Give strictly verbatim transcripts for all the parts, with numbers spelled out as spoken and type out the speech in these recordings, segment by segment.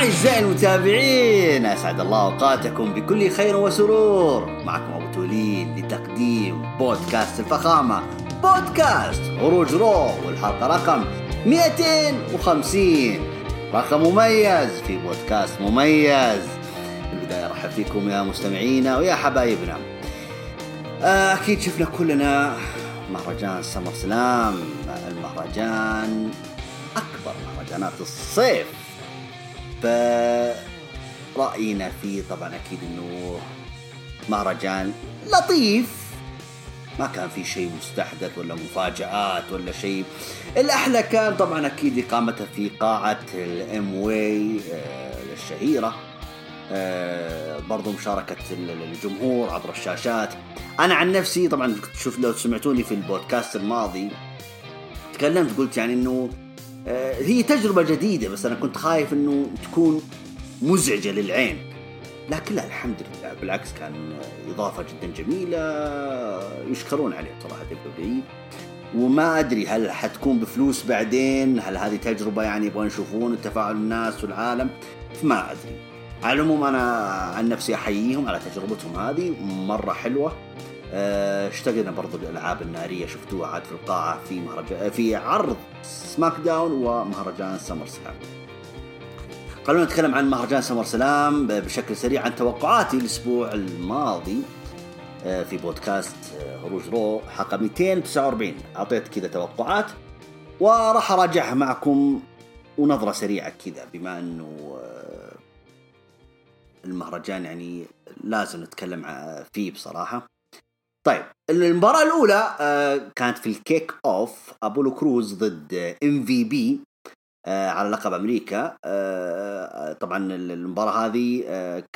أعزائي المتابعين، أسعد الله أوقاتكم بكل خير وسرور. معكم أبو توليد لتقديم بودكاست الفخامة، بودكاست هروج رو، والحلقة رقم مئتين وخمسين، رقم مميز في بودكاست مميز. البداية رحب فيكم يا مستمعينا ويا حبايبنا. أكيد شفنا كلنا مهرجان سمر السلام، المهرجان أكبر مهرجانات الصيف. فرأينا فيه طبعا أكيد أنه مهرجان لطيف، ما كان فيه شيء مستحدث ولا مفاجآت ولا شيء. الأحلى كان طبعا أكيد إقامتها في قاعة الإموي الشهيرة، برضو مشاركة الجمهور عبر الشاشات. أنا عن نفسي طبعا شوف، لو سمعتوني في البودكاست الماضي تكلمت قلت يعني أنه هي تجربة جديدة، بس أنا كنت خايف أنه تكون مزعجة للعين، لكن لا، الحمد لله بالعكس كان إضافة جدا جميلة، يشكرون عليه صراحة دبليو دبليو إي. وما أدري هل حتكون بفلوس بعدين، هل هذه تجربة يعني يبغون يشوفون التفاعل الناس والعالم، فما أدري. على العموم أنا عن نفسي أحييهم على تجربتهم هذه، مرة حلوة. اشتقنا برضو الألعاب النارية، شفتوها عاد في القاعة في مهرجان في عرض سماك داون ومهرجان سمر سلام. خلونا نتكلم عن مهرجان سمر سلام بشكل سريع، عن توقعاتي الأسبوع الماضي في بودكاست هروج رو حلقة مئتين وتسعة وأربعين. أعطيت كده توقعات وراح أراجعها معكم ونظرة سريعة كده، بما أنه المهرجان يعني لازم نتكلم فيه بصراحة. طيب، المباراة الأولى كانت في الكيك أوف، أبولو كروز ضد إم في بي على لقب أمريكا. طبعا المباراة هذه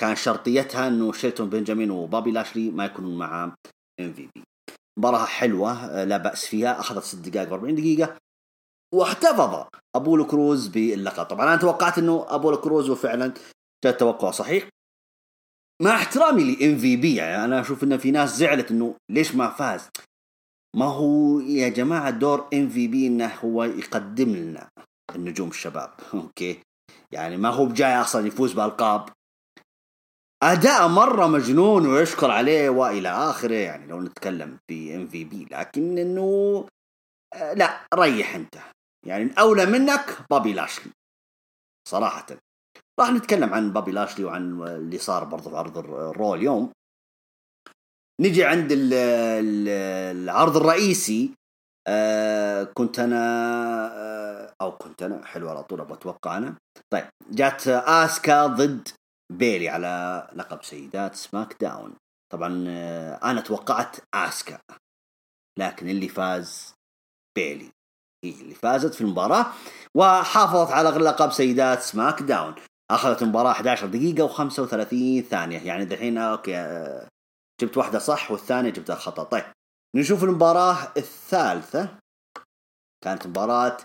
كان شرطيتها أنه شيلتون بنجامين وبابي لاشلي ما يكونون مع إم في بي. مباراة حلوة لا بأس فيها، أخذت ست دقائق وأربعين دقيقة واحتفظ أبولو كروز باللقب. طبعا أنا توقعت أنه أبولو كروز، وفعلا جاء توقع صحيح. مع احترامي لإم في بي، يعني أنا أشوف إن في ناس زعلت إنه ليش ما فاز. ما هو يا جماعة دور إم في بي إنه هو يقدم لنا النجوم الشباب، أوكي؟ يعني ما هو بجاي أصلا يفوز بالألقاب. أداء مرة مجنون ويشكر عليه وإلى آخره، يعني لو نتكلم في إم في بي، لكن إنه لا، ريح أنت، يعني أولى منك بابي لاشلي صراحةً. راح نتكلم عن بابي لاشلي وعن اللي صار برضو في عرض الرو اليوم. نجي عند العرض الرئيسي، كنت أنا أو كنت أنا حلو على طول بتوقع أنا. طيب، جات آسكا ضد بيلي على لقب سيدات سماك داون. طبعا أنا توقعت آسكا، لكن اللي فاز بيلي، هي اللي فازت في المباراة وحافظت على لقب سيدات سماك داون. أخذت المباراة إحدى عشرة دقيقة وخمسة وثلاثين ثانية، يعني دحين أوكي جبت واحدة صح والثانية جبتها خطأ. طيب، نشوف المباراة الثالثة، كانت مباراة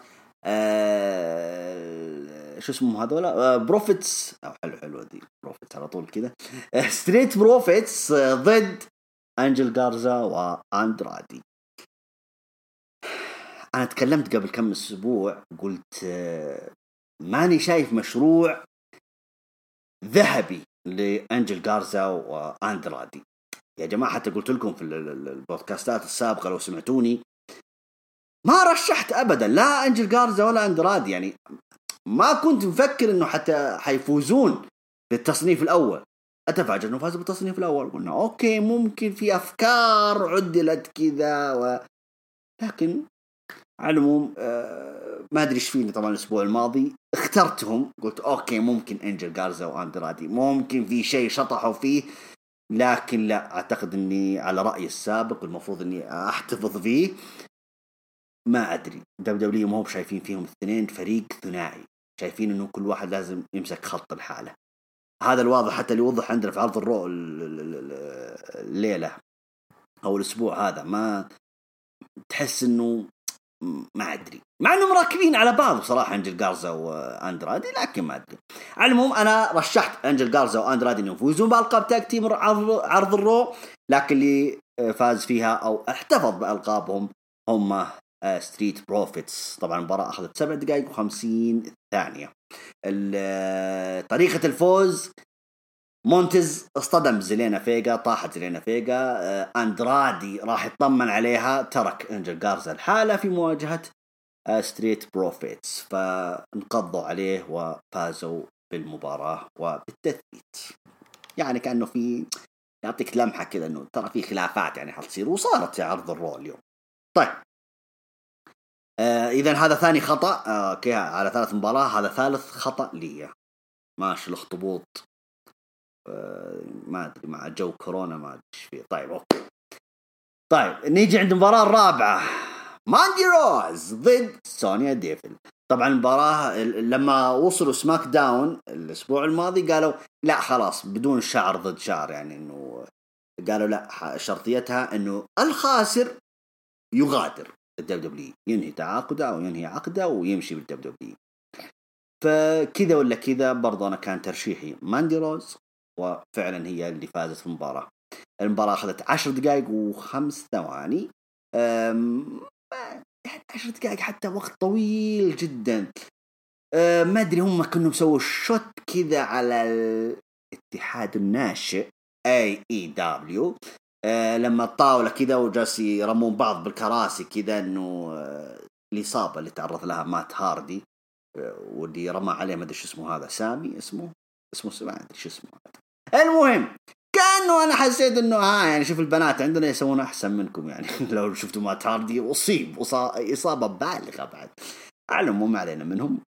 آه... شو اسمهم هذولا، آه... بروفيتس، أو حلو حلو دي بروفيتس على طول كده، آه... ستريت بروفيتس آه... ضد أنجل غارزا وأندرادي. أنا تكلمت قبل كم أسبوع قلت آه... ماني شايف مشروع ذهبي لأنجل غارزا وأندرادي يا جماعة. حتى قلت لكم في البودكاستات السابقة لو سمعتوني، ما رشحت أبدا لا أنجل غارزا ولا أندرادي، يعني ما كنت مفكر أنه حتى حيفوزون بالتصنيف الأول. أتفاجأ أنه فاز بالتصنيف الأول، قلنا أوكي ممكن في أفكار عدلت كذا و... لكن على العموم آه ما أدري إيش فيني. طبعا الأسبوع الماضي اخترتهم، قلت أوكي ممكن أنجل غارزا وأندرادي، ممكن في شيء شطحوا فيه، لكن لا، أعتقد أني على رأيي السابق المفروض أني أحتفظ فيه. ما أدري، دبليو دبليو إي ما هم شايفين فيهم الاثنين فريق ثنائي، شايفين أنه كل واحد لازم يمسك خط الحالة. هذا الواضح حتى اللي وضح عندنا في عرض الرو الليلة أو الأسبوع هذا، ما تحس أنه ما أدري، مع أنه مراكبين على بعض صراحة أنجل غارزا وأندرادي، لكن ما أدري. على العموم أنا رشحت أنجل غارزا وأندرادي أنهم يفوزون بألقاب تاك تيم عرض الرو، لكن اللي فاز فيها أو احتفظ بألقابهم هم ستريت بروفيتس. طبعا المباراة أخذت سبع دقائق وخمسين ثانية. طريقة الفوز مونتز اصطدم زلينا فيجا، طاحت زلينا فيجا، أندرادي راح يطمن عليها، ترك أنجل غارزا الحالة في مواجهة ستريت بروفيتس، فانقضوا عليه وفازوا بالمباراة وبالتثبيت. يعني كأنه في يعطيك لمحة كذا أنه ترى في خلافات يعني حتصير، وصارت عرض الرو اليوم. طيب آه إذن هذا ثاني خطأ آه كي على ثالث مباراة، هذا ثالث خطأ لي. ماشي الاخطبوط آه ما أدري مع جو كورونا ما أدري فيه. طيب أوكي. طيب نيجي عند المباراة الرابعة، ماندي روز ضد سونيا ديفل. طبعا المباراة لما وصلوا سماك داون الأسبوع الماضي قالوا لا خلاص بدون شعر ضد شعر، يعني إنه قالوا لا شرطيتها إنه الخاسر يغادر الدبليو دبليو إي، ينهي تعاقده أو ينهي عقده ويمشي بالدبليو دبليو إي. فكذا ولا كذا برضه أنا كان ترشيحي ماندي روز، وفعلا هي اللي فازت في المباراة. المباراة أخذت عشر دقائق وخمس ثواني، عشر دقائق حتى وقت طويل جدا. أه ما أدري هم كانوا مسووا شوت كذا على الاتحاد الناشئ إيه إي دبليو أه لما الطاولة كذا وجالس يرمون بعض بالكراسي كذا، إنه أه الإصابة اللي تعرض لها مات هاردي أه واللي رمى عليه ما أدري شو اسمه، هذا سامي اسمه اسمه ما أدري شو اسمه. المهم كأنه أنا حسيت إنه ها يعني شوف البنات عندنا يسوون أحسن منكم يعني لو شفتوا ما تاردي وأصيب إصابة بالغة بعد. على العموم علينا منهم،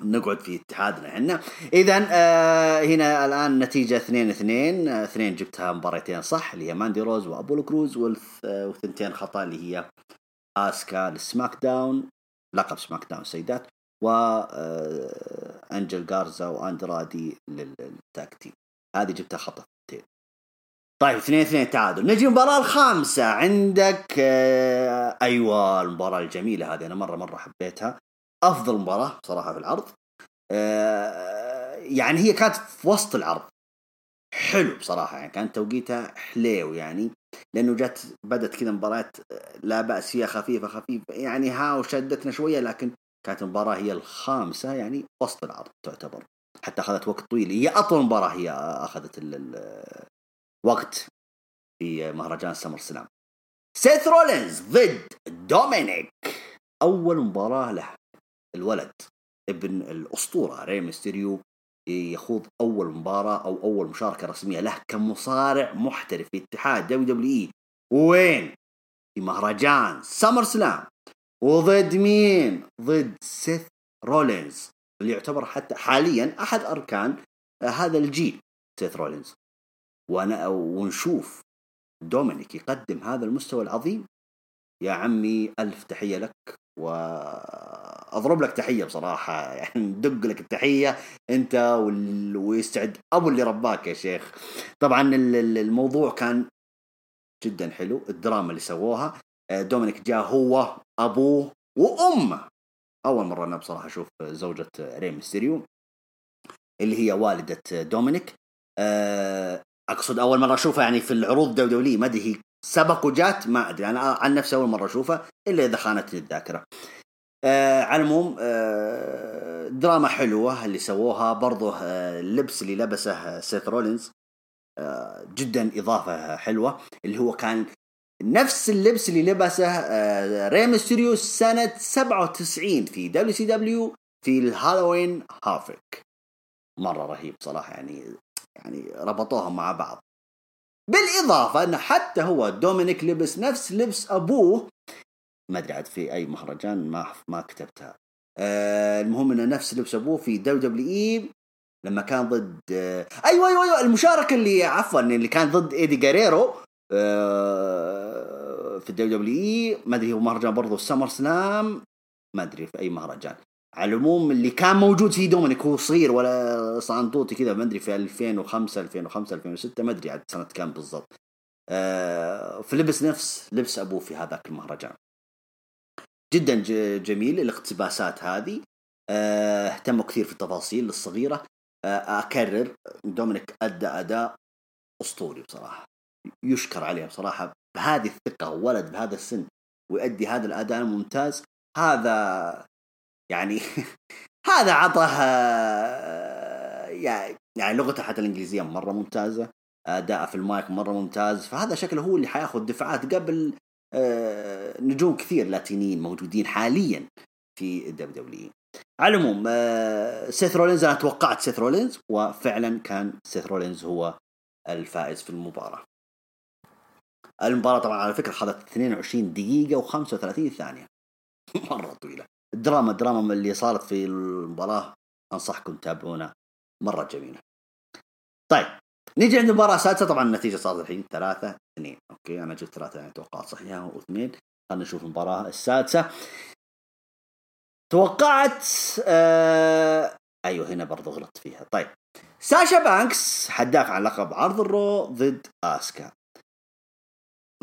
نقعد في اتحادنا عنا. إذن آه هنا الآن نتيجة اثنين اثنين اثنين جبتها مباريتين صح اللي هي ماندي روز وأبولو كروز، والثنتين خطأ اللي هي آسكا للسماك داون لقب سماك داون سيدات، وأنجل غارزا وأندرادي للتاكتيك، هذه جبتها خطأ. طيب اثنين اثنين تعادل. نجي المباراة الخامسة عندك آه أيوة المباراة الجميلة هذه، أنا مرة مرة حبيتها، أفضل مباراة صراحة في العرض. آه يعني هي كانت في وسط العرض حلو بصراحة، يعني كانت توقيتها حلو يعني، لأنه جات بدت كذا مبارات لا بأس هي خفيفة خفيفة يعني ها وشدتنا شوية، لكن كانت المباراة هي الخامسة يعني وسط العرض تعتبر، حتى أخذت وقت طويل، هي أطول مباراة هي أخذت ال وقت في مهرجان سمر السلام. سيث رولينز ضد دومينيك، أول مباراة له، الولد ابن الأسطورة ري ميستيريو يخوض أول مباراة أو أول مشاركة رسمية له كمصارع محترف في اتحاد دبليو دبليو إي، وين في مهرجان سمر السلام، وضد مين؟ ضد سيث رولينز اللي يعتبر حتى حاليا أحد أركان هذا الجيل سيث رولينز. وأنا ونشوف دومينيك يقدم هذا المستوى العظيم يا عمي، ألف تحية لك وأضرب لك تحية بصراحة، يعني ندق لك التحية أنت وال... ويستعد أبو اللي رباك يا شيخ. طبعا الموضوع كان جدا حلو، الدراما اللي سووها، دومينيك جاء هو أبوه وأمه، أول مرة أنا بصراحة أشوف زوجة ري ميستيريو اللي هي والدة دومينيك، أه أقصد أول مرة أشوفها يعني في العروض الدولية، ما أدري هي سبق وجات ما أدري، أنا عن نفسي أول مرة أشوفها إلا إذا خانتني الذاكرة. أه على العموم أه دراما حلوة اللي سووها، برضه أه اللبس اللي لبسه سيث رولينز أه جدا إضافة حلوة، اللي هو كان نفس اللبس اللي لبسه أه ري ميستيريو سنة سبعة وتسعين في دبليو سي دبليو في الهالوين هافك، مرة رهيب صراحة يعني، يعني ربطوها مع بعض. بالإضافة أن حتى هو دومينيك لبس نفس لبس أبوه، ما أدري عاد في أي مهرجان ما ما كتبتها. أه المهم أنه نفس لبس أبوه في دبليو دبليو إي لما كان ضد أه أيوة أيوة أيوة المشاركة اللي عفوا اللي كان ضد إيدي جاريرو أه في دبليو دبليو إي، ما أدري هو مهرجان برضو سمر سلام ما أدري في أي مهرجان. على العموم اللي كان موجود فيه دومينيك هو صغير ولا صعنطوطي كذا، ما أدري في ألفين وخمسة ألفين وستة ما أدري عاد سنة كام بالضبط، آه فلبس نفس لبس أبوه في هذاك المهرجان. جدا جميل الاقتباسات هذه، آه اهتموا كثير في التفاصيل الصغيرة. آه أكرر دومينيك أدى أداء أسطوري بصراحة، يشكر عليه بصراحة بهذه الثقة، ولد بهذا السن ويؤدي هذا الأداء الممتاز، هذا يعني هذا عطاه يعني لغته حتى الإنجليزية مرة ممتازة، أداءه في المايك مرة ممتاز، فهذا شكله هو اللي حياخد دفعات قبل نجوم كثير لاتينيين موجودين حاليا في دبليو دبليو إي. على العموم سيث رولينز، أنا توقعت سيث رولينز وفعلا كان سيث رولينز هو الفائز في المباراة. المباراة طبعا على فكرة خدت اثنين وعشرين دقيقة وخمسة وثلاثين ثانية، مرة طويلة. الدراما الدراما اللي صارت في المباراة أنصحكم تابعونا، مرة جميلة. طيب نيجي عند المباراة السادسة. طبعا النتيجة صارت الحين ثلاثة اثنين. أوكي أنا جبت ثلاثة، يعني توقعت صحيحة واثنين. خلنا نشوف المباراة السادسة. توقعت آه... أيوه هنا برضو غلطت فيها. طيب ساشا بانكس حداف عن لقب عرض الرو ضد آسكا.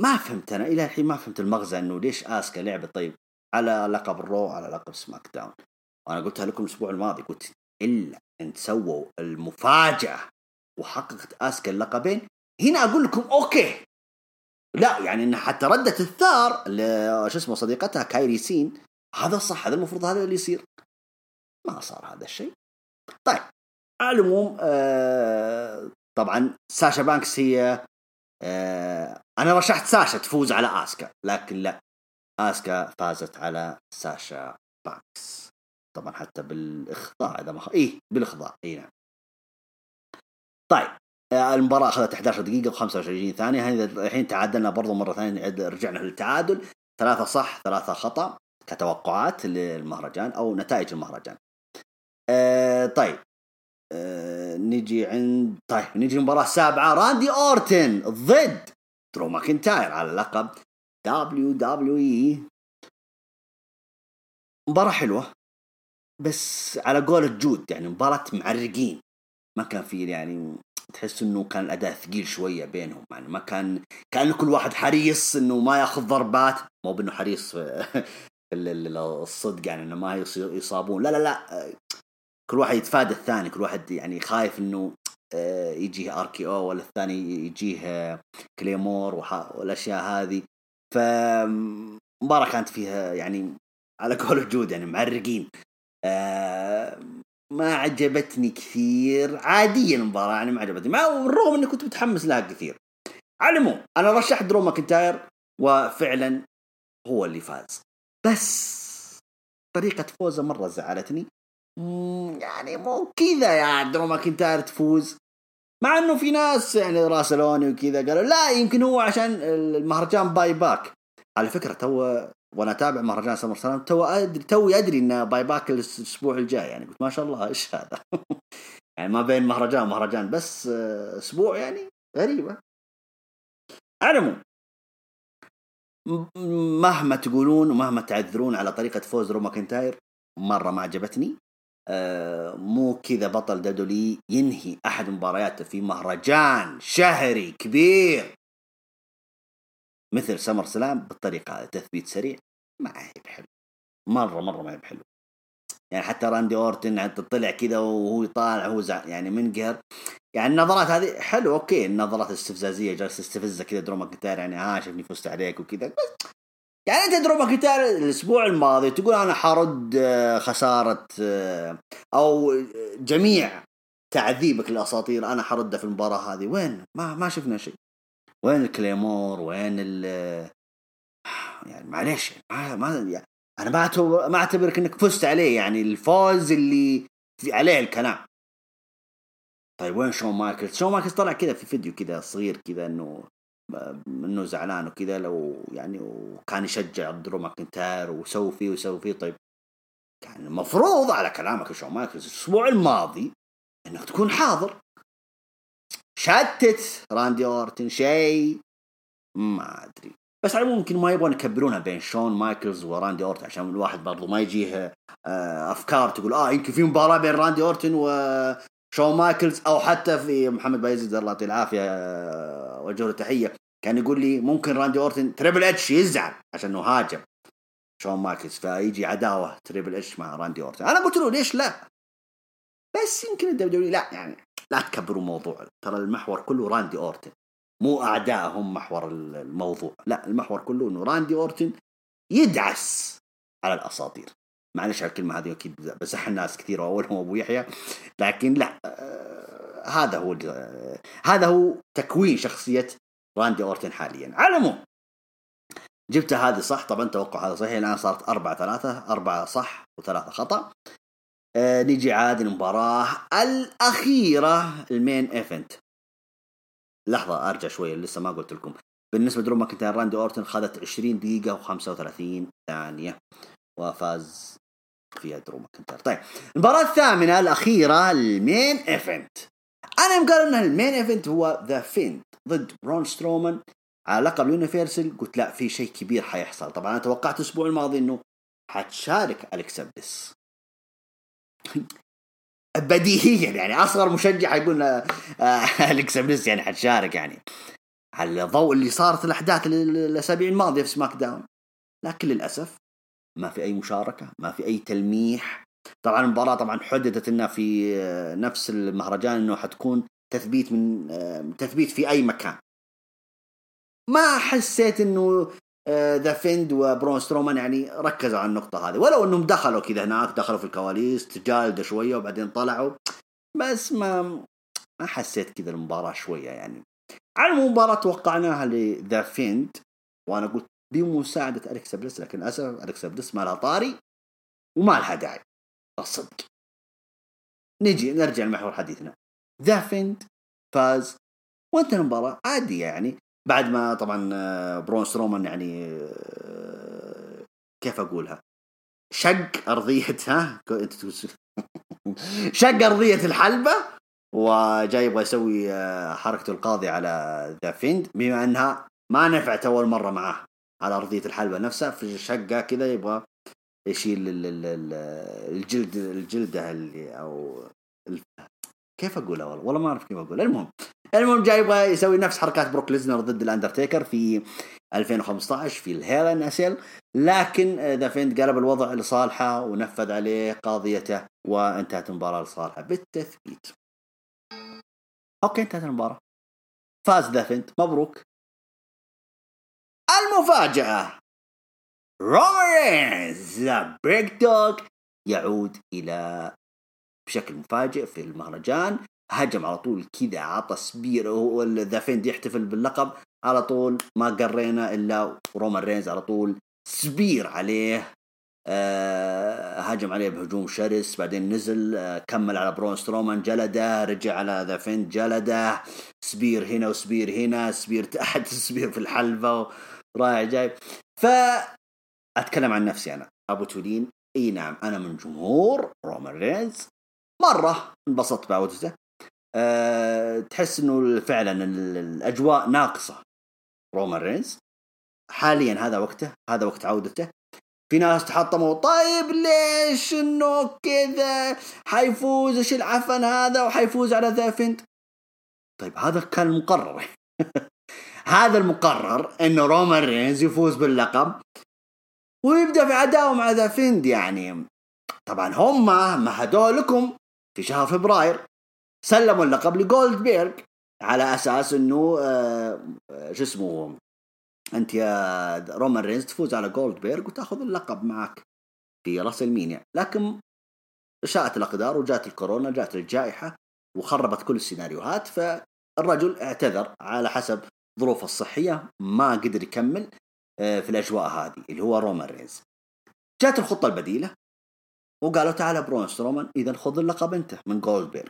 ما فهمت أنا إلى الحين، ما فهمت المغزى أنه ليش آسكا لعبت طيب على لقب الرو على لقب سماك داون. وأنا قلتها لكم الأسبوع الماضي، قلت إلا أن سووا المفاجأة وحققت آسكا اللقبين. هنا أقول لكم أوكي، لا يعني إن حتى ردت الثار لش اسمه صديقتها كايري سين، هذا صح، هذا المفروض هذا اللي يصير، ما صار هذا الشيء. طيب على العموم آه طبعا ساشا بانكس هي آه أنا رشحت ساشا تفوز على آسكا، لكن لا، آسكا فازت على ساشا بانكس طبعا حتى بالإخضاع إذا ما خ... إيه بالإخضاع إيه نعم. طيب المباراة أخذت إحدى عشرة دقيقة وخمسة وعشرين ثانية. الحين تعادلنا برضو مرة ثانية، رجعنا للتعادل، ثلاثة صح ثلاثة خطأ كتوقعات للمهرجان أو نتائج المهرجان. آه طيب آه نيجي عند طيب نيجي المباراة السابعة، راندي أورتن ضد درو مكينتاير على لقب دبليو دبليو إي. مباراة حلوة بس على قول جود، يعني مباراة معرقين، ما كان فيه يعني تحس إنه كان الأداء ثقيل شوية بينهم، يعني ما كان كان كل واحد حريص إنه ما يأخذ ضربات، مو بإنه حريص الصدق يعني إنه ما يصير يصابون، لا لا لا كل واحد يتفادى الثاني، كل واحد يعني خايف إنه يجيه آر كي أو ولا الثاني يجيه كليمور والأشياء هذه. فمباراة كانت فيها يعني على قول جود يعني معرقين، ما عجبتني كثير، عادية المباراة يعني ما عجبتني، مع الرغم أني كنت متحمس لها كثير. على العموم أنا رشحت درو مكينتاير وفعلا هو اللي فاز، بس طريقة فوزه مرة زعلتني، يعني مو كذا يعني درو مكينتاير تفوز، مع أنه في ناس يعني راسلوني وكذا قالوا لا يمكن هو عشان المهرجان باي باك. على فكرة تو وانا تابع مهرجان سمر السلام تو أدري تو يدري ان باي باك الاسبوع الجاي، يعني قلت ما شاء الله ايش هذا يعني ما بين مهرجان مهرجان بس اسبوع، يعني غريبة. علموا مهما تقولون ومهما تعذرون على طريقة فوز درو مكينتاير مرة ما عجبتني، مو كذا بطل دادولي ينهي احد مبارياته في مهرجان شهري كبير مثل سمر سلام بالطريقة تثبيت سريع، ما هي بحلو مرة مرة ما هي بحلو. يعني حتى راندي أورتن طلع كذا وهو يطالع هو يعني منقهر، يعني النظرات هذه حلو أوكي، النظرات الاستفزازية جالس استفزة كذا درو مكينتاير، يعني ها شفني فزت عليك وكذا، بس يعني أنت درو مكينتاير الأسبوع الماضي تقول أنا حرد خسارة أو جميع تعذيبك الأساطير أنا حردة في المباراة هذه، وين ما ما شفنا شيء، وين الكليمور، وين ال يعني معلش ما ما يعني أنا ما أعتبرك إنك فزت عليه، يعني الفوز اللي في عليه الكلام. طيب وين شون مايكل؟ شون مايكل طلع كذا في فيديو كذا صغير كذا إنه إنه زعلان وكذا، لو يعني وكان يشجع درو مكينتاير وسوي فيه وسوي فيه. طيب كان المفروض على كلامك شون مايكل الأسبوع الماضي إنك تكون حاضر. شتت راندي أورتن شيء ما أدري، بس على ممكن ما يبغون يكبرونها بين شون مايكلز وراندي أورتن عشان الواحد برضو ما يجيه أفكار تقول آه يمكن في مباراة بين راندي أورتن وشون مايكلز، أو حتى في محمد بايزيد الله يعطيه العافية وجه له تحية كان يقول لي ممكن راندي أورتن تريبل إتش يزعل عشان إنه هاجم شون مايكلز فيجي عداوة تريبل إتش مع راندي أورتن. أنا قلت له ليش لا، بس يمكن الدبليو دبليو إي لا يعني لا تكبروا موضوع، ترى المحور كله راندي أورتن، مو أعدائهم محور الموضوع، لا المحور كله إنه راندي أورتن يدعس على الأساطير، معلش على الكلمة هذه أكيد بزح الناس كثير وأولهم أبو يحيى، لكن لا هذا هو هذا هو تكوين شخصية راندي أورتن حاليا. على العموم جبت هذه صح طبعا، توقع هذا صحيح. الآن صارت أربعة ثلاثة أربعة صح وثلاثة خطأ. أه نيجي عاد المباراة الأخيرة المين إيفنت. لحظة أرجع شوية، لسه ما قلت لكم بالنسبة درو مكينتاير راندي أورتن خدت عشرين دقيقة وخمسة وثلاثين ثانية وفاز فيها درو مكينتاير. طيب المباراة الثامنة الأخيرة المين إيفنت، أنا مقال أنها المين إيفنت هو ذا فيند ضد برونس رومان على لقب اليونيفرسال. قلت لا في شيء كبير حيحصل. طبعا أنا توقعت الأسبوع الماضي إنه حتشارك أليكس بليس بديهيا، يعني أصغر مشجع يقول أليكس بليس يعني حتشارك، يعني على ضوء اللي صارت الأحداث الأسابيع الماضية في سماك داون، لكن للأسف ما في أي مشاركة، ما في أي تلميح. طبعا المباراة طبعا حددت إنها في نفس المهرجان، إنه حتكون تثبيت من تثبيت في أي مكان. ما حسيت إنه ذا فيند وبرونس رومان يعني ركزوا على النقطة هذه، ولو إنهم دخلوا كذا هناك، دخلوا في الكواليس تجالدوا شوية وبعدين طلعوا، بس ما ما حسيت كذا المباراة شوية يعني. على المباراة توقعناها لذا فيند، وأنا قلت بمساعدة أليكس بليس، لكن للأسف أليكس بليس ما لها طاري وما لها داعي الصدق. نجي نرجع لمحور حديثنا. ذا فيند فاز وانت المباراة عادية يعني، بعد ما طبعا برونس رومان يعني كيف أقولها شق أرضيتها شق أرضية الحلبة، وجاي يبغى يسوي حركته القاضي على ذا فيند بما أنها ما نفعت أول مرة معاه على أرضية الحلبة نفسها، في شقة كذا يبغى يشيل الجلد الجلدة اللي أو كيف أقولها والله والله ما أعرف كيف أقول. المهم المهم جاي يبغى يسوي نفس حركات بروك ليزنر ضد الأندرتيكر في ألفين وخمسة عشر في الهيل إن أسيل، لكن ذا فيند قلب الوضع لصالحه ونفذ عليه قاضيته وانتهت المباراة لصالحه بالتثبيت. أوكي انتهت المباراة، فاز ذا فيند، مبروك. المفاجأة رومان رينز ذا بريك دوغ يعود إلى بشكل مفاجئ في المهرجان، هجم على طول كذا، عطى سبير وذا فيند يحتفل باللقب على طول، ما قرينا إلا رومان رينز على طول سبير عليه، هاجم عليه بهجوم شرس، بعدين نزل كمل على برونس رومان جلده، رجع على ذا فيند جلده، سبير هنا وسبير هنا، سبير تحت سبير في الحلبة ورايح جاي. فأتكلم عن نفسي أنا أبو تولين، أي نعم أنا من جمهور رومان رينز، مرة انبسطت بعودته. أه تحس إنه فعلا الأجواء ناقصة رومان رينز حاليا، هذا وقته، هذا وقت عودته. في ناس تحطموا طيب ليش انه كذا حيفوز، ايش العفن هذا وحيفوز على ذا فيند. طيب هذا كان المقرر هذا المقرر انه رومان رينز يفوز باللقب ويبدأ في عداوة مع ذا فيند. يعني طبعا هم مهدوا لكم في شهر فبراير، سلموا اللقب لجولد بيرغ على اساس انه شو اسمه أنت يا رومان رينز تفوز على جولد بيرغ وتأخذ اللقب معك في راس المينيا، لكن شاءت الأقدار وجات الكورونا، جات الجائحة وخربت كل السيناريوهات، فالرجل اعتذر على حسب ظروفه الصحية، ما قدر يكمل في الأجواء هذه اللي هو رومان رينز. جات الخطة البديلة وقالوا تعالى برونس رومان إذا خذ اللقب أنت من جولد بيرغ.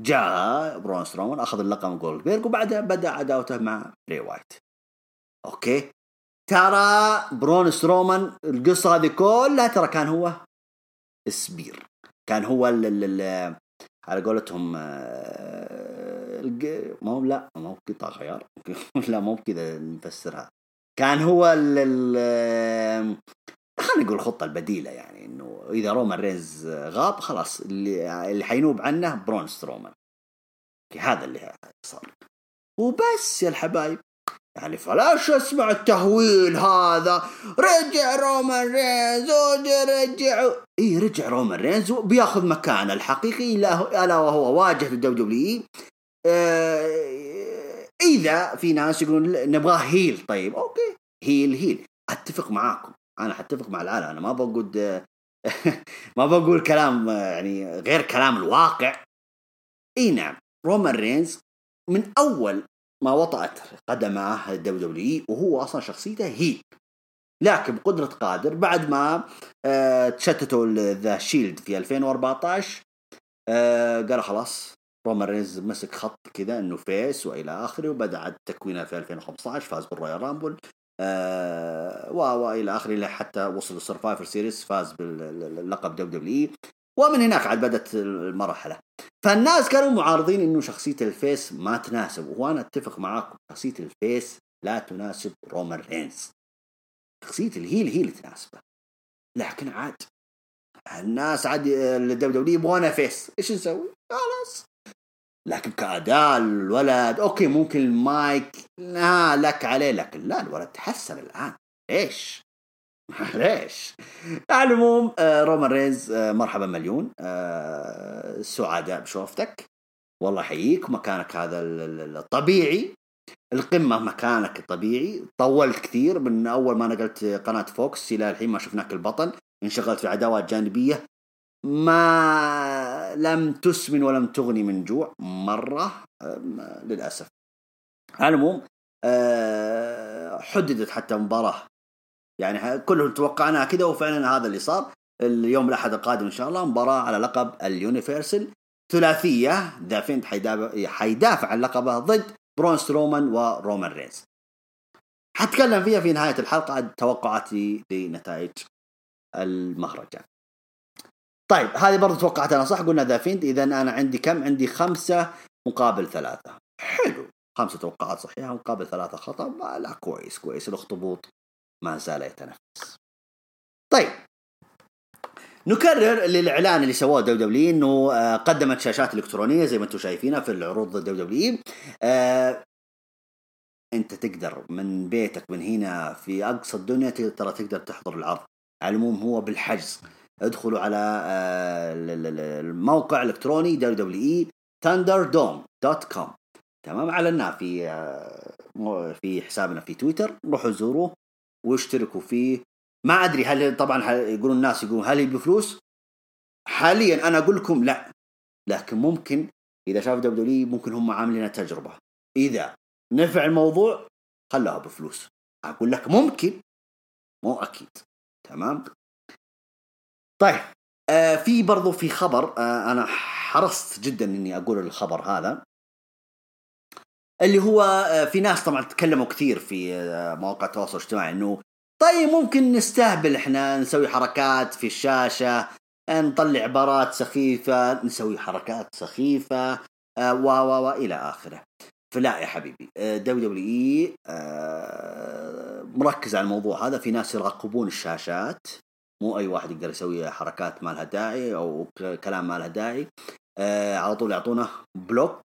جاء برونس رومان أخذ اللقب من جولد بيرغ، وبعدها بدأ عداوته مع بري وايت. أوكي ترى برونس رومان القصة هذه كلها ترى كان هو السبير، كان هو ال على قولتهم ما هو لا ما هو قطع خيار لا ما هو كذا نفسرها، كان هو ال خلينا نقول الخطة البديلة، يعني إنه إذا رومان رينز غاب خلاص اللي اللي حينوب عنه برونس رومان. هذا اللي صار وبس يا الحبايب، يعني فلاش اسمع التهويل هذا، رجع رومان رينز ورجع اي رجع رومان رينز وبياخذ مكانه الحقيقي الا وهو واجهة الدبليو دبليو اي. اذا في ناس يقولون نبغاه هيل، طيب اوكي هيل هيل اتفق معاكم، انا حتفق مع العالم، انا ما بقعد ما بقول كلام يعني غير كلام الواقع. اي نعم، رومان رينز من اول ما وطأت قدمه الدبليو دبليو اي وهو اصلا شخصيته هي، لكن بقدرة قادر بعد ما تشتتوا ذا شيلد في ألفين وأربعتاشر قال خلاص رومان رينز مسك خط كذا انه فيس والى اخره، وبدأ تكوينه في ألفين وخمستاشر، فاز بالرويال رامبل والى اخره لحتى وصل للسرفايفر سيريس، فاز باللقب دبليو دبليو اي، ومن هناك عاد بدأت المرحلة. فالناس كانوا معارضين انه شخصية الفيس ما تناسب، وانا اتفق معاكم، شخصية الفيس لا تناسب رومان رينز، شخصية الهيل هي اللي تناسبه. لكن عاد الناس عاد الدولية يبغونا فيس، ايش نسوي؟ خلاص. لكن كأداء الولد اوكي، ممكن المايك لا لك عليه، لكن لا، الولد تحسن الآن، ليش؟ ليش؟ المهم رومان رينز مرحبا مليون، سعداء بشوفتك، والله حييك، مكانك هذا الطبيعي، القمة مكانك الطبيعي. طولت كثير من أول ما نقلت قناة فوكس إلى الحين ما شفناك البطل، انشغلت في عداوات جانبية ما لم تسمن ولم تغني من جوع مرة للأسف. المهم حددت حتى مباراة، يعني كلهم توقعناها كده وفعلا هذا اللي صار. اليوم الأحد القادم إن شاء الله مباراة على لقب اليونيفرسال ثلاثية، ذا فيند حيدافع عن لقبه ضد برونس رومان ورومان رينز. هتكلم فيها في نهاية الحلقة عن توقعاتي لنتائج المهرجان. طيب هذه برضو توقعت أنا صح، قلنا ذا فيند، إذن أنا عندي كم؟ عندي خمسة مقابل ثلاثة. حلو، خمسة توقعات صحيحة مقابل ثلاثة خطأ. لا كويس كويس، الاخطبوط ما زال يتنفس. طيب نكرر للإعلان اللي سواه دبليو دبليو إي إنه قدمت شاشات إلكترونية زي ما أنتم شايفينها في العروض دبليو دبليو إي. أه أنت تقدر من بيتك من هنا في أقصى الدنيا ترى تقدر تحضر العرض. المهم هو بالحجز، ادخلوا على الموقع الإلكتروني دبليو دبليو إي ثاندردوم دوت كوم، تمام، علنا في في حسابنا في تويتر، روحوا زوروه واشتركوا فيه. ما أدري هل طبعا يقولون الناس يقولون هل بفلوس حاليا، أنا أقول لكم لا، لكن ممكن إذا شاف دبليو ممكن هم عاملين تجربة، إذا نفع الموضوع خلها بفلوس، أقول لك ممكن مو أكيد، تمام. طيب آه في برضو في خبر، آه أنا حرصت جدا إني أقول الخبر هذا، اللي هو آه في ناس طبعا تكلموا كثير في آه مواقع التواصل الاجتماعي إنه طيب ممكن نستهبل إحنا، نسوي حركات في الشاشة، نطلع عبارات سخيفة، نسوي حركات سخيفة و و إلى آخره. فلا يا حبيبي، دبليو دبليو إي مركز على الموضوع هذا، في ناس يراقبون الشاشات، مو أي واحد يقدر يسوي حركات ما لها داعي أو كلام ما لها داعي، على طول يعطونه بلوك،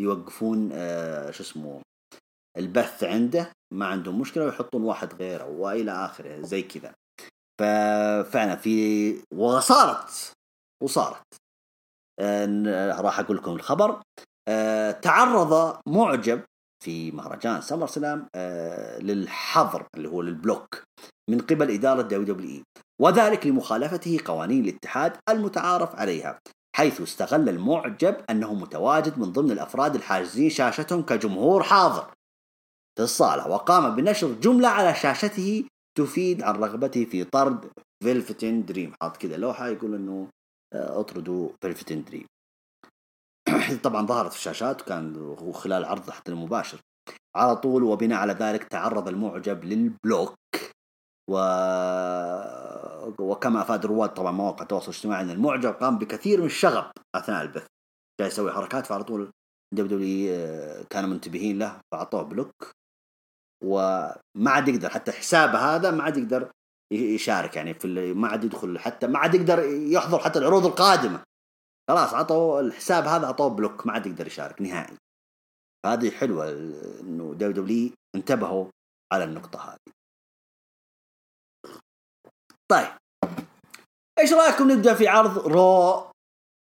يوقفون شو اسمه البث عنده، ما عندهم مشكلة، ويحطون واحد غيره وإلى آخره زي كذا. ففعلا في وصارت وصارت أه راح أقول لكم الخبر. أه تعرض معجب في مهرجان سمر السلام أه للحظر اللي هو للبلوك من قبل إدارة دبليو دبليو إي، وذلك لمخالفته قوانين الاتحاد المتعارف عليها، حيث استغل المعجب أنه متواجد من ضمن الأفراد الحاجزين شاشتهم كجمهور حاضر في الصالة، وقام بنشر جملة على شاشته تفيد عن رغبته في طرد فيلفتين دريم، حاط كده لوحة يقول إنه اطردوا فيلفتين دريم. طبعا ظهرت في الشاشات، وكان خلال عرض حتى المباشر على طول، وبناء على ذلك تعرض المعجب للبلوك. و... وكما أفاد رواد طبعا مواقع التواصل الاجتماعي أن المعجب قام بكثير من الشغب أثناء البث، جاي يسوي حركات، فعلى طول دبليو دبليو إي كانوا منتبهين له فعطوه بلوك، وما عاد يقدر حتى حسابه هذا ما عاد يقدر يشارك، يعني في ما عاد يدخل، حتى ما عاد يقدر يحضر حتى العروض القادمة، خلاص عطوا الحساب هذا عطوه بلوك، ما عاد يقدر يشارك نهائي. هذه حلوة إنه دبليو دبليو إي انتبهوا على النقطة هذه. طيب إيش رأيكم نبدأ في عرض رو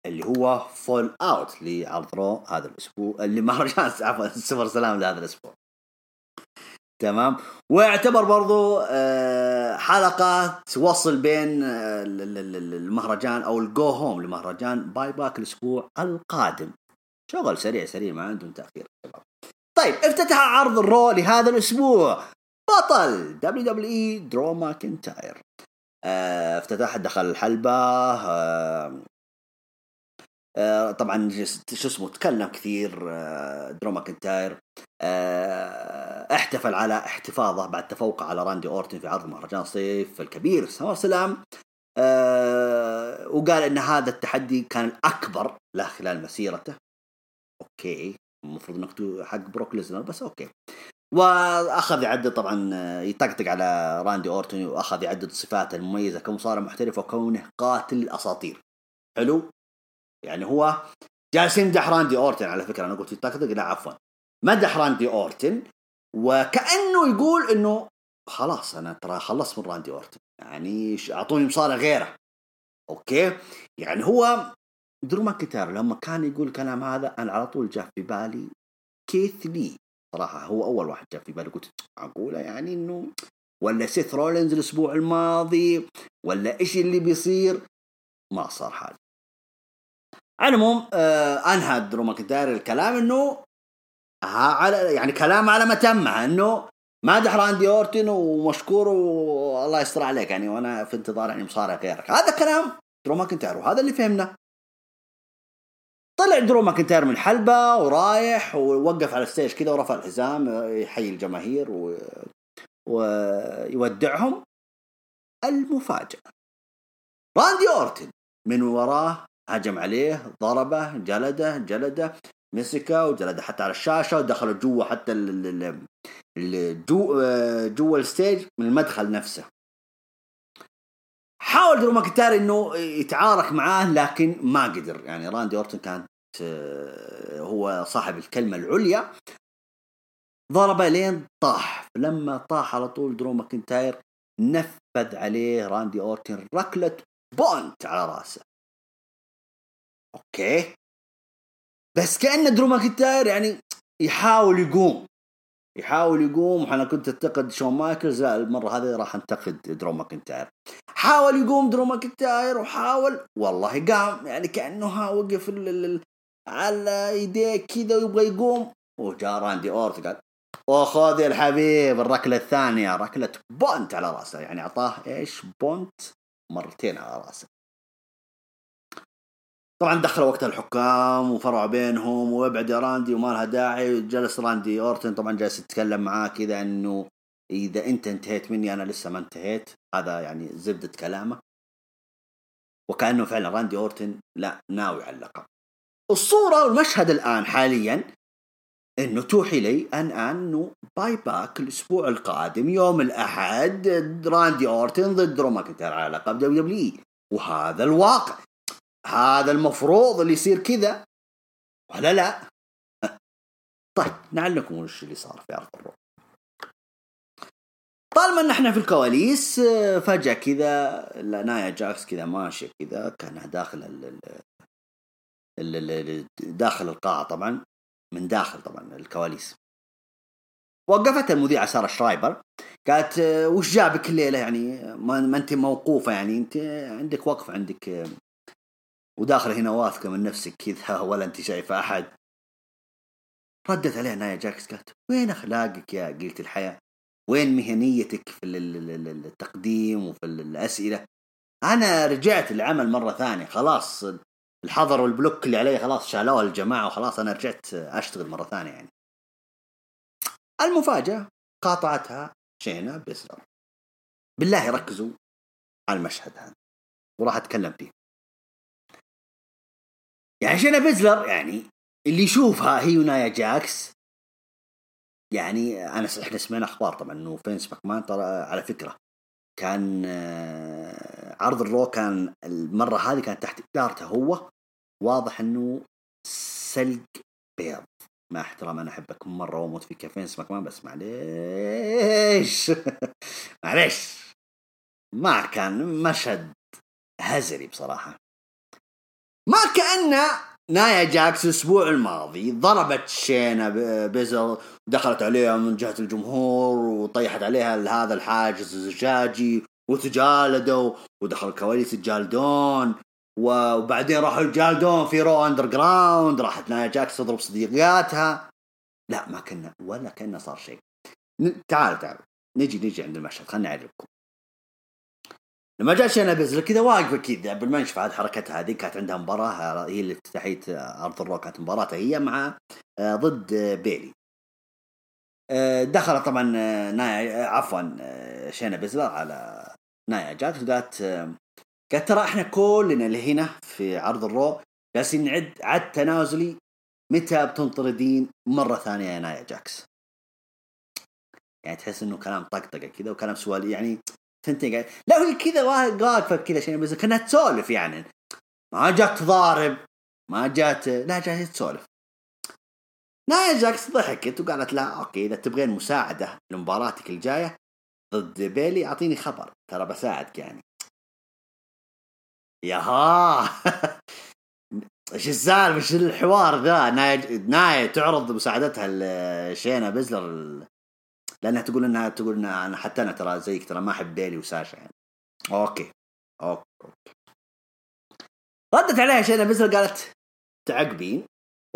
اللي هو فول أوت لعرض رو هذا الأسبوع، اللي مهرجان عفوا سمر السلام لهذا الأسبوع، تمام. ويعتبر برضو حلقة توصل بين المهرجان أو الجو هوم لمهرجان باي باك الأسبوع القادم. شغل سريع سريع ما عندهم تأخير. طيب افتتح عرض الرو لهذا الأسبوع بطل دبليو دبليو إي درو مكينتاير. افتتح دخل الحلبة طبعا شو اسمه تكلم كثير درو مكينتاير، احتفل على احتفاظه بعد تفوقه على راندي أورتن في عرض مهرجان صيف الكبير سمر السلام، وقال ان هذا التحدي كان الأكبر له خلال مسيرته. اوكي المفروض انك حق بروك ليزنر بس اوكي. واخذ يعدد طبعا يطقطق على راندي أورتن واخذ يعدد صفاته المميزه كمصارع محترف وكونه قاتل الاساطير. حلو يعني هو جالس يمدح راندي أورتن، على فكره انا قلت يطقطق لا عفوا مدح راندي أورتن وكانه يقول انه خلاص انا ترى خلص من راندي أورتن يعني اعطوني مصارع غيره. اوكي يعني هو درو مكينتاير لما كان يقول كلام هذا انا على طول جاء في بالي كيث لي صراحة، هو أول واحد جاء في بالي قلت أقوله يعني إنه ولا سيث رولينز الأسبوع الماضي ولا إيش اللي بيصير، ما صار حال. على العموم آه أنهى درو مكينتاير الكلام إنه على يعني كلام على ما تمه إنه مادح راندي أورتن ومشكور والله يستر عليك يعني وأنا في انتظار يعني مصارع غيرك. هذا كلام درو مكينتاير وهذا اللي فهمنا. طلع درو مكينتاير من الحلبة ورايح ووقف على الستيج كده ورفع الحزام يحيي الجماهير و... ويودعهم. المفاجأة راندي أورتن من وراه هجم عليه ضربه جلده جلده مسكه وجلده حتى على الشاشة ودخلوا جوا حتى ال... الجو... جوا الستيج من المدخل نفسه. حاول درو مكينتاير انه يتعارك معاه لكن ما قدر، يعني راندي أورتن كانت هو صاحب الكلمة العليا. ضربه لين طاح، لما طاح على طول درو مكينتاير نفذ عليه راندي أورتن ركلة بونت على راسه. اوكي بس كأن درو مكينتاير يعني يحاول يقوم يحاول يقوم وحنا كنت أنتقد شون مايكلز، المرة هذه راح أنتقد درو مكينتاير. حاول يقوم درو مكينتاير وحاول والله قام يعني كأنه ها وقف على يديه كده ويبغى يقوم وجاء راندي أورتن قال وخذ يا الحبيب الركلة الثانية، ركلة بونت على رأسه يعني أعطاه إيش بونت مرتين على رأسه. طبعا دخلوا وقت الحكام وفرع بينهم وابعد يا راندي وما لها داعي. جلس راندي أورتن طبعا جالس يتكلم معاه كذا انه اذا انت انتهيت مني انا لسه ما انتهيت، هذا يعني زبدة كلامه. وكأنه فعلا راندي أورتن لا ناوي على اللقب. الصورة والمشهد الان حاليا انه توحي لي ان انه باي باك الاسبوع القادم يوم الاحد راندي أورتن ضد درو مكينتاير على لقب دبليو دبليو، وهذا الواقع هذا المفروض اللي يصير كذا ولا لا؟ طيب نعلمكم وش اللي صار في عرض الرو. طالما ان احنا في الكواليس فجأة كذا نايا جاكس كذا ماشي كذا كانها داخل ال ال ال داخل القاعة طبعا من داخل طبعا الكواليس. وقفت المذيعة سارة شرايبر قالت وش جابك الليلة يعني ما انت موقوفة يعني انت عندك وقف عندك وداخل هنا واثقة من نفسك كذا ولا أنت شايفة أحد. ردت عليها نايا جاكس قالت وين أخلاقك يا قلت الحياة، وين مهنيتك في التقديم وفي الأسئلة؟ أنا رجعت العمل مرة ثانية خلاص، الحظر والبلوك اللي علي خلاص شالوها الجماعة وخلاص أنا رجعت أشتغل مرة ثانية يعني. المفاجأة قاطعتها شينا بيزلر. بالله ركزوا على المشهد هذا وراح أتكلم فيه. يعني شينا بيزلر يعني اللي يشوفها هي ونايا جاكس يعني أنا إحنا سمعنا أخبار طبعًا إنه فينس ماكمان ترى على فكرة كان عرض الرو كان المرة هذه كانت تحت إدارته هو، واضح إنه سلق بيض. ما احترام أنا أحبك مرة وموت فيك يا فينس ماكمان بس معليش معليش ما كان مشهد هزلي بصراحة. ما كأنه نايا جاكس الأسبوع الماضي ضربت شينا بيزلر، دخلت عليها من جهة الجمهور وطيحت عليها لهذا الحاجز الزجاجي وتجالدوا ودخل الكواليس الجالدون، وبعدين راحوا الجالدون في رو أندر جراوند، راحت نايا جاكس تضرب صديقاتها. لا ما كنا ولا كنا صار شيء. تعال تعال نجي نجي عند المشهد، خلنا نعرفكم. لما جاء شينا بيزلر كذا واقفة كذا قبل ما نشوف عاد حركتها هذه، كانت عندها مباراة هي اللي افتتاحية أرض الرو، كانت مباراتها هي مع ضد بيلي. دخلت طبعا نايا عفوا شينا بيزلر على نايا جاكس وقالت قالت ترى احنا كلنا اللي هنا في عرض الرو جالسين نعد عد تنازلي، متى بتنطردين مرة ثانية يا نايا جاكس؟ يعني تحس انه كلام طقطقة كذا وكلام سوالي، يعني تنتين قاعد لا هو كذا واقفة كذا شيء بس كنا تسولف، يعني ما جات ضارب ما جات لا جات تسولف. نايا جاكس ضحكت وقالت لا اوكي اذا تبغين مساعدة لمباراتك الجاية ضد بيلي اعطيني خبر ترى بساعدك يعني. ياها ايش الزعل مش الحوار ذا. نايا نايا تعرض مساعدتها لشينا بيزلر لأنها تقول إنها تقول إنها أنا حتى أنا ترى زيك ترى ما أحب بيلي وساشا يعني. أوكي أوكي ردت عليها شينا بيزلر قالت تعقبين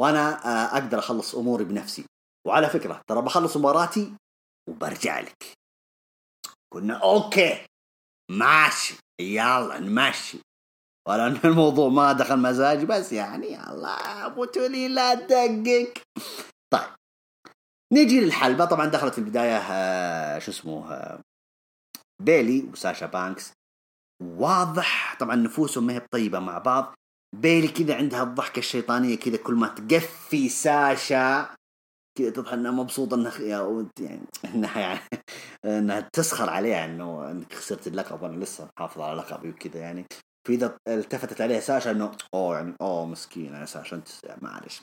وأنا أقدر أخلص أموري بنفسي، وعلى فكرة ترى بخلص مباراتي وبرجع لك. قلنا أوكي ماشي يلا نمشي، ولا إن الموضوع ما دخل مزاج بس يعني يلا أبو تولي لا تدقق. طيب نيجي للحلبة. طبعا دخلت في البداية شو اسمه بيلي وساشا بانكس، واضح طبعا نفوسهم ما هي طيبة مع بعض. بيلي كذا عندها الضحكة الشيطانية كذا كل ما تقفي ساشا كذا تضحك انها مبسوطة انها يعني انها يعني انها تسخر عليها انه انك خسرت اللقب وانا لسه حافظ على لقبي وكذا يعني. فإذا التفتت عليها ساشا انه اوه يعني اوه مسكينة ساشا انت معلش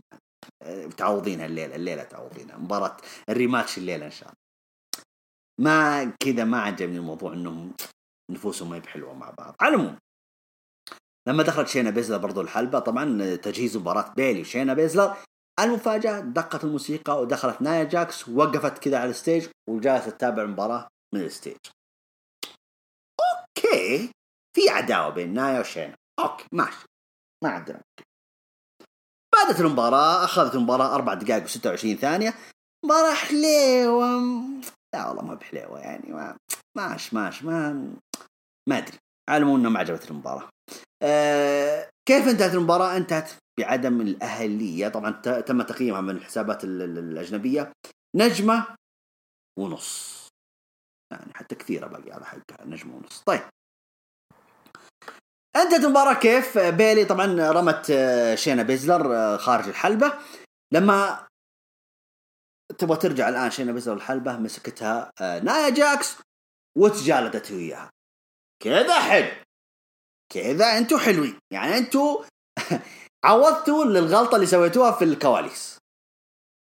تعوضينها الليلة الليلة تعوضينها مباراة الريماتش الليلة إن شاء الله. ما كذا ما عجبني الموضوع إنهم نفوسهم ما يبحلوا مع بعض. على العموم لما دخلت شينا بيزلر برضو الحلبة طبعا تجهيز مباراة بيلي وشينا بيزلر، المفاجأة دقت الموسيقى ودخلت نايا جاكس ووقفت كذا على الستيج وجالسة تتابع المباراة من الستيج. أوكي في عداوة بين نايا وشينا أوكي ماشي ما عندنا. بدت المباراة، أخذت المباراة أربع دقائق وستة وعشرين ثانية، مباراة حليوة لا والله ما بحليوة يعني ما ماش ماش ما ما أدري. علموا إنه ما عجبت المباراة. أه كيف انتهت المباراة؟ انتهت بعدم الأهلية. طبعا تم تقييمها من الحسابات الأجنبية نجمة ونص، يعني حتى كثيرة باقي على حقها نجمة ونص. طيب انتهت المباراة كيف؟ بيلي طبعا رمت شينا بيزلر خارج الحلبة. لما تبغى ترجع الآن شينا بيزلر الحلبة مسكتها نايا جاكس وتجالدت وياها كذا. حلو كذا انتو حلوين يعني انتو عوضتوا للغلطة اللي سويتوها في الكواليس.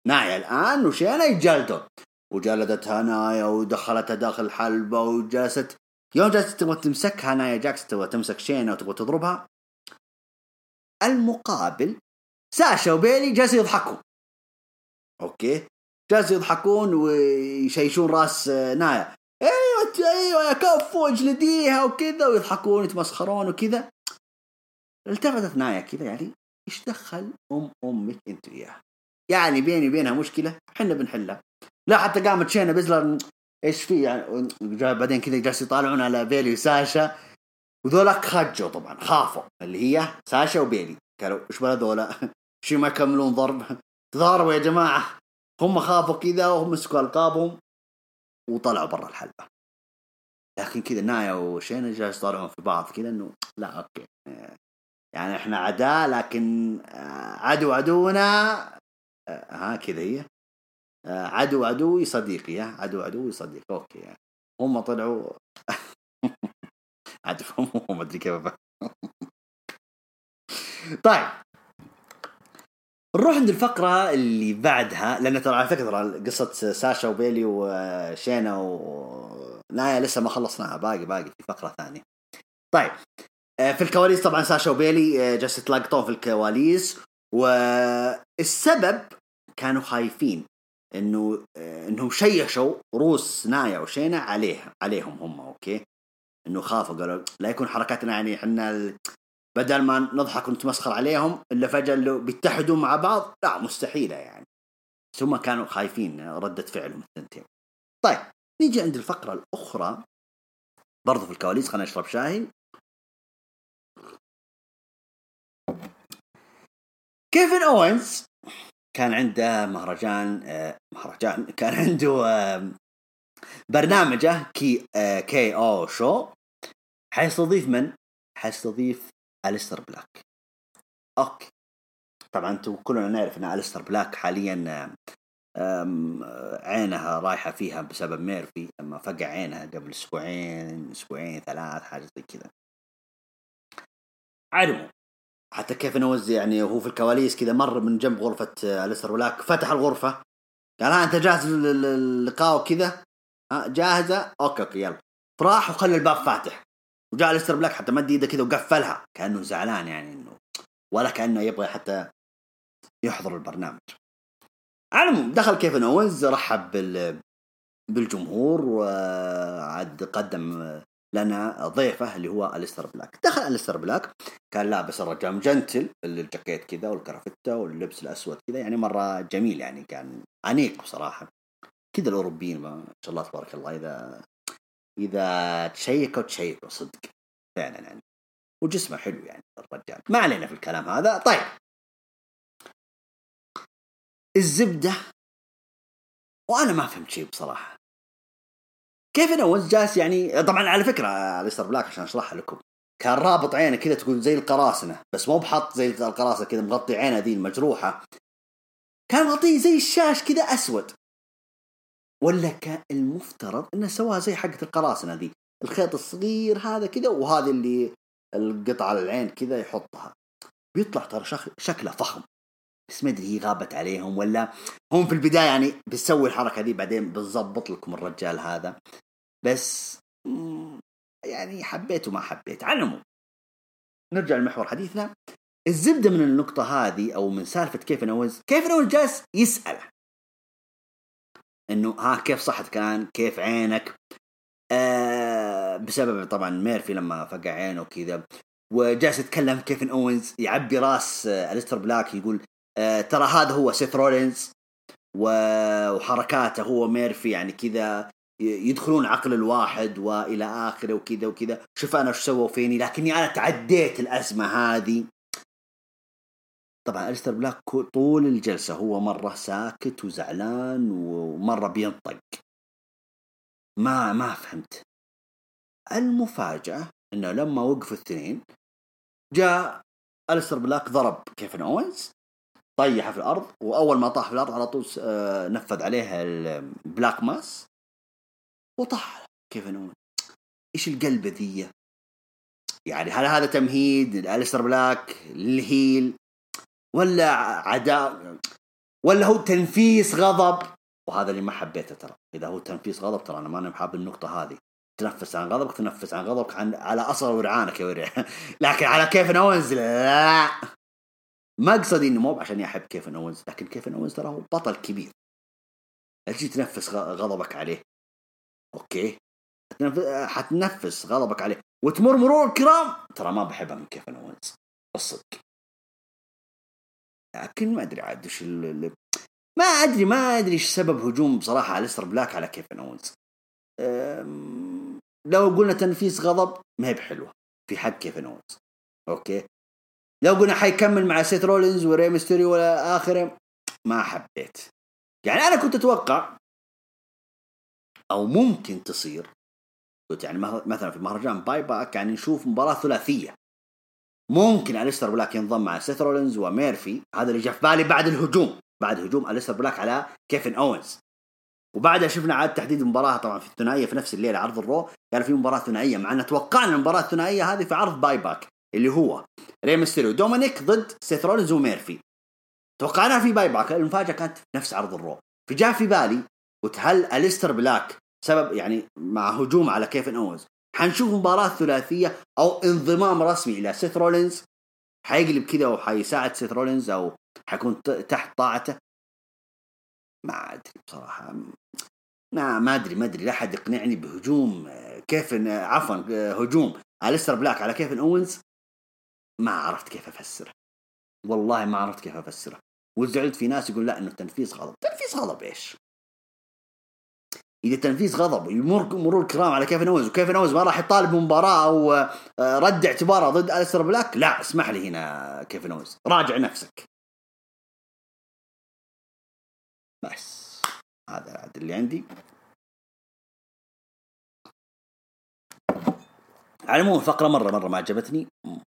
نايا الآن وشينا يجالدون وجالدتها نايا ودخلتها داخل الحلبة وجلست. يوم جالس تبغى تمسكها نايا جاكس تبغى تمسك شينا وتبغى تضربها. المقابل ساشا وبيلي جالس يضحكون اوكي جالس يضحكون ويشيشون راس نايا ايوه ايوه يا كفو اجلديها وكذا ويضحكون يتمسخرون وكذا. التفتت نايا كذا يعني ايش دخل ام امك انت وياها يعني بيني وبينها مشكلة احنا بنحلها. لا حتى قامت شينا بيزلر ايش في يعني بعدين كذا جالس يطالعون على بيلي وساشا وذولا خجوا طبعا خافوا اللي هي ساشا وبيلي قالوا ايش بلا ذولا شي ما يكملون ضرب تضاربوا يا جماعة. هم خافوا كذا وهم مسكوا القابهم وطلعوا برا الحلبة. لكن كذا نايا وشينا جالس يطالعون في بعض كذا انه لا اوكي يعني احنا عداء لكن عدو عدونا ها كذا هي عدو عدوي صديقي عدو عدوي صديقي اوكي يعني. هم طلعوا عدوهم وما ادري كيف. طيب نروح عند الفقره اللي بعدها لان ترى على فكره قصه ساشا وبيلي وشينا ونايا لسه ما خلصناها باقي باقي في فقره ثانيه. طيب في الكواليس طبعا ساشا وبيلي جالسين يتلاقطون في الكواليس والسبب كانوا خايفين انه انهم شيشوا روس نايا وشينا عليها عليهم هم اوكي انه خافوا قالوا لا يكون حركاتنا يعني احنا بدل ما نضحك ونتمسخر عليهم الا فجأة اللي بيتحدوا مع بعض لا مستحيلة يعني ثم كانوا خايفين ردة فعلهم الثنتين. طيب نيجي عند الفقرة الأخرى برضو في الكواليس. خلنا نشرب شاي. كيفن أوينز كان عنده مهرجان مهرجان كان عنده برنامجه كي كي أو شو. حيستضيف من؟ حيستضيف أليستر بلاك. أوكي طبعا انتم كلنا نعرف ان أليستر بلاك حاليا عينها رايحة فيها بسبب ميرفي لما فقع عينها قبل اسبوعين اسبوعين ثلاث حاجة زي كذا. عدمه حتى كيفن أوينز يعني هو في الكواليس كذا مر من جنب غرفة أليستر بلاك فتح الغرفة قال ها انت جاهز للقاء وكذا جاهزة اوكي اوكي يلا راح وخلى الباب فاتح وجاء أليستر بلاك حتى مد ايده كذا وقفلها كأنه زعلان يعني انه ولا كأنه يبغى حتى يحضر البرنامج. علمهم دخل كيفن أوينز رحب بالجمهور وعد قدم لنا ضيفه اللي هو أليستر بلاك. دخل أليستر بلاك كان لابس الرجال جنتل الجاكيت كذا والكرافتة واللبس الأسود كذا يعني مرة جميل يعني كان أنيق بصراحة كذا. الأوروبيين ما شاء الله تبارك الله إذا إذا تشيكوا تشيكوا صدق فعلا يعني وجسمه حلو يعني الرجال. ما علينا في الكلام هذا. طيب الزبدة وأنا ما فهمت شيء بصراحة. كيفن أوينز جالس يعني طبعا على فكرة أليستر بلاك عشان أشرحها لكم كان رابط عينه كذا تقول زي القراصنة بس مو بحط زي القراصنة كذا مغطي عينه ذي المجروحة كان مغطيه زي الشاش كذا أسود ولا كان المفترض إنه سواها زي حقة القراصنة ذي الخيط الصغير هذا كذا وهذا اللي القطعة على العين كذا يحطها بيطلع ترى شكله فخم بس ما أدري هي غابت عليهم ولا هم في البداية يعني بيسوي الحركة دي بعدين بنضبط لكم الرجال هذا بس يعني حبيت وما حبيت. علموا نرجع لمحور حديثنا. الزبدة من النقطة هذه أو من سالفة كيفن أوينز كيفن أوينز جالس يسأله إنه ها كيف صحت كان كيف عينك آه بسبب طبعا ميرفي لما فقع عينه كذا وجالس يتكلم كيفن أوينز يعبي راس أليستر بلاك يقول آه ترى هذا هو سيث رولينز وحركاته هو ميرفي يعني كذا يدخلون عقل الواحد وإلى آخره وكذا وكذا شوف أنا شو سووا فيني لكني أنا تعديت الأزمة هذه. طبعا أليستر بلاك طول الجلسة هو مرة ساكت وزعلان ومرة بينطق ما ما فهمت. المفاجأة إنه لما وقفوا الاثنين جاء أليستر بلاك ضرب كيفن أوينز طيحه في الأرض وأول ما طاح في الأرض على طول نفذ عليها البلاك ماس وطاح كيفن أوينز. إيش القلب ذي يعني هل هذا تمهيد لأليستر بلاك للهيل ولا عداء ولا هو تنفيس غضب وهذا اللي ما حبيته. ترى إذا هو تنفيس غضب ترى أنا ما أنا حاب النقطة هذه تنفس عن غضبك تنفس عن غضبك عن على أصل ورعانك يا ورع لكن على كيفن أوينز لا. ما قصدي إنه مو عشان يحب كيفن أوينز لكن كيفن أوينز ترى هو بطل كبير أجي تنفس غضبك عليه أوكي حتنفس غضبك عليه وتمر مرور الكرام ترى ما بحبها من كيفن أوينز الصدق. لكن ما أدري عاد إيش ال ما أدري ما أدري إيش سبب هجوم بصراحة على أليستر بلاك على كيفن أوينز. أم... لو قلنا تنفيس غضب ما هي بحلوة في حق كيفن أوينز أوكي لو قلنا حيكمل مع سيث رولينز وري ميستيريو ولا آخره ما حبيت يعني أنا كنت أتوقع أو ممكن تصير قلت يعني مثلا في مهرجان باي باك يعني نشوف مباراة ثلاثية ممكن أليستر بلاك ينضم مع سيث رولينز وميرفي. هذا اللي جاء في بالي بعد الهجوم بعد هجوم أليستر بلاك على كيفن أوينز وبعدها شفنا عاد تحديد المباراة طبعا في الثنائية في نفس الليلة عرض الرو كان في مباراة ثنائية مع أن توقعنا المباراة الثنائية هذه في عرض باي باك اللي هو ري ميستيريو دومينيك ضد سيث رولينز وميرفي توقعناها في باي باك. المفاجأة كانت في نفس عرض الرو فجاء في بالي وتهل أليستر بلاك سبب يعني مع هجوم على كيفن أوينز حنشوف مباراة ثلاثية أو انضمام رسمي إلى سيث رولينز هيقلب كده وهيساعد سيث رولينز او هيكون تحت طاعته؟ ما ادري بصراحه، ما ما ادري ما ادري لا حد يقنعني بهجوم كيفن عفوا هجوم أليستر بلاك على كيفن أوينز. ما عرفت كيف افسره، والله ما عرفت كيف افسره، وزعلت في ناس يقول لا انه تنفيذ غضب. تنفيذ غضب ايش؟ اذا تنفيذ غضب يمر مرور الكرام على كيفن أوينز، وكيفن أوينز ما راح يطالب مباراة او رد اعتباره ضد أليستر بلاك، لا اسمح لي هنا كيفن أوينز راجع نفسك. بس هذا اللي عندي. على العموم فقرة مرة مرة ما عجبتني،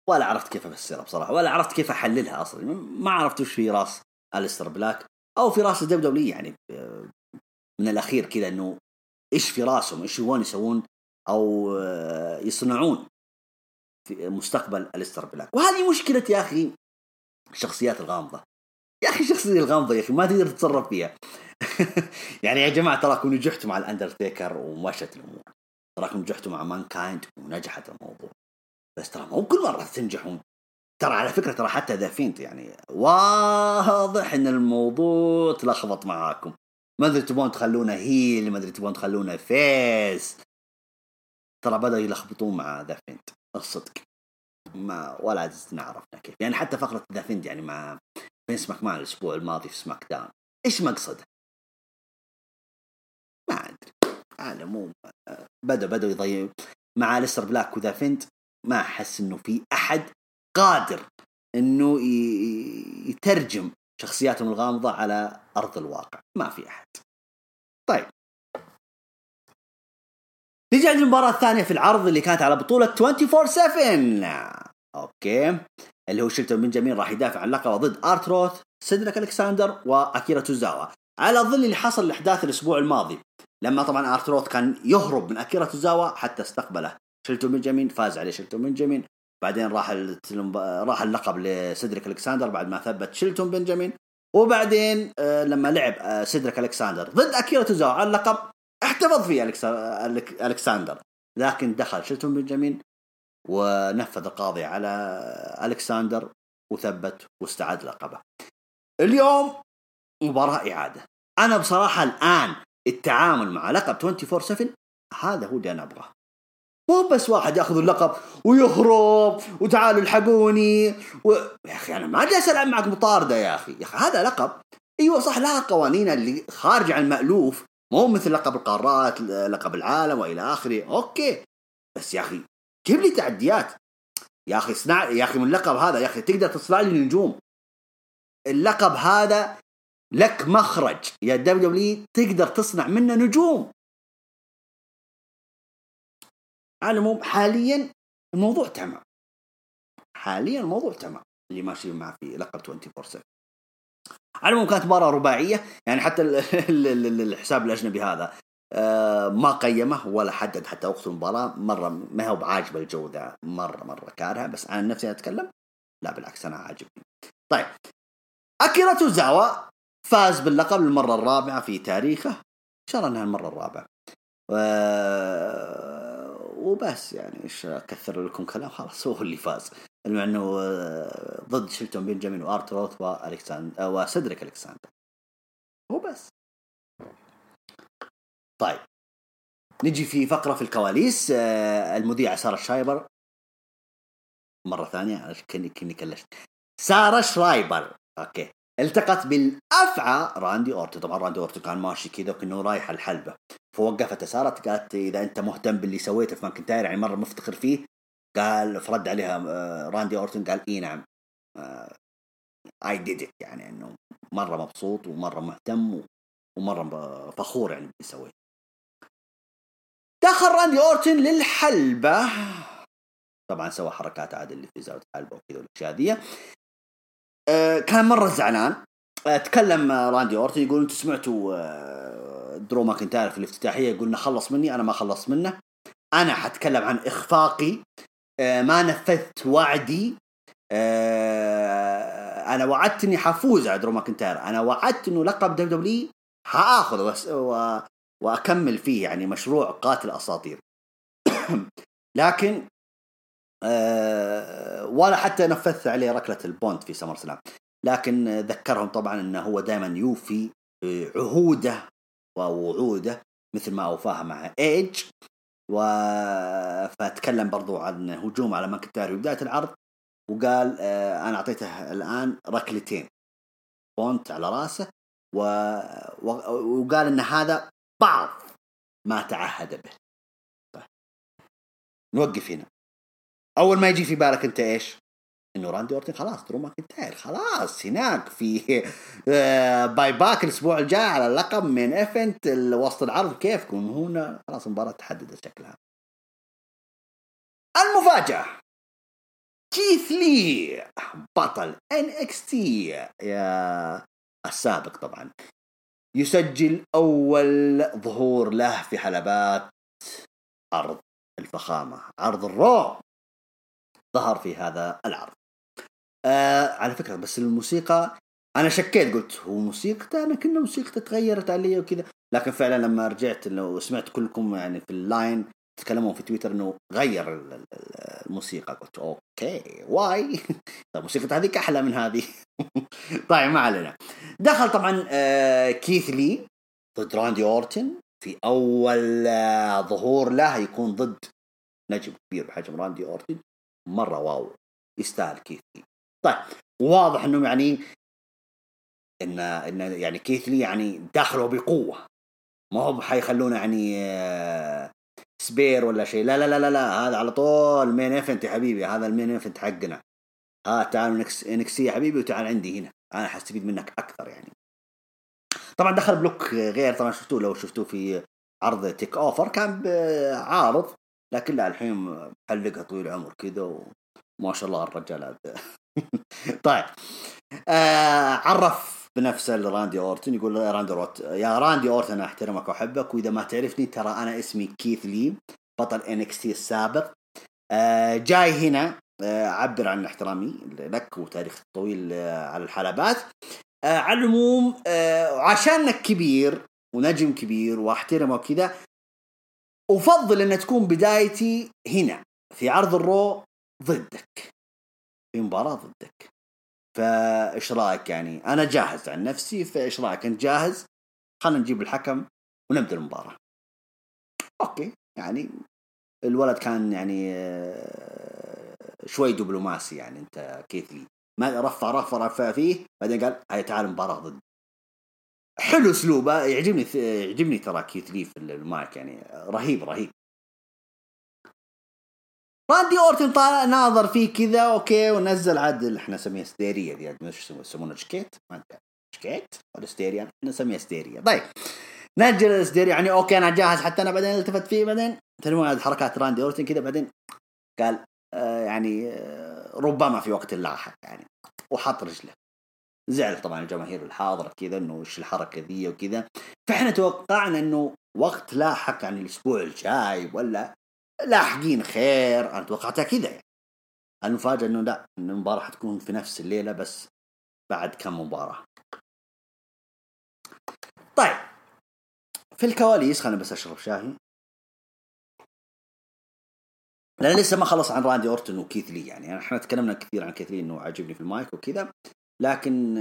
ولا عرفت كيف أفسرها بصراحة، ولا عرفت كيف أحللها أصلا. ما عرفت وش في راس أليستر بلاك أو في راس الدبليو دبليو إي، يعني من الأخير كده إنه إيش في راسهم، إيش يبون يسوون أو يصنعون في مستقبل أليستر بلاك. وهذه مشكلة يا أخي الشخصيات الغامضة، يا أخي الشخصية الغامضة يا أخي ما تقدر تتصرف فيها. يعني يا جماعة تراكم نجحتوا مع الأندرتيكر ومشت الأمور، تراكم نجحتوا مع مانكايند ونجحت الموضوع، بس ترى مو كل مرة تنجحون. ترى على فكرة ترى حتى ذا فيند يعني واضح إن الموضوع تلخبط معاكم، ما أدري تبون تخلونه هيل، ما أدري تبون تخلونه فيس، ترى بدأ يلخبطون مع ذا فيند الصدق. ما ولا عزتنا عرفنا كيف، يعني حتى فقرة ذا فيند يعني مع بينس ماكمان الأسبوع الماضي في سماك داون إيش مقصده؟ ما أدري على مو بدأ بدأ يضيع مع أليستر بلاك وذا فيند. ما أحس إنه في أحد قادر إنه يترجم شخصياتهم الغامضة على أرض الواقع، ما في أحد. طيب نيجي عند المباراة الثانية في العرض اللي كانت على بطولة أربعة وعشرين سبعة. أوكي، اللي هو شيلتون بنجامين راح يدافع عن اللقب ضد آرت روث، سيدريك ألكساندر وأكيرا توزاوا، على ظل اللي حصل الأحداث الأسبوع الماضي لما طبعا آرت روث كان يهرب من أكيرا توزاوا حتى استقبله شيلتون بنجامين، فاز عليه شيلتون بنجامين، بعدين راح راح اللقب لسيدريك ألكساندر بعد ما ثبت شيلتون بنجامين، وبعدين لما لعب سيدريك ألكساندر ضد أكيرا توزاوا على اللقب احتفظ فيه ألكساندر، لكن دخل شيلتون بنجامين ونفذ القاضي على ألكساندر وثبت واستعاد لقبه. اليوم مباراة إعادة. أنا بصراحة الآن التعامل مع لقب أربعة وعشرين سبعة هذا هو اللي أنا أبغاه، مو بس واحد يأخذ اللقب ويهرب وتعالوا الحقوني و... يا أخي أنا ما جالس ألعب معك مطاردة يا أخي. يا أخي هذا لقب أيوة صح، لها قوانين اللي خارج عن المألوف، مو مثل لقب القارات لقب العالم وإلى آخره. أوكي بس يا أخي جيب لي تعديات يا أخي، صنع يا أخي من اللقب هذا يا أخي تقدر تصنع لي نجوم. اللقب هذا لك مخرج يا دبليو دبليو تقدر تصنع منه نجوم. على العموم حاليا الموضوع تمام، حاليا الموضوع تمام اللي ماشي معه في لقب أربعة وعشرين سبعة. على العموم كانت مباراة رباعية، يعني حتى الحساب الأجنبي هذا ما قيمه ولا حدد حتى وقت المباراة. مرة ما هو بعاجبة الجودة، مرة مرة كارها، بس أنا نفسي أتكلم لا بالعكس أنا عاجبني. طيب أكيرا توزاوا فاز باللقب للمرة الرابعة في تاريخه، إن شاء الله أنها المرة الرابعة و... وبس يعني إيش أكثر لكم كلام، خلاص هو اللي فاز، المع أنه ضد شيلتون بنجامين وآرت روث وألكساندر وسيدريك ألكساندر وبس. طيب نجي في فقرة في الكواليس، المذيعة سارة شرايبر مرة ثانية عشان كني كلشت. سارة شرايبر أوكي التقت بالأفعى راندي أورتن، طبعا راندي أورتن كان ماشي كذا وكأنه رايح الحلبة، فوقفت سارة قالت إذا أنت مهتم باللي سويته في ماكنتاير يعني مرة مفتخر فيه. قال فرد عليها راندي أورتن قال إيه نعم I did it، يعني أنه مرة مبسوط ومرة مهتم ومرة فخور يعني باللي سويته. دخل راندي أورتن للحلبة، طبعا سوى حركات عادة اللي في زاوية الحلبة وكذا والأشياء دي. كان مرة زعلان، تكلم راندي أورتن يقول أنتوا سمعتوا درو مكينتاير في الافتتاحية يقول خلص مني، أنا ما خلص منه، أنا حتكلم عن إخفاقي، ما نفذت وعدي، أنا وعدت إني حفوز على درو مكينتاير، أنا وعدت إنه لقب دبليو دبليو هأخذه و... وأكمل فيه يعني مشروع قاتل أساطير. لكن أه ولا حتى نفذت عليه ركلة البوند في سمر سلام، لكن ذكرهم طبعا أنه هو دائما يوفي عهوده ووعوده مثل ما أوفاها مع إيج. وفتكلم برضو عن هجوم على ماكنتاير بداية العرض، وقال أنا أعطيته الآن ركلتين بونت على رأسه، وقال أن هذا بعض ما تعهد به. طيب نوقف هنا. أول ما يجي في بالك أنت إيش؟ إنه راندي أورتن خلاص، درو مكينتاير خلاص هناك في باي باك الأسبوع الجاي على اللقب من إيفنت وسط العرض، كيفكم هنا خلاص مباراة تحددت شكلها. المفاجأة كيث لي بطل إن إكس تي يا السابق طبعا، يسجل أول ظهور له في حلبات عرض الفخامة، عرض الرو. ظهر في هذا العرض آه على فكرة، بس الموسيقى أنا شكيت قلت هو موسيقته، أنا كنا موسيقته تغيرت علي وكذا، لكن فعلا لما رجعت لو سمعت كلكم يعني في اللاين تكلمون في تويتر إنه غير الموسيقى، قلت أوكي واي طب موسيقى هذه أحلى من هذه طيب ما علينا. دخل طبعا آه كيث لي ضد راندي أورتن في أول آه ظهور له، يكون ضد نجم كبير بحجم راندي أورتن، مرة واو يستاهل كيث لي. طيب واضح انه يعني ان ان يعني كيث لي يعني داخله بقوة، ما هو حيخلونه يعني سبير ولا شيء، لا لا لا لا, لا. هذا على طول مين ايفنت يا حبيبي، هذا المين ايفنت حقنا، ها تعال إن إكس تي يا حبيبي وتعال عندي هنا انا حستفيد منك اكثر يعني. طبعا دخل بلوك غير، طبعا شفتوه لو شفتوه في عرض تيك اوفر كان عارض، لكن لا الحين حلقها طويل عمر كده وما شاء الله الرجال هذا طيب آه عرف بنفسه لراندي أورتن، يقول راندي روت يا راندي أورتن أنا أحترمك وأحبك، وإذا ما تعرفني ترى أنا اسمي كيث لي بطل إن إكس تي السابق، آه جاي هنا آه عبر عن احترامي لك وتاريخ طويل آه على الحلبات، آه على العموم آه عشانك كبير ونجم كبير وأحترمه وكذا، أفضل أن تكون بدايتي هنا في عرض الرو ضدك في مباراة ضدك، فإيش رأيك يعني أنا جاهز عن نفسي، فإيش رأيك أنت جاهز؟ خلنا نجيب الحكم ونبدأ المباراة. أوكي يعني الولد كان يعني شوي دبلوماسي يعني، أنت كيث لي ما رفع رفع رفع فيه، بعدين قال هيا تعال مباراة ضد. حلو اسلوبه، يعجبني يعجبني ترى كيث لي في المايك يعني رهيب رهيب. راندي أورتن طالع ناظر فيه كذا اوكي، ونزل عدل احنا نسميها ستيريا دي، مش يسمونها شكيت ما ادري شكيت ولا ستيريا، احنا نسميها ستيريا. طيب نزل ستيريا يعني اوكي انا جاهز، حتى انا بعدين التفت فيه، بعدين تنوع حركات راندي أورتن كذا، بعدين قال آه يعني آه ربما في وقت لاحق يعني، وحط رجله. زعل طبعا الجماهير الحاضرة كذا انه ايش الحركة ذي وكذا، فاحنا توقعنا انه وقت لاحق يعني الاسبوع الجاي ولا لاحقين خير، انا توقعتها كذا يعني. المفاجأة انه لا، إن المباراة حتكون في نفس الليلة بس بعد كم مباراة. طيب في الكواليس خلنا بس اشرب شاهي لأن لسه ما خلص عن راندي أورتن وكيث لي يعني. احنا تكلمنا كثير عن كيث لي انه عاجبني في المايك وكذا، لكن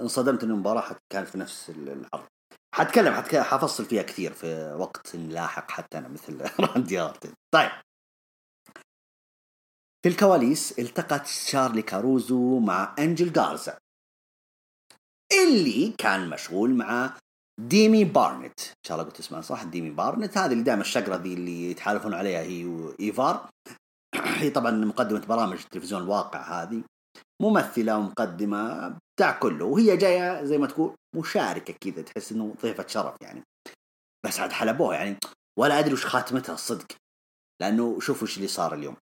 انصدمت ان المباراة كانت في نفس العرض. حتكلم حفصل فيها كثير في وقت لاحق حتى أنا مثل راندي أورتن. طيب في الكواليس التقت شارلي كاروزو مع أنجل غارزا اللي كان مشغول مع ديمي بارنت، إن شاء الله قلت اسمها صح، ديمي بارنت هذه اللي دائما الشقرة دي اللي يتحالفون عليها هي وإيفار هي طبعا مقدمة برامج التلفزيون الواقع، هذه ممثلة ومقدمة بتاع كله، وهي جاية زي ما تقول مشاركة كذا، تحس إنه ضيفة شرف يعني، بس عاد حلبوها يعني ولا أدري وش خاتمتها الصدق، لأنه شوفوا إيش اللي صار اليوم.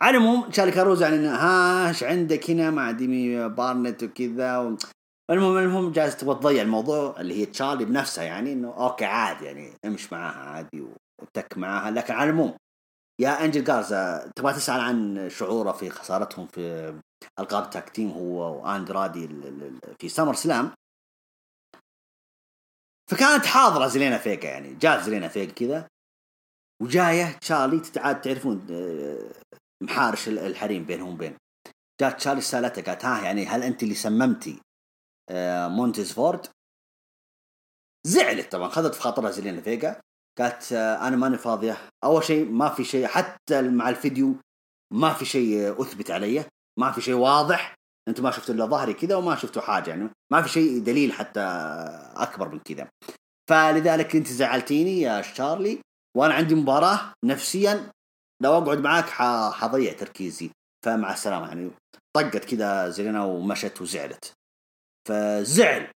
على المهم شارلي كاروزو يعني هاش عندك هنا مع ديمي بارنت وكذا و... المهم المهم جالس تبغى تضيع الموضوع اللي هي شارلي بنفسها يعني، إنه أوكي عادي يعني امش معاها عادي وتك معاها، لكن على المهم يا أنجل غارزا تبغى تسأل عن شعوره في خسارتهم في ألقاب تاك تيم هو وأندرادي في سمر سلام، فكانت حاضرة زلينا فيجا يعني، جاء زلينا فيجا كذا وجاية شارلي، تعرفون محارش الحريم بينهم وبين. جات شارلز سالتها قالت ها يعني هل أنت اللي سممتي مونتيز فورد؟ زعلت طبعا، خذت في خاطرها زلينا فيجا، قالت أنا ماني فاضية. أول شيء ما في شيء حتى مع الفيديو ما في شيء أثبت عليه، ما في شيء واضح، أنتم ما شفتوا إلا ظهري كذا وما شفتوا حاجة، يعني ما في شيء دليل حتى أكبر من كذا، فلذلك أنت زعلتيني يا شارلي، وأنا عندي مباراة نفسيا لو أقعد معاك حضيع تركيزي، فمع السلامة. يعني طقت كذا زلينا ومشت وزعلت. فزعل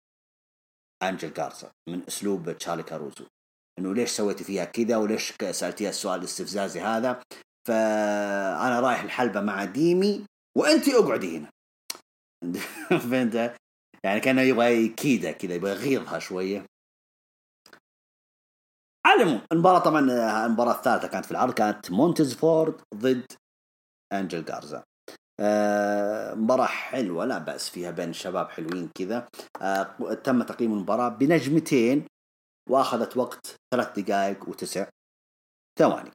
أنجل غارزا من أسلوب تشارلي كاروزو، إنه ليش سويتي فيها كذا وليش سألتيها السؤال الاستفزازي هذا، فأنا رايح الحلبة مع ديمي وأنتي أقعدي هنا. يعني كأنه يبغى يكيدها كذا، يبغى يغيظها شوية. علموا المباراة طبعا، المباراة الثالثة كانت في العرض، كانت مونتيز فورد ضد أنجل غارزا. آه مباراة حلوة لا بأس فيها، بين الشباب حلوين كذا. آه تم تقييم المباراة بنجمتين وأخذت وقت ثلاث دقائق وتسع ثواني.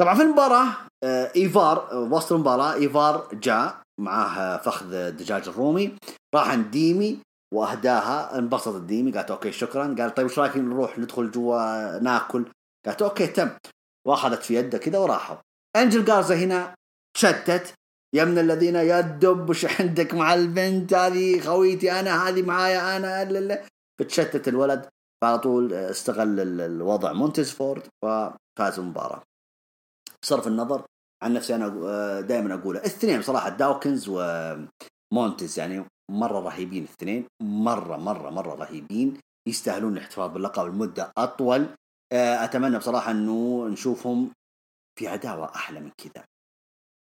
طبعا في المباراة آه إيفار، وسط المباراة إيفار جاء معاه فخذ دجاج الرومي، راح عند ديمي وأهداها، انبسط الديمي قالت أوكي شكرا، قال طيب وش رايك نروح ندخل جوا ناكل، قالت أوكي تم، وأخذت في يده كذا وراحوا. أنجل غارزا هنا تشتت، يا من الذين يدب وش عندك مع البنت هذه، خويتي أنا هذه معايا أنا، بتشتت الولد، فعلى طول استغل الوضع مونتيز فورد وفاز المباراة. بصرف النظر عن نفسي أنا دائما أقوله الاثنين بصراحة، داوكنز ومونتيز يعني مرة رهيبين، الاثنين مرة مرة مرة رهيبين، يستاهلون الاحتفاظ باللقب لمدة أطول. أتمنى بصراحة أنه نشوفهم في عداوة أحلى من كذا،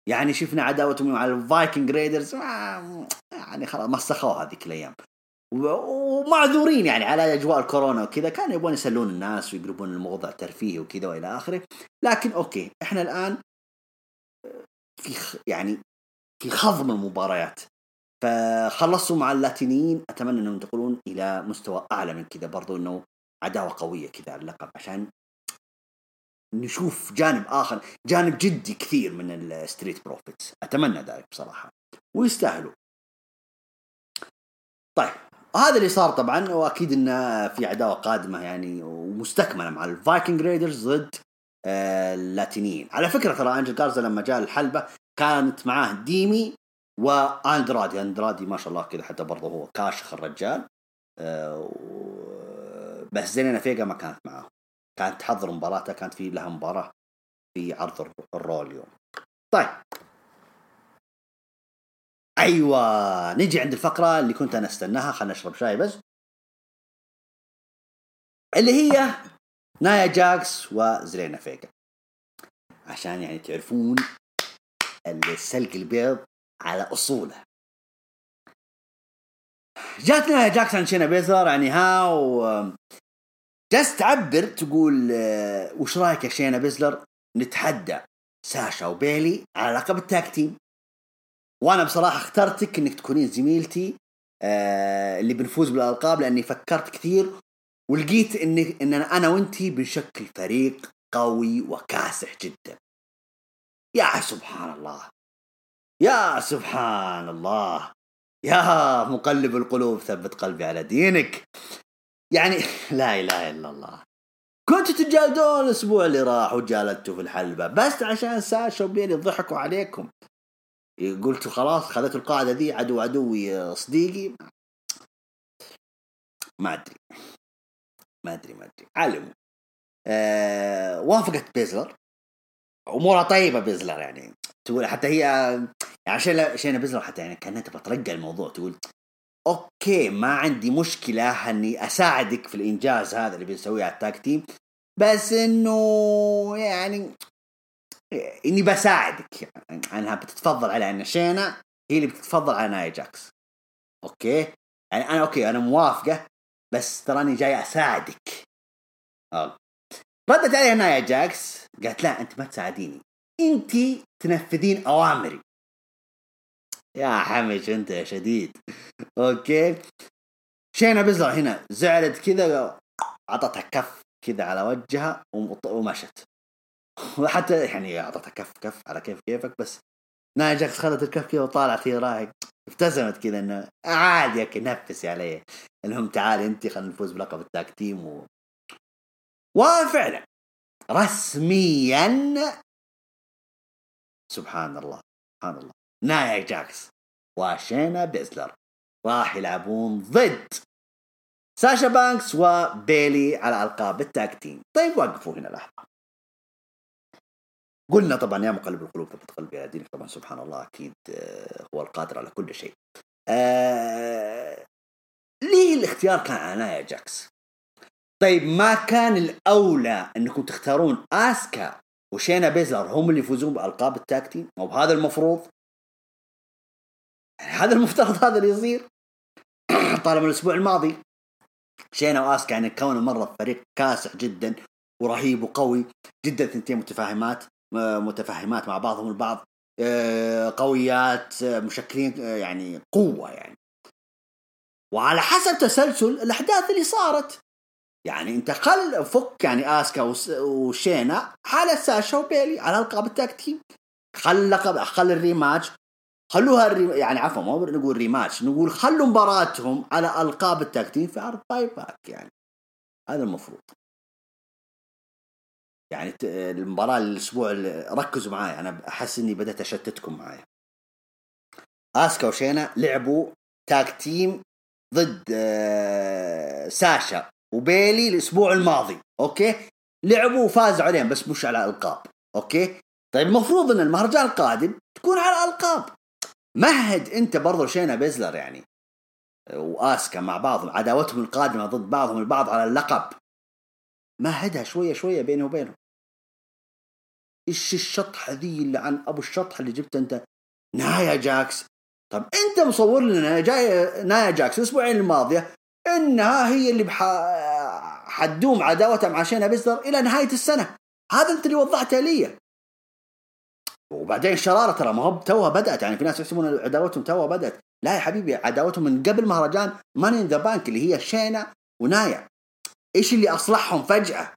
يعني شفنا عداوتهم مع الفايكنج ريدرز يعني خلاص مسخوها هذيك الأيام، ومعذورين يعني على أجواء الكورونا وكذا، كانوا يبغون يسلون الناس ويقربون الموضوع ترفيهي وكذا وإلى آخره، لكن أوكي إحنا الآن في يعني في خضم المباريات، فخلصوا مع اللاتينيين، أتمنى أنهم ينتقلون إلى مستوى أعلى من كذا برضو، أنه عداوة قوية كذا على اللقب عشان نشوف جانب آخر، جانب جدي كثير من الستريت بروفيتس، أتمنى ذلك بصراحة ويستاهلوا. طيب هذا اللي صار طبعا، وأكيد أن في عداوة قادمة يعني ومستكملة مع الفايكنج ريدرز ضد اللاتينيين. على فكرة ترى أنجل غارزا لما جاء الحلبة كانت معاه ديمي وأندرادي، أندرادي ما شاء الله كذا حتى برضه هو كاشخ الرجال، بس زلينا فيجا ما كانت معاه، كانت تحضر مباراتها، كانت في لها مباراة في عرض الرول اليوم. طيب أيوة نجي عند الفقرة اللي كنت أنا استناها، خلنا نشرب شاي بس، اللي هي نايا جاكس وزلينا فيجا، عشان يعني تعرفون السلق البيض على أصوله. جات نايا جاكس عن شينا بيزلر يعني ها و جالس تعبر، تقول وش رايك يا شينا بيزلر نتحدى ساشا وبيلي على لقب التاك تيم، وانا بصراحه اخترتك انك تكونين زميلتي اللي بنفوز بالالقاب، لاني فكرت كثير ولقيت ان ان انا وانتي بنشكل فريق قوي وكاسح جدا. يا سبحان الله يا سبحان الله يا مقلب القلوب ثبت قلبي على دينك، يعني لا إله إلا الله. كنت تجالدون الأسبوع اللي راح وجالدتوا في الحلبة بس عشان ساشا وبيلي ضحكوا عليكم، قلتوا خلاص خذتوا القاعدة دي، عدو عدوي صديقي، ما أدري ما أدري ما أدري علموا. آه وافقت بيزلر، أمورها طيبة بيزلر، يعني تقول حتى هي عشان شينا بيزلر حتى يعني كأنها تبغى ترجع الموضوع، تقول اوكي ما عندي مشكلة اني اساعدك في الانجاز هذا اللي بنسويه على التاك تيم، بس انه يعني اني بساعدك، يعني انها بتتفضل على ان شينا هي اللي بتتفضل على نايا جاكس، اوكي يعني انا اوكي انا موافقة بس تراني جاي اساعدك. اه ردت عليها نايا جاكس قالت لا انت ما تساعديني، انت تنفذين اوامري. يا حمش انت يا شديد. اوكي شينا بيزلر هنا زعلت كذا، عطتها كف كذا على وجهها ومشت. وحتى يعني اعطتها كف كف على كيف كيفك. بس نايا جاكس خدت الكف كذا وطالعت هي رايق ابتسمت كذا انه عادي ياك نفسي عليه المهم تعالي انت خلينا نفوز بلقب التاك تيم و... وفعلا رسميا سبحان الله سبحان الله نايا جاكس وشينا بيزلر راح يلعبون ضد ساشا بانكس وبيلي على ألقاب التاك تيم. طيب وقفوا هنا لحظة. قلنا طبعا يا مقلب القلوب ثبت قلبي على دينك طبعا سبحان الله أكيد هو القادر على كل شيء. آه... ليه الاختيار كان على نايا جاكس؟ طيب ما كان الأولى أنكم تختارون آسكا وشينا بيزلر هم اللي يفوزون بألقاب التاك تيم؟ أو هذا المفروض؟ هذا المفترض هذا اللي يصير. طالما الأسبوع الماضي شينا وآسكا يعني كونه مرة فريق كاسح جدا ورهيب وقوي جدا، ثنتين متفاهمات متفاهمات مع بعضهم البعض، قويات، مشكلين يعني قوة يعني. وعلى حسب تسلسل الأحداث اللي صارت يعني انتقل فك يعني آسكا وشينا على ساشا وبيلي على ألقاب التاك تيم، خلق خل الريماتش خلوها الري... يعني عفوا ما نقول ريماتش، نقول خلوا مباراتهم على ألقاب التاك تيم في عرض باي باك. يعني هذا المفروض يعني المباراة الأسبوع اللي... ركزوا معايا، أنا أحس إني بدأت أشتتكم معايا. آسكا وشينا لعبوا تاك تيم ضد ساشا وبيلي الأسبوع الماضي، أوكي لعبوا وفازوا عليهم بس مش على ألقاب، أوكي. طيب المفروض إن المهرجان القادم تكون على ألقاب. مهد أنت برضو شينا بيزلر يعني وآسكا مع بعضهم عداوتهم القادمة ضد بعضهم البعض على اللقب، مهدها شوية شوية بينه وبينه. إيش الشطح ذي اللي عن أبو الشطح اللي جبت أنت نايا جاكس؟ طب أنت مصور لنا جاي نايا جاكس الأسبوعين الماضية إنها هي اللي بح... حدوم عداوتها مع شينا بيزلر إلى نهاية السنة، هذا أنت اللي وضحته لي. وبعدين شرارة ترى ما هو توها بدأت، يعني في ناس يحسبون عداوتهم توها بدأت، لا يا حبيبي عداوتهم من قبل مهرجان ماني إن ذا بانك اللي هي شينا ونايا. إيش اللي أصلحهم فجأة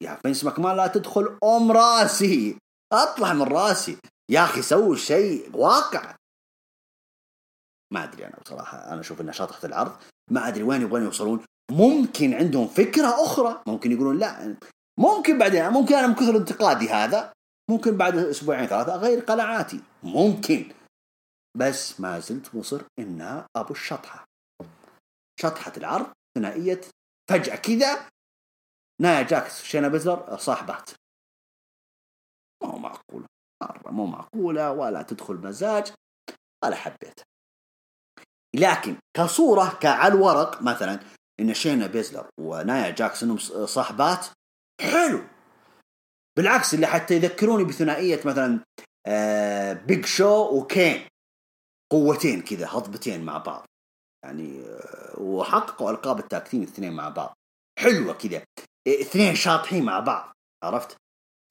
يا فينس مكمان؟ لا تدخل أم راسي، أطلع من راسي يا أخي، سووا شيء واقع. ما أدري أنا بصراحة، أنا أشوف إن شطحت العرض ما أدري وين يبغون يوصلون. ممكن عندهم فكرة أخرى، ممكن يقولون لا، ممكن بعدين، ممكن أنا من كثر انتقادي هذا ممكن بعد أسبوعين ثلاثة أغير قناعاتي، ممكن. بس ما زلت مصر إنها أبو الشطحة، شطحة العرض ثنائية فجأة كذا نايا جاكس شينا بيزلر صاحبات. مو معقولة مرة، مو معقولة، ولا تدخل مزاج ولا حبيت. لكن كصورة كعلى الورق مثلا إن شينا بيزلر ونايا جاكس إنهم صاحبات حلو، بالعكس اللي حتى يذكروني بثنائية مثلا آه بيج شو وكين، قوتين كذا هضبتين مع بعض يعني، آه وحققوا ألقاب التاك تيم الاثنين مع بعض حلوة كذا، اثنين شاطحين مع بعض، عرفت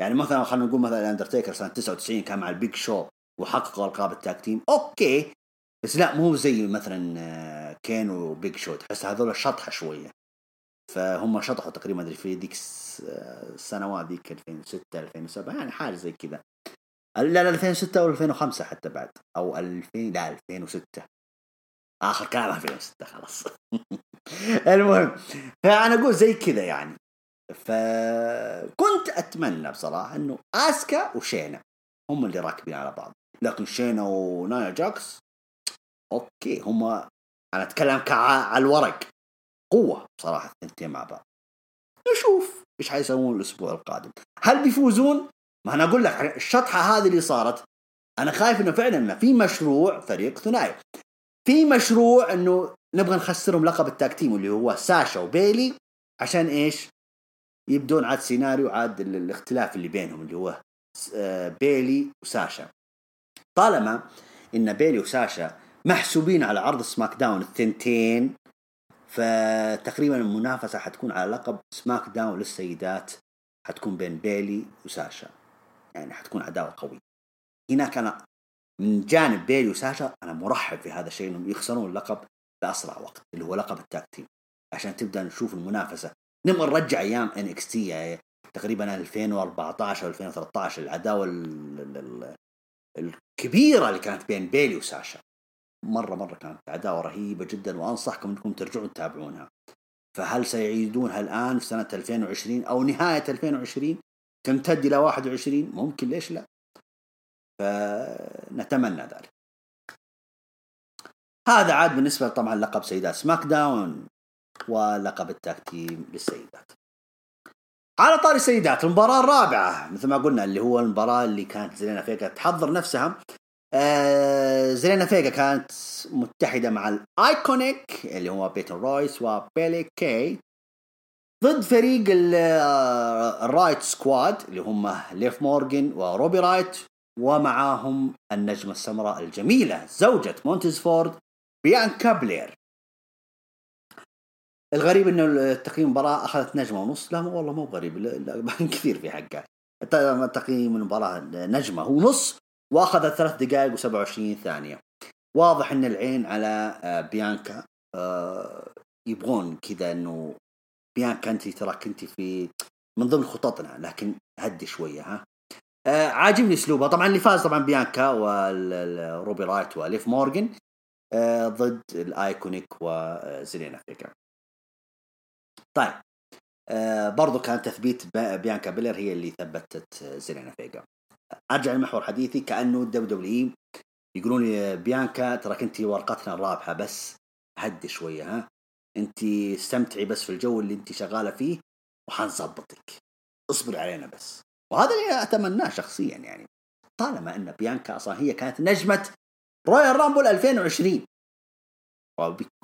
يعني. مثلا خلنا نقول مثلا الاندرتيكر سنة تسعة وتسعين كان مع البيج شو وحققوا ألقاب التاك تيم، أوكي. بس لا مو زي مثلا آه كين وبيج شو، تحس هذول شطحة شوية، فهم شطحوا تقريبا ادري في ديك السنوات ذيك ألفين وستة ألفين وسبعة يعني حاجه زي كذا، لا لا ألفين وستة او ألفين وخمسة حتى بعد، او ألفين لا ألفين وستة اخر كلام ألفين وستة خلاص. المهم فانا اقول زي كذا يعني، فكنت اتمنى بصراحه انه آسكا وشينا هم اللي راكبين على بعض، لكن شينا ونايا جاكس اوكي هم، انا اتكلم على الورق قوة بصراحة الثنتين مع بعض. نشوف إيش حيسوون الأسبوع القادم، هل بيفوزون؟ ما أنا أقول لك الشطحة هذه اللي صارت، أنا خايف إنه فعلا إنه في مشروع فريق ثنائي، في مشروع إنه نبغى نخسرهم لقب التاك تيم اللي هو ساشا وبيلي، عشان إيش يبدون عاد سيناريو عاد الاختلاف اللي بينهم اللي هو بيلي وساشا. طالما إن بيلي وساشا محسوبين على عرض سماك داون الثنتين، فتقريبا المنافسة حتكون على لقب سماك داون للسيدات، حتكون بين بيلي وساشا، يعني حتكون عداوة قوية هناك. أنا من جانب بيلي وساشا أنا مرحب في هذا الشيء إنهم يخسرون اللقب بأسرع وقت اللي هو لقب التاك تيم، عشان تبدأ نشوف المنافسة، نبغى نرجع أيام إن إكس تي تقريبا ألفين وأربعتاشر ألفين وثلاثتاشر العداوه الكبيره اللي كانت بين بيلي وساشا. مره مره كانت عداوه رهيبه جدا، وانصحكم انكم ترجعوا تتابعونها. فهل سيعيدونها الان في سنه ألفين وعشرين او نهايه ألفين وعشرين تمتد الى واحد وعشرين؟ ممكن، ليش لا؟ فنتمنى ذلك. هذا عاد بالنسبه طبعا لقب سيدات سماك داون ولقب التاكتيم للسيدات. على طاري السيدات، المباراة الرابعة مثل ما قلنا اللي هو المباراة اللي كانت زلينا فيجا تحضر نفسها. آه زلينا فيجا كانت متحدة مع الأيكونيك اللي هو بيتن رويس وبيلي كي ضد فريق الرايت سكواد اللي هم ليف مورغان وروبي رايت، ومعاهم النجمة السمراء الجميلة زوجة مونتزفورد بيانكا بلير. الغريب انه التقييم المباراة اخذت نجمة ونص. لا والله مو غريب، باين كثير في حقه. تقييم المباراة نجمة ونص واخذت ثلاث دقائق وسبعة وعشرين ثانية. واضح ان العين على بيانكا، يبغون كذا انه بيانكا انت ترى كنت في من ضمن خططنا، لكن هدي شوية. ها عاجبني اسلوبها. طبعا اللي فاز طبعا بيانكا وروبي رايت وليف مورغان ضد الايكونيك وزلينا فيجا. طيب آه برضو كان تثبيت بيانكا بيلر هي اللي ثبتت زلينا فيجا. أرجع لمحور حديثي، كأنه الدب دبليو يقولون لي بيانكا ترى كنتي ورقتنا الرابحة، بس هدي شوية. ها أنت استمتعي بس في الجو اللي أنت شغالة فيه وحنظبطك، اصبر علينا بس. وهذا اللي أتمناه شخصيا، يعني طالما أن بيانكا أصلا هي كانت نجمة رويال رامبل ألفين وعشرين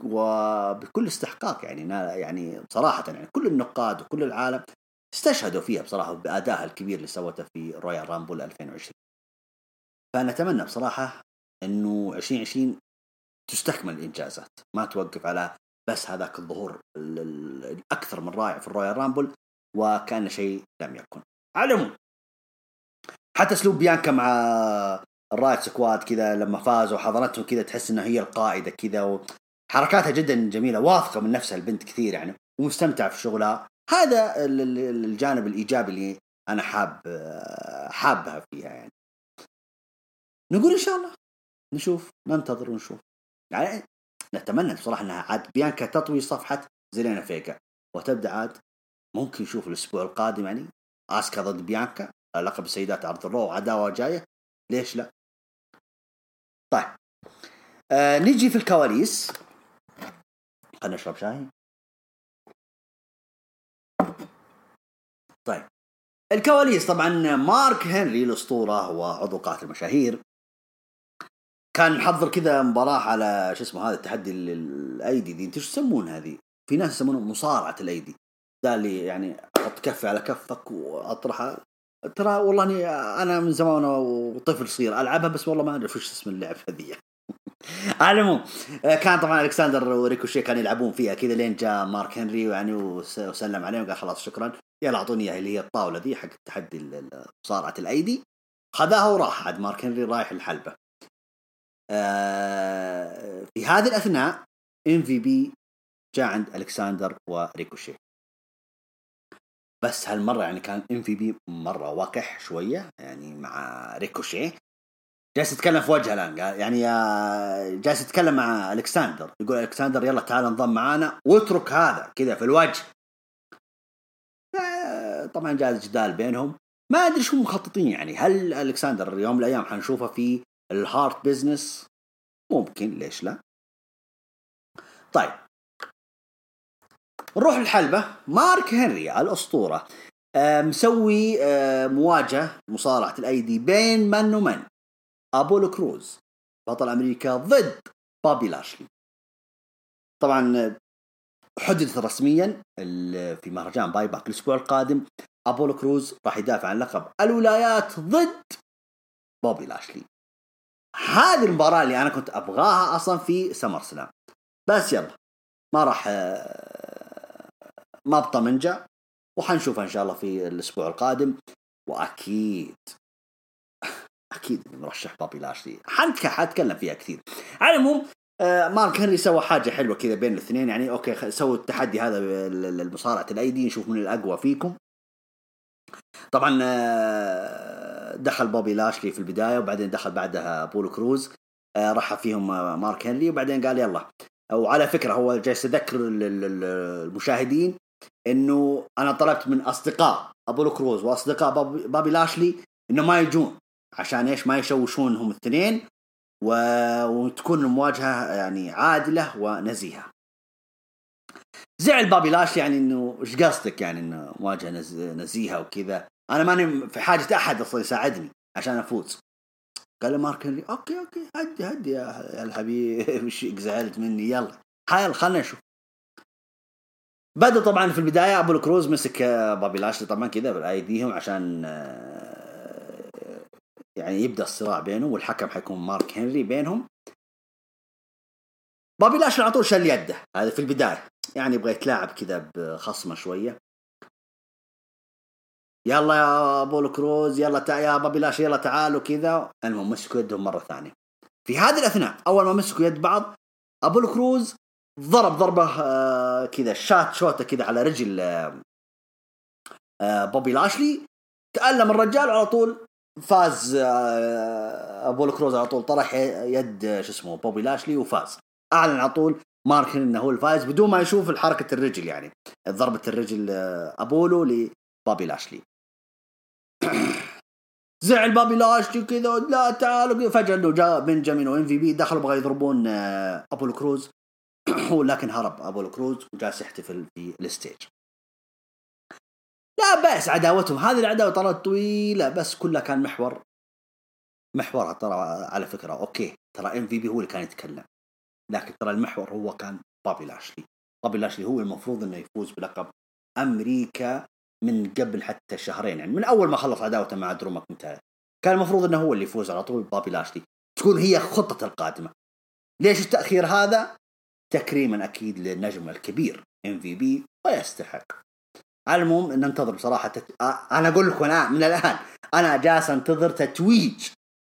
وبكل استحقاق، يعني يعني بصراحة يعني كل النقاد وكل العالم استشهدوا فيها بصراحة بأدائها الكبير اللي سوته في رويال رامبل ألفين وعشرين. فنتمنى بصراحة إنه عشرين عشرين تستكمل الإنجازات، ما توقف على بس هذاك الظهور الأكثر من رائع في الرويال رامبل وكان شيء لم يكن. علموا حتى أسلوب بيانكا مع الرايت سكواد كذا لما فازوا وحضرتهم كذا تحس انها هي القائدة كذا، وحركاتها جدا جميلة، واثقة من نفسها البنت كثير يعني، ومستمتعة في شغلها. هذا الجانب الإيجابي اللي أنا حاب حابها فيها يعني. نقول إن شاء الله نشوف، ننتظر ونشوف يعني. نتمنى بصراحة أنها عاد بيانكا تطوي صفحة زلينا فيجا وتبدأ عاد. ممكن نشوف الأسبوع القادم يعني آسكا ضد بيانكا لقب السيدات عرض الرو، عداوة جاية، ليش لا؟ طيب آه نجي في الكواليس. خلنا نشرب شاي. طيب الكواليس طبعا مارك هنري الأسطورة وعضو قاعة المشاهير كان محضر كذا مباراة على شو اسمه هذا التحدي الأيدي دي، انتوا شو تسمون هذه؟ في ناس يسمونه مصارعة الأيدي، ده اللي يعني حط كفي على كفك وأطرحها. ترى والله أنا من زمان وطفل صغير ألعبها، بس والله ما أعرف إيش اسم اللعب هذه. علموا كان طبعا ألكساندر وريكوشي كانوا يلعبون فيها كذا لين جاء مارك هنري يعني وسلم عليهم وقال خلاص شكرا، يلا أعطوني اللي هي الطاولة دي حق تحدي مصارعة الأيدي. خذاها وراح عاد مارك هنري رايح الحلبة. في هذه الأثناء إم في بي جاء عند ألكساندر وريكوشي، بس هالمرة يعني كان إم في بي مرة وقح شوية يعني مع ريكوشي. جالس يتكلم في وجهه الآن، يعني جالس يتكلم مع ألكساندر، يقول ألكساندر يلا تعال انضم معانا واترك هذا كذا في الوجه. طبعا جاء جدال بينهم، ما أدري شو مخططين يعني. هل ألكساندر يوم الأيام حنشوفه في الهارت بيزنس؟ ممكن، ليش لا؟ طيب نروح الحلبة. مارك هنري الأسطورة مسوي مواجهة مصارعة الأيدي بين من ومن، أبولو كروز بطل أمريكا ضد بابي لاشلي. طبعا حددت رسميا في مهرجان باي باك الأسبوع القادم، أبولو كروز راح يدافع عن لقب الولايات ضد بابي لاشلي. هذه المباراة اللي أنا كنت أبغاها أصلا في سمر سلام، بس يلا ما راح ما بطمنجا، وحنشوفها إن شاء الله في الأسبوع القادم. وأكيد أكيد مرشح بابي لاشلي، حنتكلم فيها كثير. على العموم مارك هنري سوى حاجة حلوة كذا بين الاثنين يعني، أوكي سووا التحدي هذا المصارعة الأيدي، نشوف من الأقوى فيكم. طبعا دخل بابي لاشلي في البداية وبعدين دخل بعدها أبولو كروز، رحب فيهم مارك هنري وبعدين قال يلا. وعلى فكرة هو جالس يذكر المشاهدين إنه أنا طلبت من أصدقاء أبولو كروز وأصدقاء بابي لاشلي إنه ما يجون عشان إيش ما يشوشون هم الاثنين و... وتكون المواجهة يعني عادلة ونزيهة. زعل بابي لاشلي يعني إنه إيش قصدك يعني إنه مواجهة نز... نزيهة وكذا، أنا ماني في حاجة أحد أصلا يساعدني عشان أفوز. قال مارك هنري أوكي أوكي هدي هدي يا الحبيب مش زعلت مني يلا حال خلنا نشوف. بدأ طبعا في البداية أبولو كروز مسك بابي لاشلي طبعا كذا بالأيديهم عشان يعني يبدأ الصراع بينهم، والحكم حيكون مارك هنري بينهم. بابي لاشلي عطول شال يده، هذا في البداية يعني يبغى يتلاعب كذا بخصمه شوية، يلا يا أبولو كروز يلا تع... يا بابي لاشلي يلا تعالوا كذا. المهم مسكوا يدهم مرة ثانية. في هذه الأثناء أول ما مسكوا يد بعض أبولو كروز ضرب ضربة كذا شات شوتة كذا على رجل بابي لاشلي، تألم الرجال على طول، فاز أبولو كروز على طول طرح يد شو اسمه بابي لاشلي وفاز. أعلن على طول مارك إنه هو الفائز بدون ما يشوف الحركة الرجل يعني ضربة الرجل أبولو لبابي لاشلي. زعل بابي لاشلي كذا لا تعالوا، فجأة إنه جاء بنجامين وإم في بي دخلوا بغا يضربون أبولو كروز ولكن هرب أبولو كروز وجالس يحتفل في الستيج. لا بأس عداوتهم، هذه العداوة طلعت طويلة بس كلها كان محور محورها ترى على فكرة. أوكي ترى إم في بي هو اللي كان يتكلم لكن ترى المحور هو كان بابي لاشلي. بابي لاشلي هو المفروض إنه يفوز بلقب أمريكا من قبل حتى شهرين، يعني من أول ما خلص عداوته مع درو مكينتاير كان المفروض إنه هو اللي يفوز على طول بابي لاشلي، تكون هي خطة القادمة. ليش التأخير هذا؟ تكريما أكيد للنجم الكبير إم في بي ويستحق. على المهم إن ننتظر بصراحة تت... أنا أقول لكم أنا من الآن أنا جالس أنتظر تتويج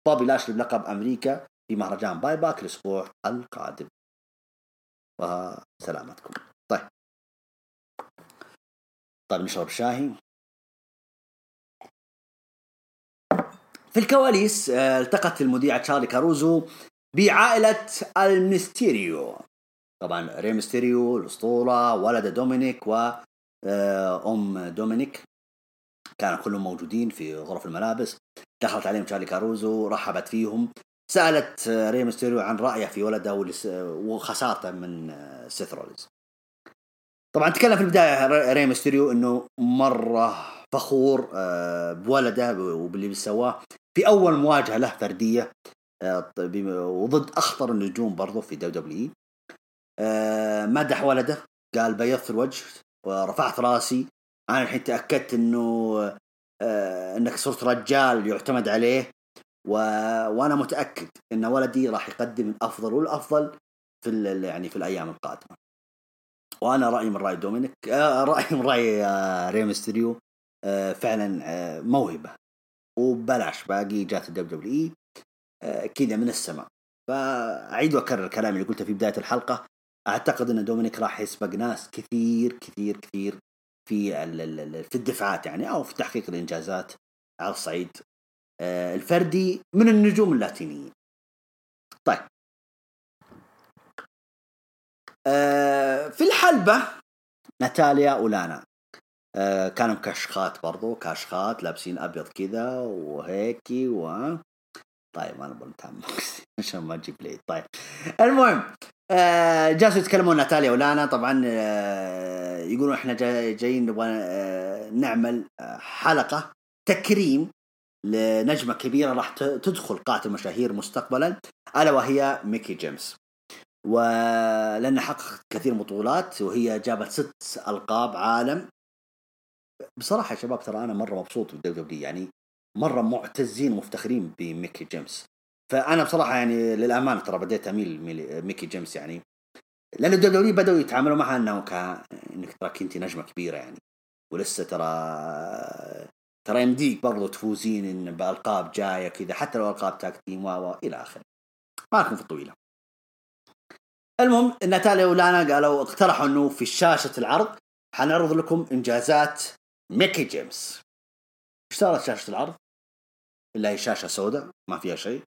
بابي لاشلي بلقب أمريكا في مهرجان باي باك الأسبوع القادم. وسلامتكم. طيب طيب نشرب شاهي. في الكواليس التقت المذيعة شارلي كاروزو بعائلة الميستيريو، طبعا ري ميستيريو الأسطورة ولد دومينيك و أم دومينيك كانوا كلهم موجودين في غرف الملابس. دخلت عليهم شارلي كاروزو رحبت فيهم، سألت ري ميستيريو عن رأيه في ولده وخسارته من سيث رولينز. طبعا تكلم في البداية ري ميستيريو إنه مرة فخور بولده وباللي بيسواه في أول مواجهة له فردية وضد أخطر النجوم برضو في دبليو دبليو إي. مدح ولده قال بيض في الوجه ورفعت راسي، أنا الحين تأكدت إنه إنك صرت رجال يعتمد عليه و... وأنا متأكد إن ولدي راح يقدم الأفضل والأفضل في ال... يعني في الأيام القادمة. وأنا رأيي من رأي دومينيك رأيي من رأي ري ميستيريو فعلا موهبة وبلاش باقي جات الدبليو دبليو إي كذا من السماء. فأعيد وأكرر كلامي اللي قلته في بداية الحلقة، أعتقد أن دومينيك راح يسبق ناس كثير كثير كثير في في الدفعات يعني أو في تحقيق الإنجازات على الصعيد الفردي من النجوم اللاتينيين. طيب في الحلبة ناتاليا ولانا كانوا كاشخات برضو كاشخات لابسين أبيض كذا وهيكي و طيب أنا بنتعمق عشان ما أجيب لي. طيب المهم آه جالسوا يتكلمون ناتاليا ولانا طبعا آه يقولون احنا جاي جايين نبغى آه نعمل آه حلقة تكريم لنجمة كبيرة راح تدخل قاعة المشاهير مستقبلا ألا وهي ميكي جيمس، ولأنها حققت كثير بطولات وهي جابت ست ألقاب عالم. بصراحة يا شباب ترى أنا مرة مبسوط بالدبليو دبليو يعني مرة معتزين ومفتخرين بميكي جيمس، فأنا بصراحة يعني للأمانة ترى بديت أميل ميكي جيمس يعني لأن الدولي بدأوا يتعاملوا معها أنه كأنك ترى كنتي نجمة كبيرة يعني ولسه ترى ترى يمديك برضو تفوزين بألقاب جاية كذا حتى لو ألقاب تاكتيم وإلى آخر ما لكم في الطويلة. المهم ناتاليا ولانا قالوا اقترحوا أنه في شاشة العرض حنعرض لكم إنجازات ميكي جيمس ايش صارت شاشة العرض اللي هي شاشة سوداء ما فيها شيء،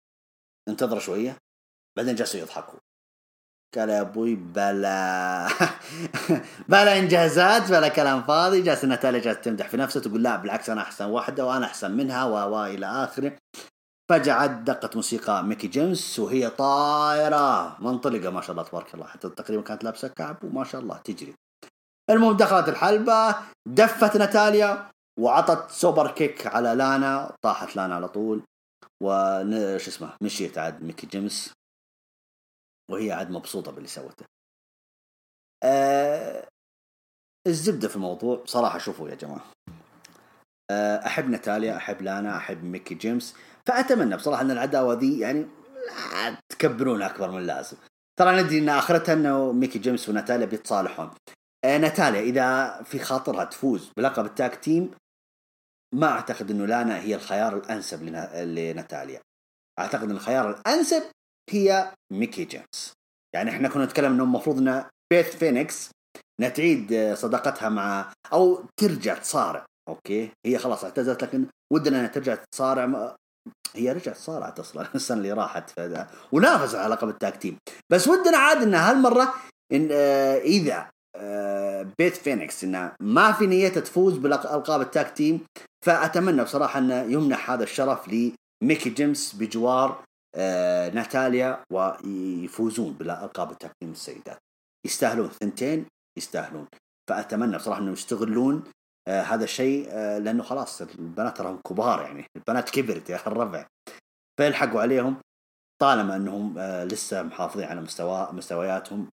انتظر شوية بعدين جالسوا يضحكوا. قال يا أبوي بلا بلا إنجازات بلا كلام فاضي، جالس ناتاليا جالس تمدح في نفسها تقول لا بالعكس أنا أحسن واحدة وأنا أحسن منها وإلى آخره. فجأة دقت موسيقى ميكي جيمس وهي طائرة منطلقة ما شاء الله تبارك الله، حتى تقريبا كانت لابسة كعب وما شاء الله تجري. المهم دخلت الحلبة دفت ناتاليا وعطت سوبر كيك على لانا، طاحت لانا على طول وش اسمه مشيت عاد ميكي جيمس وهي عاد مبسوطة باللي سوته. أه الزبدة في الموضوع صراحة، شوفوا يا جماعة أه أحب ناتاليا أحب لانا أحب ميكي جيمس، فأتمنى بصراحة أن العداوة دي يعني لا تكبرون أكبر من اللازم. ترى ندري أن آخرتها أنه ميكي جيمس وناتاليا بيتصالحون. أه ناتاليا إذا في خاطرها تفوز بلقب التاك تيم ما أعتقد أنه لانا هي الخيار الأنسب لناتاليا، أعتقد أن الخيار الأنسب هي ميكي جيمس. يعني احنا كنا نتكلم انه المفروض ان بيث فينيكس نتعيد صداقتها مع او ترجع تصارع، اوكي هي خلاص اعتزلت لكن ودنا انها ترجع تصارع ما... هي رجعت صارعت اصلا السنه اللي راحت فده. ونافس على لقب التاك تيم، بس ودنا عاد ان هالمره ان اذا بيث فينيكس انها ما في نيه تفوز بالالقاب التاك تيم، فاتمنى بصراحه انه يمنح هذا الشرف لميكي جيمس بجوار آه، ناتاليا ويفوزون بالألقاب التاك تيم السيدات. يستاهلون ثنتين يستاهلون، فأتمنى بصراحة أنهم يستغلون آه هذا الشيء آه لأنه خلاص البنات راهم كبار، يعني البنات كبرت يا أخي الربع، فيلحقوا عليهم طالما أنهم آه لسه محافظين على مستوى مستوياتهم،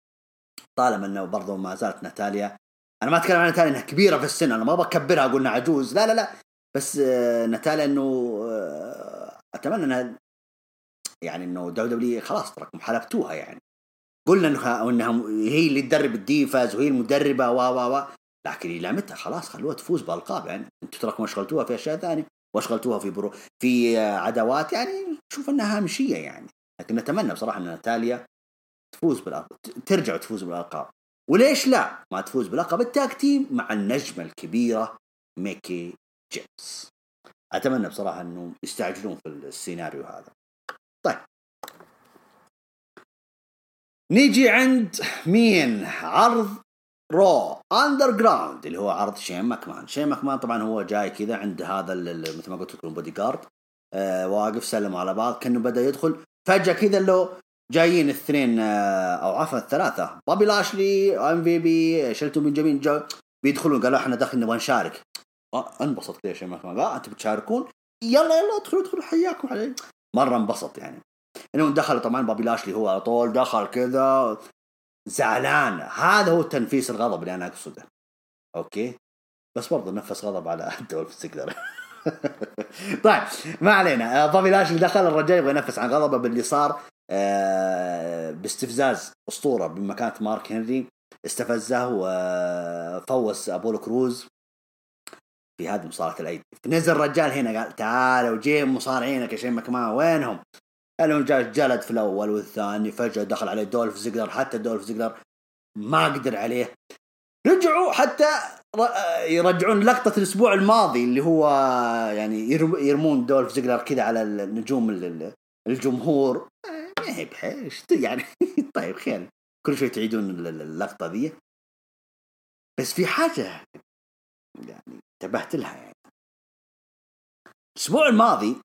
طالما أنه برضو ما زالت ناتاليا. أنا ما أتكلم عن ناتاليا أنها كبيرة في السن، أنا ما بكبرها قلنا عجوز لا لا لا، بس آه ناتاليا أنه آه أتمنى أنها يعني انه دبليو دبليو إي خلاص تركم حلبتوها، يعني قلنا انها انها هي اللي تدرب الديفاز وهي المدربه وا وا وا لكن اللي لامتها خلاص خلوها تفوز بالالقاب. يعني انتوا تركم اشغلتوها في اشياء ثانيه واشغلتوها في برو في عداوات، يعني شوف انها هامشيه يعني، لكن نتمنى بصراحه ان ناتاليا تفوز بالالقاب ترجع تفوز بالالقاب، وليش لا ما تفوز بلقب التاك تيم مع النجمه الكبيره ميكي جيمس. اتمنى بصراحه انهم يستعجلون في السيناريو هذا. طيب نيجي عند مين؟ عرض رو أندر جراوند اللي هو عرض شين ماكمان. شين ماكمان طبعا هو جاي كذا عند هذا مثل ما قلت لكم بودي جارد آه واقف سلموا على بعض كأنه بدأ يدخل فجأة كذا اللي جايين الاثنين آه أو عفوا الثلاثة بابي لاشلي أم في بي شيلتون بنجامين جو بيدخلون قالوا احنا داخل نبغى نشارك. آه انبسط كذا شين ماكمان قال أنتوا بتشاركون يلا يلا ادخلوا ادخلوا حياكم عليه، مرة انبسط يعني انهم دخلوا. طبعا بابي لاشلي هو على طول دخل كذا زعلان، هذا هو تنفيس الغضب اللي انا اقصده اوكي، بس برضه نفس غضب على الدولف تقدر طيب ما علينا. بابي لاشلي دخل الرجال يبغى ينفس عن غضبه باللي صار باستفزاز اسطوره بمكانه مارك هنري، استفزه وفوز أبولو كروز في هذه مصارعة الأيدي. نزل الرجال هنا قال تعالوا جيب مصارعينك يا شيمك ما وينهم، قالوا جاء جلد في الأول والثاني، فجأة دخل عليه دولف زيجلر حتى دولف زيجلر ما قدر عليه. رجعوا حتى يرجعون لقطة الأسبوع الماضي اللي هو يعني يرمون دولف زيجلر كذا على النجوم الجمهور ما هي بحيش يعني طيب خير كل شيء تعيدون اللقطة دي، بس في حاجة يعني تبهت لها. يعني الأسبوع الماضي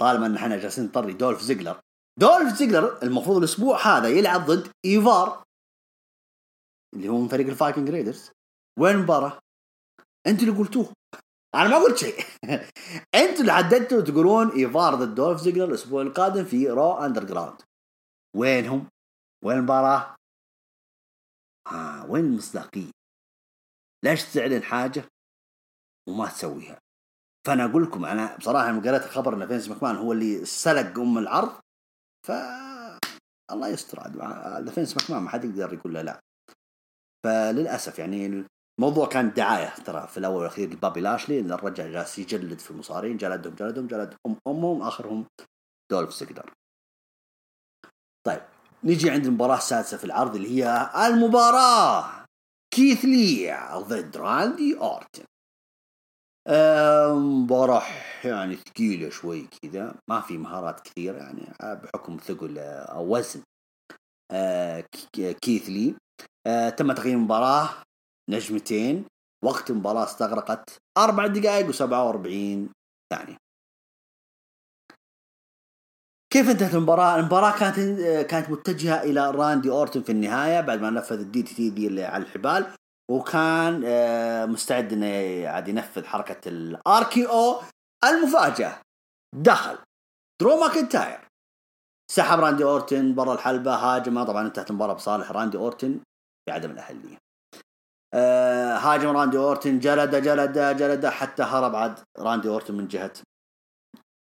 طالما أن احنا جالسين نطري دولف زيجلر دولف زيجلر المفروض الأسبوع هذا يلعب ضد إيفار اللي هو من فريق الفايكنج ريدرز. وين مباراة؟ أنتوا اللي قلتوه، أنا ما قلت شيء أنتوا اللي حددتوا تقولون إيفار ضد دولف زيجلر الأسبوع القادم في رو أندر جراوند. وينهم؟ وين مباراة؟ آه وين المصداقية؟ ليش تعلن حاجة وما تسويها؟ فأنا أقول لكم أنا بصراحة من قرأت الخبر أن فينس ماكمان هو اللي سلق أم العرض، فالله يستر عاد فينس ماكمان ما حد يقدر يقول له لا. فللأسف يعني الموضوع كان دعاية ترى في الأول والأخير لبابي لاشلي إن الرجع جالس يجلد في المصارين، جلدهم جلدهم جلدهم أمهم آخرهم دولف زيجلر. طيب نيجي عند المباراة السادسة في العرض اللي هي المباراة كيث لي ضد راندي أورتن. مباراة يعني ثقيلة شوي كذا, ما في مهارات كثيرة يعني بحكم ثقل أو وزن كيث لي. تم تغيير مباراة نجمتين, وقت المباراة استغرقت أربع دقائق وسبعة وأربعين ثانية. كيف انتهت المباراة؟ المباراة كانت كانت متجهة إلى راندي أورتن في النهاية بعد ما نفذ الدي تي تي دي على الحبال, وكان مستعد إنه عاد ينفذ حركة الآر كي أو. المفاجأة دخل درو مكينتاير, سحب راندي أورتن برا الحلبة, هاجمه. طبعا انتهت المباراة بصالح راندي أورتن بعدم الأهلية. هاجم راندي أورتن, جلد جلد جلد حتى هرب عاد راندي أورتن من جهة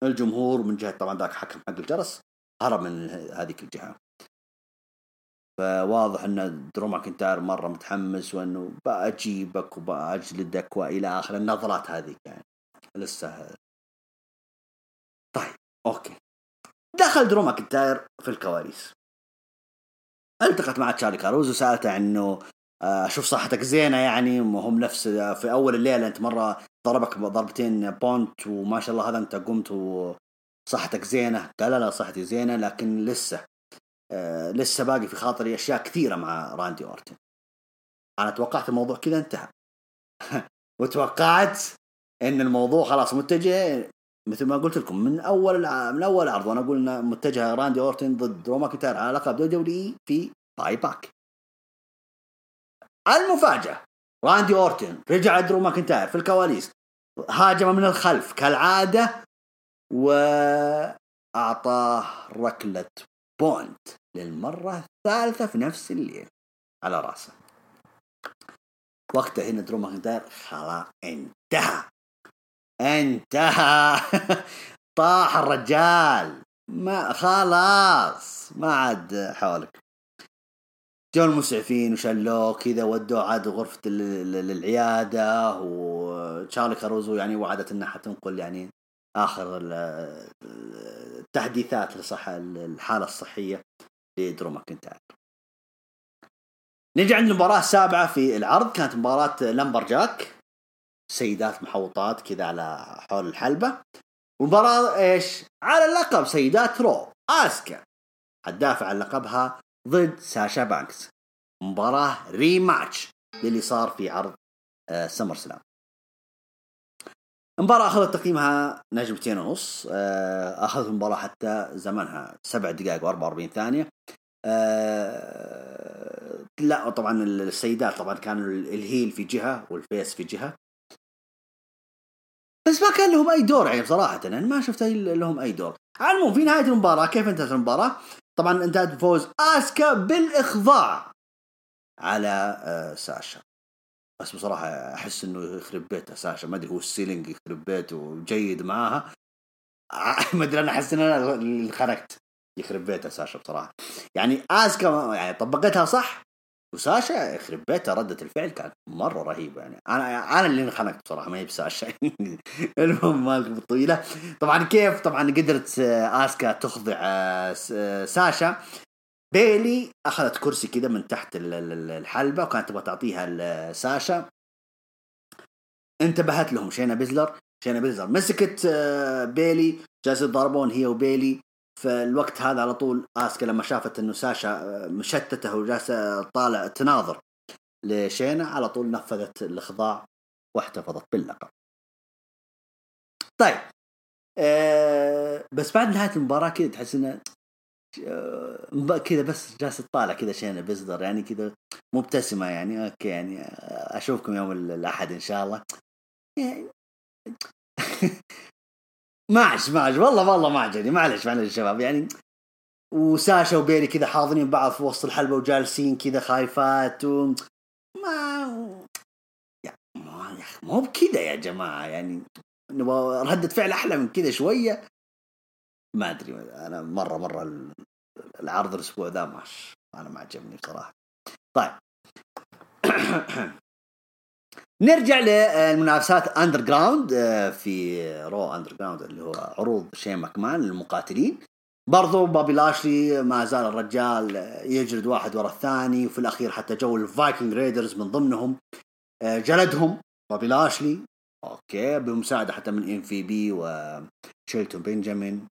الجمهور, من جهة طبعا ذاك حكم حق الجرس هرب من هذيك الجهة. فواضح ان درو ماكنتاير مرة متحمس وانه بأجيبك وبأجلدك والى اخر النظرات هذيك يعني لسه. طيب اوكي, دخل درو ماكنتاير في الكواليس, التقت مع تشارلي كاروز وسألته انه اشوف صحتك زينة يعني, وهم نفس في اول الليلة انت مرة ضربك ضربتين بونت وما شاء الله هذا انت قمت وصحتك زينة. قال لا صحتي زينة لكن لسه آه لسه باقي في خاطري اشياء كثيرة مع راندي أورتن. انا توقعت الموضوع كذا انتهى وتوقعت ان الموضوع خلاص متجه مثل ما قلت لكم من اول من اول عرض, وانا اقول ان متجه راندي أورتن ضد درو ماكنتاير على لقب دبليو دبليو إي في باي باك. المفاجأة راندي أورتن رجع درو ماكنتاير في الكواليس, هاجمه من الخلف كالعادة وأعطاه ركلة بونت للمرة الثالثة في نفس الليل على رأسه. وقتها هنا درو ماكنتاير خلاص انتهى انتهى طاح الرجال, ما خلاص ما عاد حولك. جو المسعفين وشلوه كذا ودوه عاد غرفة العيادة, وشارلي كاروزو يعني وعدت أنها حتنقل يعني آخر التحديثات لصحة الحالة الصحية لدرو ماكنتاير. نجي عند المباراة السابعة في العرض, كانت مباراة لمبرجاك, سيدات محوطات كذا على حول الحلبة, ومباراة إيش على اللقب سيدات رو. آسكا هتدافع عن لقبها ضد ساشا بانكس, مباراة ريماتش للي صار في عرض سمر سلام. المباراة أخذت تقييمها نجمتين ونص, أخذت المباراة حتى زمنها سبع دقائق وأربعة وأربعين ثانية. لا طبعا السيدات طبعا كانوا الهيل في جهة والفيس في جهة, بس ما كان لهم أي دور يعني بصراحة, أنا ما شفت لهم أي دور. عالمهم في نهاية المباراة كيف انتهت المباراة؟ طبعا انتهت بفوز آسكا بالإخضاع على ساشا. بس بصراحة أحس أنه يخرب بيته ساشا, ما أدري هو السيلينج يخرب بيته وجيد معها, ما أدري أنا أحس أنه أنا خرجت يخرب بيته ساشا بصراحة يعني. آسكا يعني طبقتها صح, وساشا يخرب بيته ردة الفعل كانت مرة رهيبة يعني. أنا أنا اللي انخنقت بصراحة, ما هي بساشا المهم مالك بالطويلة. طبعا كيف طبعا قدرت آسكا تخضع ساشا, بيلي أخذت كرسي كده من تحت الحلبة وكانت تبغى تعطيها لساشا, انتبهت لهم شينا بيزلر. شينا بيزلر مسكت بيلي جالسة ضربون هي وبيلي في الوقت هذا. على طول آسكا لما شافت إنه ساشا مشتته وجالسة طالع تناظر لشينا, على طول نفذت الخضاع واحتفظت باللقب. طيب أه بس بعد نهاية المباراة كده تحس إنه كده بس جالسة طالع كده شينا بيزلر يعني كده مبتسمة يعني أوكي يعني أشوفكم يوم الأحد إن شاء الله يعني معش معش والله والله معش يعني معلش معلش الشباب يعني. وساشا وبيلي كذا حاضنين بعض في وسط الحلبة وجالسين كذا خايفات وما يعني ما يا أخي مو بكذا يا جماعة يعني نبغى ردة فعل أحلى من كذا شوية. ما أدري أنا مرة مرة العرض الأسبوع ذا معش أنا ما عجبني بصراحة. طيب نرجع للمنافسات أندرغراوند في رو أندرغراوند اللي هو عروض شين ماكمان للمقاتلين. برضو بابي لاشلي ما زال الرجال يجلد واحد وراء الثاني, وفي الأخير حتى جو الفايكنج ريدرز من ضمنهم جلدهم بابي لاشلي اوكي بمساعدة حتى من ام في بي وشيلتون بنجامين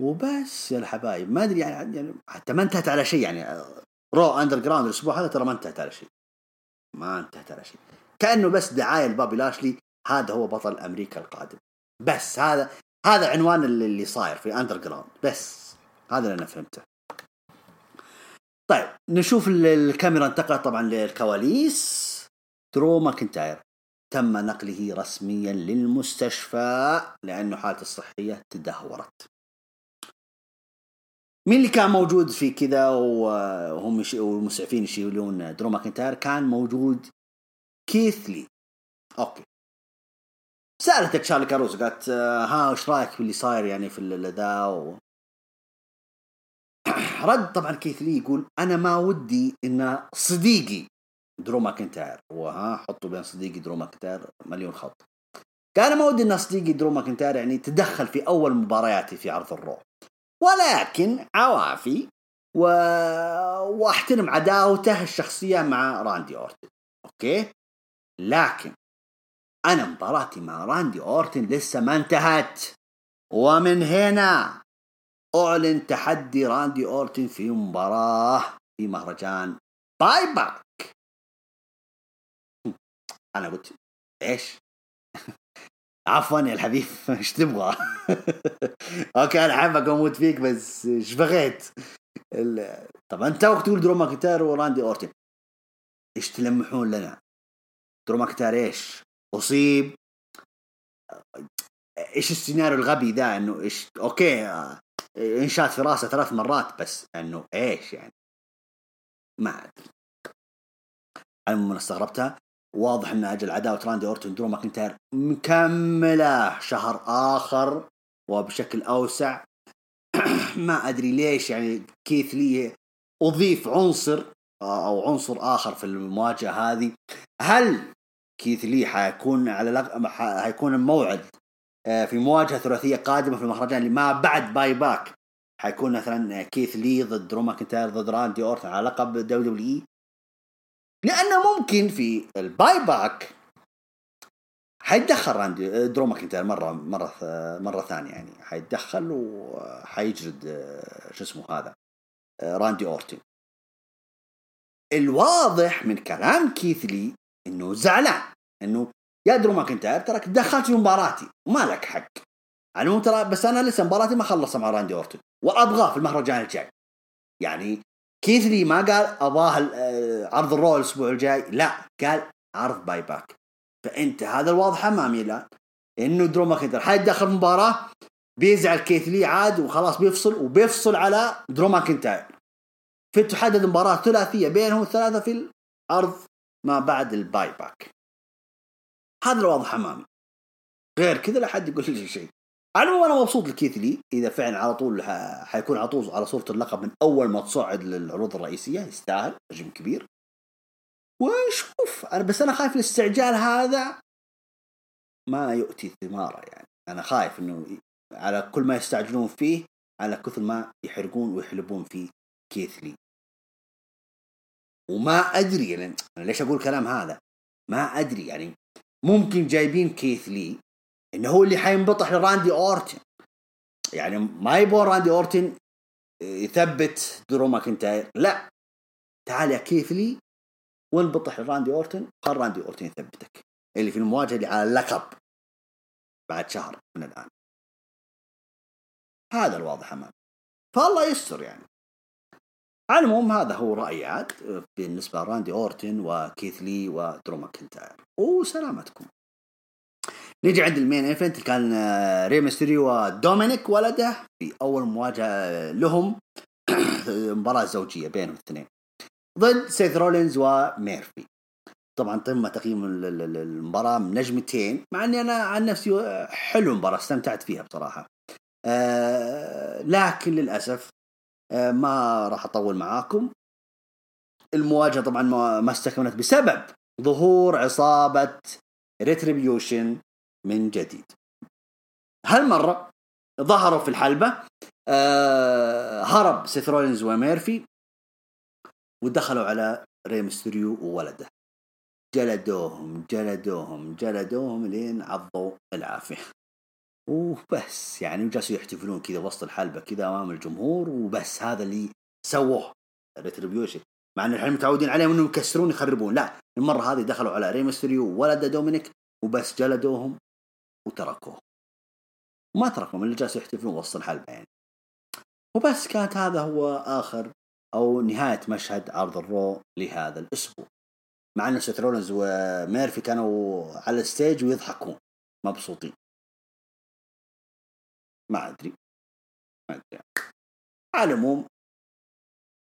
وبس. يا الحبايب ما ادري يعني حتى ما انتهت على شيء يعني رو اندر جراوند الاسبوع هذا ترى ما انتهت على شيء ما انتهت على شيء كأنه بس دعاية لبابي لاشلي هذا هو بطل امريكا القادم بس. هذا هذا عنوان اللي صاير في اندر جراوند بس هذا اللي انا فهمته. طيب نشوف الكاميرا انتقلت طبعا للكواليس. درو مكينتاير تم نقله رسميا للمستشفى لأنه حالته الصحية تدهورت. مين اللي كان موجود في كذا وهم والمسعفين يشيلون درو مكينتاير؟ كان موجود كيث لي. أوكي سألتك شارلي كاروز قالت ها وش رأيك في اللي صاير يعني في الذا و... رد طبعا كيث لي يقول أنا ما ودي إن صديقي درو مكينتاير وها حطوا بين صديقي درو مكينتاير مليون خط. كان ما ودي ان صديقي درو مكينتاير يعني تدخل في اول مبارياتي في عرض الرو ولكن عوافي و... واحترم عداوته الشخصيه مع راندي أورتن. اوكي لكن انا مباراتي مع راندي أورتن لسه ما انتهت ومن هنا اعلن تحدي راندي أورتن في مباراه في مهرجان باي باك. أنا قلت إيش عفوا يا الحبيب إيش تبغى؟ أوكي أنا حابك أموت فيك بس إيش بغيت ال... طبعا أنت وقت تقول درو مكينتاير وراندي أورتن إيش تلمحون لنا؟ درو مكينتاير إيش أصيب؟ إيش السيناريو الغبي ده إنه إيش أوكي إنشات في رأسه ثلاث مرات بس إنه إيش يعني ما أدري. المهم استغربتها واضح أن أجل عداوة راندي أورتن درو مكينتاير مكملة شهر آخر وبشكل أوسع. ما أدري ليش يعني كيث لي أضيف عنصر أو عنصر آخر في المواجهة هذه. هل كيث لي حيكون على لق... حيكون الموعد في مواجهة ثلاثية قادمة في المهرجان اللي ما بعد باي باك حيكون مثلا كيث لي ضد درو مكينتاير ضد راندي أورتن على لقب دبليو دبليو إي؟ لأنه ممكن في الباي باك حيتدخل راندي درو مكينتاير مرة مرة مرة ثانية يعني حيتدخل وحيجرد شو اسمه هذا راندي أورتن. الواضح من كلام كيث لي إنه زعلان إنه يا درو مكينتاير تراك دخلت في مباراتي وما لك حق على ترى بس أنا لسه مباراتي ما خلصت مع راندي أورتن وأبغاه في المهرجان الجاي. يعني كيث لي ما قال أباه عرض الرول الأسبوع الجاي لا قال عرض باي باك. فأنت هذا الواضح أمامي الآن إنه درو مكينتاير حيتدخل مباراة بيزعل كيث لي عاد وخلاص بيفصل وبيفصل على درو مكينتاير فتحدد مباراة ثلاثية بينهم الثلاثة في الأرض ما بعد الباي باك. هذا الواضح أمامي غير كذا لا حد يقول لي شيء. علموا أنا مبسوط لكيث لي إذا فعلا على طول حيكون على طول على صورة اللقب من أول ما تصعد للعروض الرئيسية يستاهل رجم كبير وشوف أنا بس أنا خايف الاستعجال هذا ما يؤتي ثماره. يعني أنا خايف إنه على كل ما يستعجلون فيه على كثر ما يحرقون ويحلبون في كيث لي وما أدري يعني أنا ليش أقول كلام هذا ما أدري. يعني ممكن جايبين كيث لي إنه هو اللي حينبطح لراندي أورتن يعني ما يبغى راندي أورتن يثبت درو مكينتاير لا تعال يا كيث لي وانبطح لراندي أورتن قال راندي أورتن يثبتك اللي في المواجهة اللي على اللقب بعد شهر من الآن. هذا الواضح أمام فالله يستر. يعني على المهم هذا هو رأيي عاد بالنسبة راندي أورتن وكيث لي ودرو مكينتاير وسلامتكم. نيجي عند المين ايفنت اللي كان ري ميستيريو ودومينيك ولده في أول مواجهة لهم مباراة زوجية بينهم الاثنين ضد سيث رولينز وميرفي. طبعا تم تقييم المباراة من نجمتين مع أني أنا عن نفسي حلو مباراة استمتعت فيها بصراحة أه لكن للأسف أه ما راح أطول معاكم. المواجهة طبعا ما استكملت بسبب ظهور عصابة ريتريبيوشن من جديد. هالمرة ظهروا في الحلبة أه هرب سيث رولينز وميرفي ودخلوا على ري ميستيريو وولده جلدوهم جلدوهم جلدوهم لين عضوا العافية وبس. يعني جالسوا يحتفلون كذا وسط الحلبة كذا أمام الجمهور وبس. هذا اللي سووه ريتريبيوشن، مع أن الحين متعودين عليهم أنهم يكسرون يخربون، لا المرة هذه دخلوا على ريمستريو ولد دومينيك وبس جلدوهم وتركوه. ما تركهم، اللي جالسوا يحتفلون وسط الحلبة يعني. وبس كانت هذا هو آخر أو نهاية مشهد عرض الرو لهذا الأسبوع، مع أن سيث رولينز وميرفي كانوا على الستيج ويضحكون مبسوطين. ما أدري ما أدري على العموم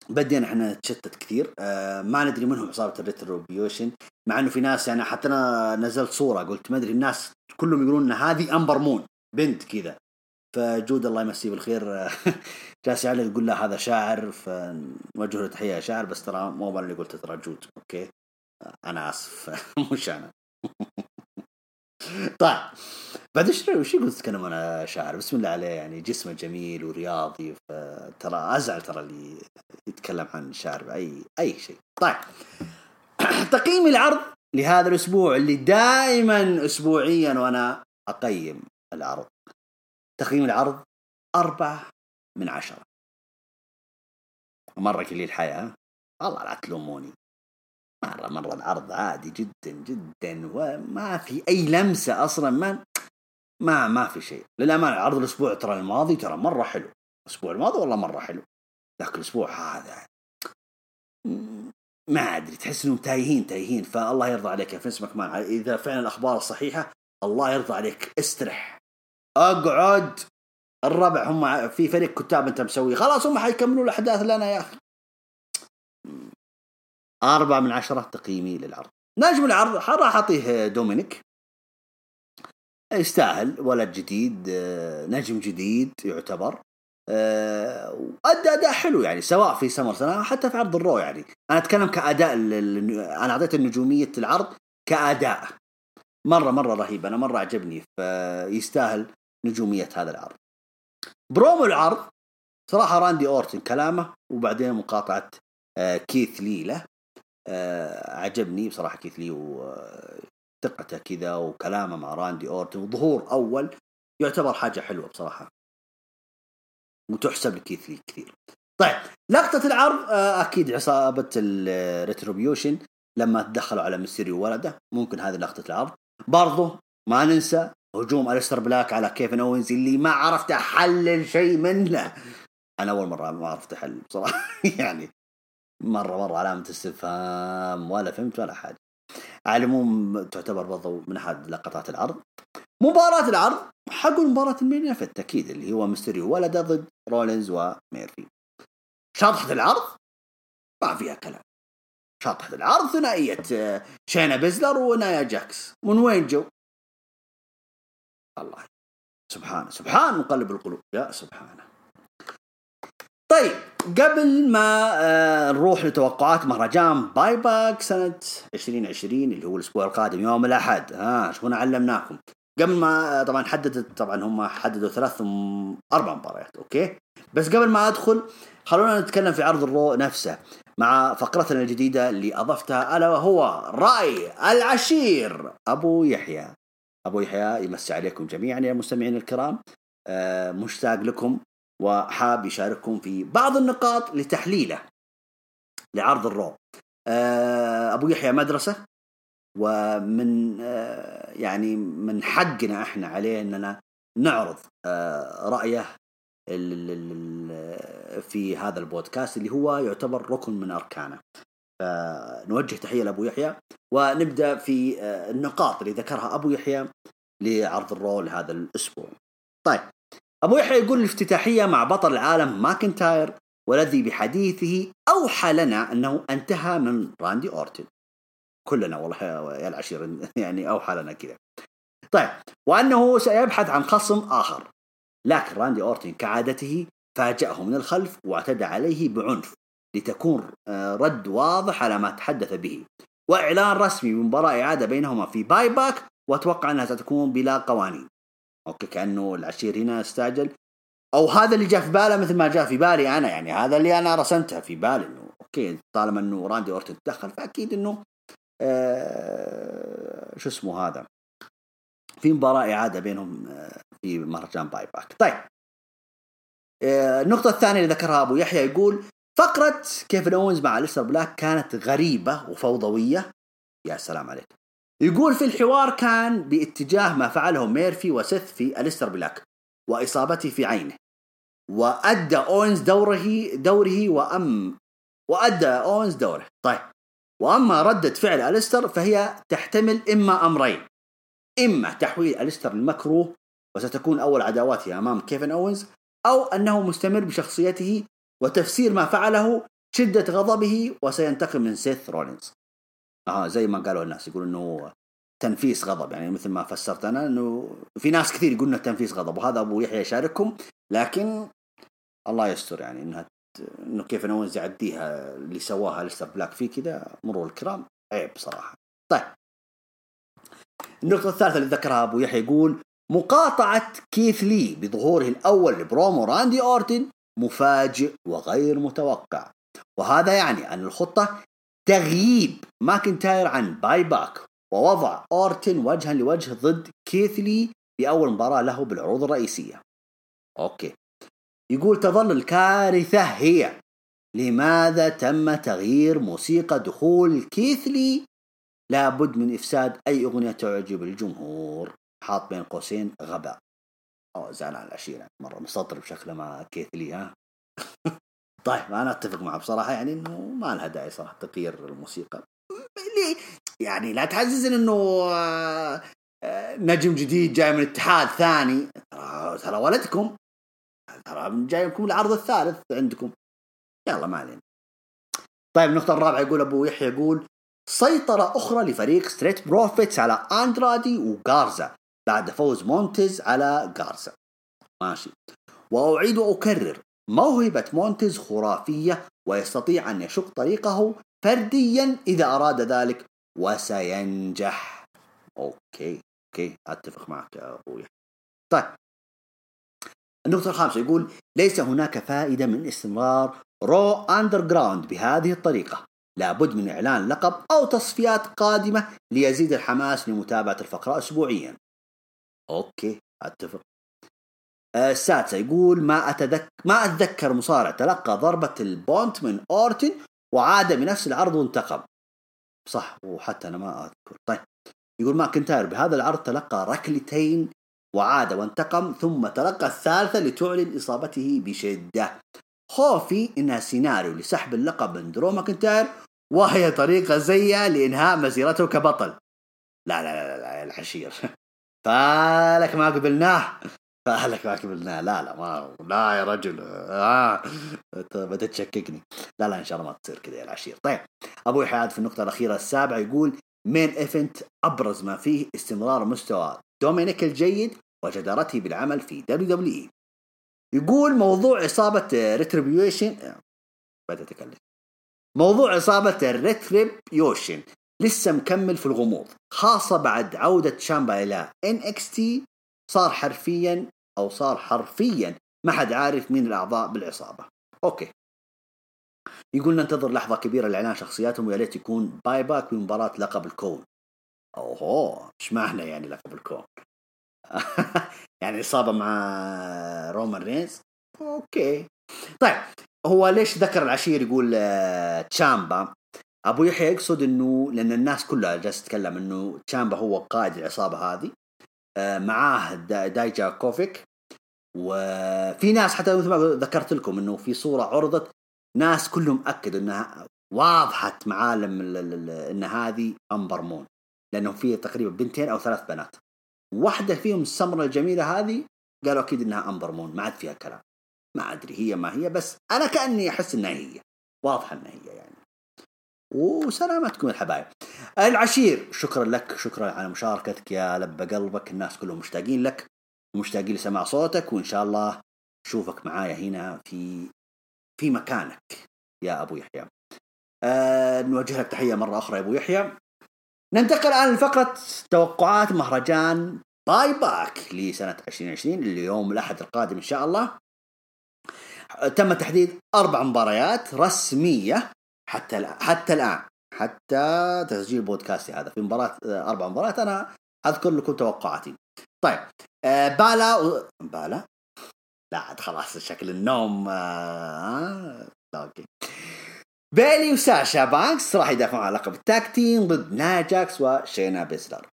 بدينا إحنا نتشتت كثير، آه ما ندري منهم إصابة الريتروبيوشن، مع إنه في ناس يعني حتى أنا نزلت صورة قلت ما أدري الناس كلهم يقولون إن هذه أمبر مون بنت كذا، فجود الله يمسيه بالخير جالس يعلق يقول له هذا شاعر، فنوجه له تحية شاعر، بس ترى مو أنا اللي قلت ترى جود، أوكي أنا آسف مش أنا. طيب بعد شوي وش قلت تكلم أنا شاعر، بسم الله عليه يعني جسمه جميل ورياضي، فترى أزعل ترى اللي يتكلم عن شاعر بأي أي شيء. طيب تقييم العرض لهذا الأسبوع اللي دائما أسبوعيا وأنا أقيم العرض، تقييم العرض أربعة من عشرة. مرة كل الحياة الله لا تلوموني، مرة مرة العرض عادي جدا جدا وما في أي لمسة أصلا، ما ما ما في شيء للأمانة. عرض الأسبوع ترى الماضي ترى مرة حلو، الأسبوع الماضي والله مرة حلو، لكن الأسبوع هذا ما أدري تحس إنهم تايهين تايهين. فالله يرضى عليك يا فينس ماكمان، إذا فعلا الأخبار الصحيحة الله يرضى عليك استرح أقعد. الربع هم في فريق كتاب أنت مسوي خلاص هم حيكملوا الأحداث لنا يا أخي. أربعة من عشرة تقييمي للعرض. نجم العرض راح أعطيه دومينيك، يستاهل، ولد جديد نجم جديد يعتبر، وأدى أداء حلو يعني سواء في سمر سلام حتى في عرض الرو. يعني أنا أتكلم كأداء، أنا أعطيت النجومية العرض كأداء مرة مرة رهيب، أنا مرة عجبني، فيستاهل نجومية هذا العرض. برومو العرض صراحة راندي أورتن كلامه وبعدين مقاطعة كيث لي له عجبني بصراحة، كيث لي وثقته كذا وكلامه مع راندي أورتن وظهور أول يعتبر حاجة حلوة بصراحة وتحسب لكيث لي كثير. طيب لقطة العرض أكيد عصابة الريتروبيوشن لما تدخلوا على ميستيريو ولده، ممكن هذه لقطة العرض. برضو ما ننسى هجوم أليستر بلاك على كيفن أوينز اللي ما عرفت أحلل شيء منه، أنا أول مرة ما عرفت أحلل بصراحة يعني مرة مرة علامة استفهام ولا فهمت ولا حاجة. على العموم تعتبر برضو من أحد لقطات العرض. مباراة العرض حقوا مباراة المين في التأكيد اللي هو ميستيريو ولده ضد رولينز وميرفي. شطحة العرض ما فيها كلام، شطحة العرض ثنائية شينا بيزلر ونايا جاكس، من وين جو؟ الله سبحانه سبحان مقلب القلوب يا سبحانه. طيب قبل ما نروح لتوقعات مهرجان باي باك سنة عشرين عشرين اللي هو الأسبوع القادم يوم الأحد، ها شو علمناكم قبل ما طبعا حددت طبعا هم حددوا ثلاث أربع مباريات أوكي، بس قبل ما أدخل خلونا نتكلم في عرض الرو نفسه مع فقرتنا الجديدة اللي أضفتها ألا وهو رأي العشير أبو يحيى. أبو يحيى يمسي عليكم جميعا يا مستمعين الكرام، أه مشتاق لكم وحاب يشارككم في بعض النقاط لتحليله لعرض الرو. أه أبو يحيى مدرسة، ومن أه يعني من حقنا إحنا عليه أننا نعرض أه رأيه في هذا البودكاست اللي هو يعتبر ركن من أركانه. نوجه تحية لأبو يحيى ونبدأ في النقاط اللي ذكرها أبو يحيى لعرض الرول هذا الأسبوع. طيب أبو يحيى يقول الافتتاحية مع بطل العالم ماكنتاير والذي بحديثه أوحى لنا أنه انتهى من راندي أورتن، كلنا والله يا العشير يعني أوحى لنا كذا. طيب وأنه سيبحث عن خصم آخر، لكن راندي أورتن كعادته فاجأه من الخلف واعتدى عليه بعنف لتكون رد واضح على ما تحدث به، وإعلان رسمي بمباراة إعادة بينهما في باي باك وأتوقع أنها ستكون بلا قوانين. أوكي كأنه العشير هنا استعجل أو هذا اللي جاء في باله مثل ما جاء في بالي أنا، يعني هذا اللي أنا رسمتها في بالي إنه أوكي طالما إنه راندي أورتن تدخل فأكيد إنه شو اسمه هذا، في مباراة إعادة بينهم في مهرجان باي باك. طيب النقطة الثانية اللي ذكرها أبو يحيى يقول فقرة كيفن أوينز مع أليستر بلاك كانت غريبة وفوضوية. يا سلام عليك. يقول في الحوار كان باتجاه ما فعله ميرفي وسيث في أليستر بلاك وإصابته في عينه، وأدى أوينز دوره دوره وأم وأدى أوينز دوره. طيب وأما ردة فعل أليستر فهي تحتمل إما أمرين، إما تحويل أليستر المكروه وستكون أول عداواته أمام كيفن أوينز، أو أنه مستمر بشخصيته وتفسير ما فعله شدة غضبه وسينتقم من سيث رولينز. آه زي ما قالوا الناس يقولوا إنه تنفيس غضب، يعني مثل ما فسرت أنا إنه في ناس كثير يقولنا تنفيس غضب، وهذا أبو يحيى يشارككم، لكن الله يستر يعني إنها إنه كيفن أوينز يعديها اللي سواها أليستر بلاك فيه كده مرور الكرام، عيب صراحة. طيب النقطة الثالثة اللي ذكرها أبو يحيى يقول مقاطعة كيث لي بظهوره الأول لبرومو راندي أورتن مفاجئ وغير متوقع، وهذا يعني أن الخطة تغييب ماكنتاير عن باي باك ووضع أورتن وجها لوجه ضد كيث لي بأول مباراة له بالعروض الرئيسية. أوكي يقول تظل الكارثة هي لماذا تم تغيير موسيقى دخول كيث لي، لابد من إفساد أي أغنية تعجب الجمهور، حاط بين قوسين غباء. أو زعلان العشيرة مرة مسطر بشكل مع كيث لي ها. طيب أنا أتفق معه بصراحة، يعني إنه ما لها داعي صراحة تغيير الموسيقى، ليه يعني لا تحسس إنه نجم جديد جاي من اتحاد ثاني، ترى ولدكم ترى جايكم العرض الثالث عندكم، يلا ما علينا. طيب النقطة الرابعة يقول أبو يحيى يقول سيطرة أخرى لفريق ستريت بروفيتس على أندرادي وغارزا بعد فوز مونتز على غارزا. ماشي. وأعيد وأكرر موهبة مونتز خرافية ويستطيع أن يشق طريقه فرديا إذا أراد ذلك وسينجح. أوكي أوكي أتفق معك يا أبوي. طيب النقطة الخامسة يقول ليس هناك فائدة من استمرار رو أندرغراوند بهذه الطريقة، لابد من إعلان لقب أو تصفيات قادمة ليزيد الحماس لمتابعة الفقرة أسبوعيا. أوكي أتفق. السادسة يقول ما أتذكر ما أتذكر مصارع تلقى ضربة البونت من أورتن وعاد بنفس العرض وانتقم. صح وحتى أنا ما أذكر. طيب يقول ماكنتاير بهذا العرض تلقى ركلتين وعاد وانتقم، ثم تلقى الثالثة لتعلن إصابته بشدة. خوفي إنها سيناريو لسحب اللقب من درو مكينتاير وهي طريقة زيها لإنهاء مسيرته كبطل. لا لا لا لا العشير فالك ما قبلناه فالك ما قبلناه لا لا ما لا يا رجل آه. بدأت تشككني. لا لا إن شاء الله ما تصير كذا يا العشير. طيب أبو حياد في النقطة الأخيرة السابعة يقول مين إيفنت أبرز ما فيه استمرار مستوى دومينيك الجيد وجدارته بالعمل في دبليو دبليو إي. يقول موضوع إصابة ريتريبيوشن بدأت أتكلم موضوع إصابة الريتريبيوشن لسه مكمل في الغموض، خاصة بعد عودة شامبا إلى إن إكس تي. صار حرفيا أو صار حرفيا ما حد عارف مين الأعضاء بالإصابة. أوكي يقول ننتظر لحظة كبيرة لإعلان شخصياتهم، ويا ليت يكون باي باك بمباراة لقب الكون. أوه إيش معنى يعني لقب الكون؟ يعني إصابة مع رومان رينز. أوكي طيب هو ليش ذكر العشير يقول تشامبا؟ أبو يحيى يقصد أنه لأن الناس كلها جالسة تتكلم أنه تشامبا هو قائد العصابة هذه، معاه دايجا كوفيك، وفي ناس حتى مثل ما ذكرت لكم أنه في صورة عرضت ناس كلهم أكدوا أنها واضحت معالم أن هذه أمبر مون، لأنه فيه تقريبا بنتين أو ثلاث بنات، واحدة فيهم السمرة الجميلة هذه قالوا أكيد إنها أمبر مون، ما عاد فيها كلام، ما أدري هي ما هي، بس أنا كأني أحس إنها هي، واضحة إنها هي يعني. وسلامتكم الحبايب. العشير شكرا لك، شكرا على مشاركتك يا لب قلبك، الناس كلهم مشتاقين لك ومشتاقين لسماع صوتك، وإن شاء الله شوفك معايا هنا في في مكانك يا أبو يحيى. أه نوجه لك تحية مرة أخرى يا أبو يحيى. ننتقل الآن لفقرة توقعات مهرجان باي باك لسنة عشرين عشرين اليوم الأحد القادم إن شاء الله. تم تحديد أربع مباريات رسمية حتى حتى الآن، حتى تسجيل بودكاستي هذا في مباراة أربع مباريات أنا أذكر لكم توقعاتي. طيب بالا و... بالا لا خلاص شكل النوم آه... لا أوكي. بيلي وساشا بانكس راح يدافعون على لقب التاك تيم ضد نايا جاكس وشينا بيزلر.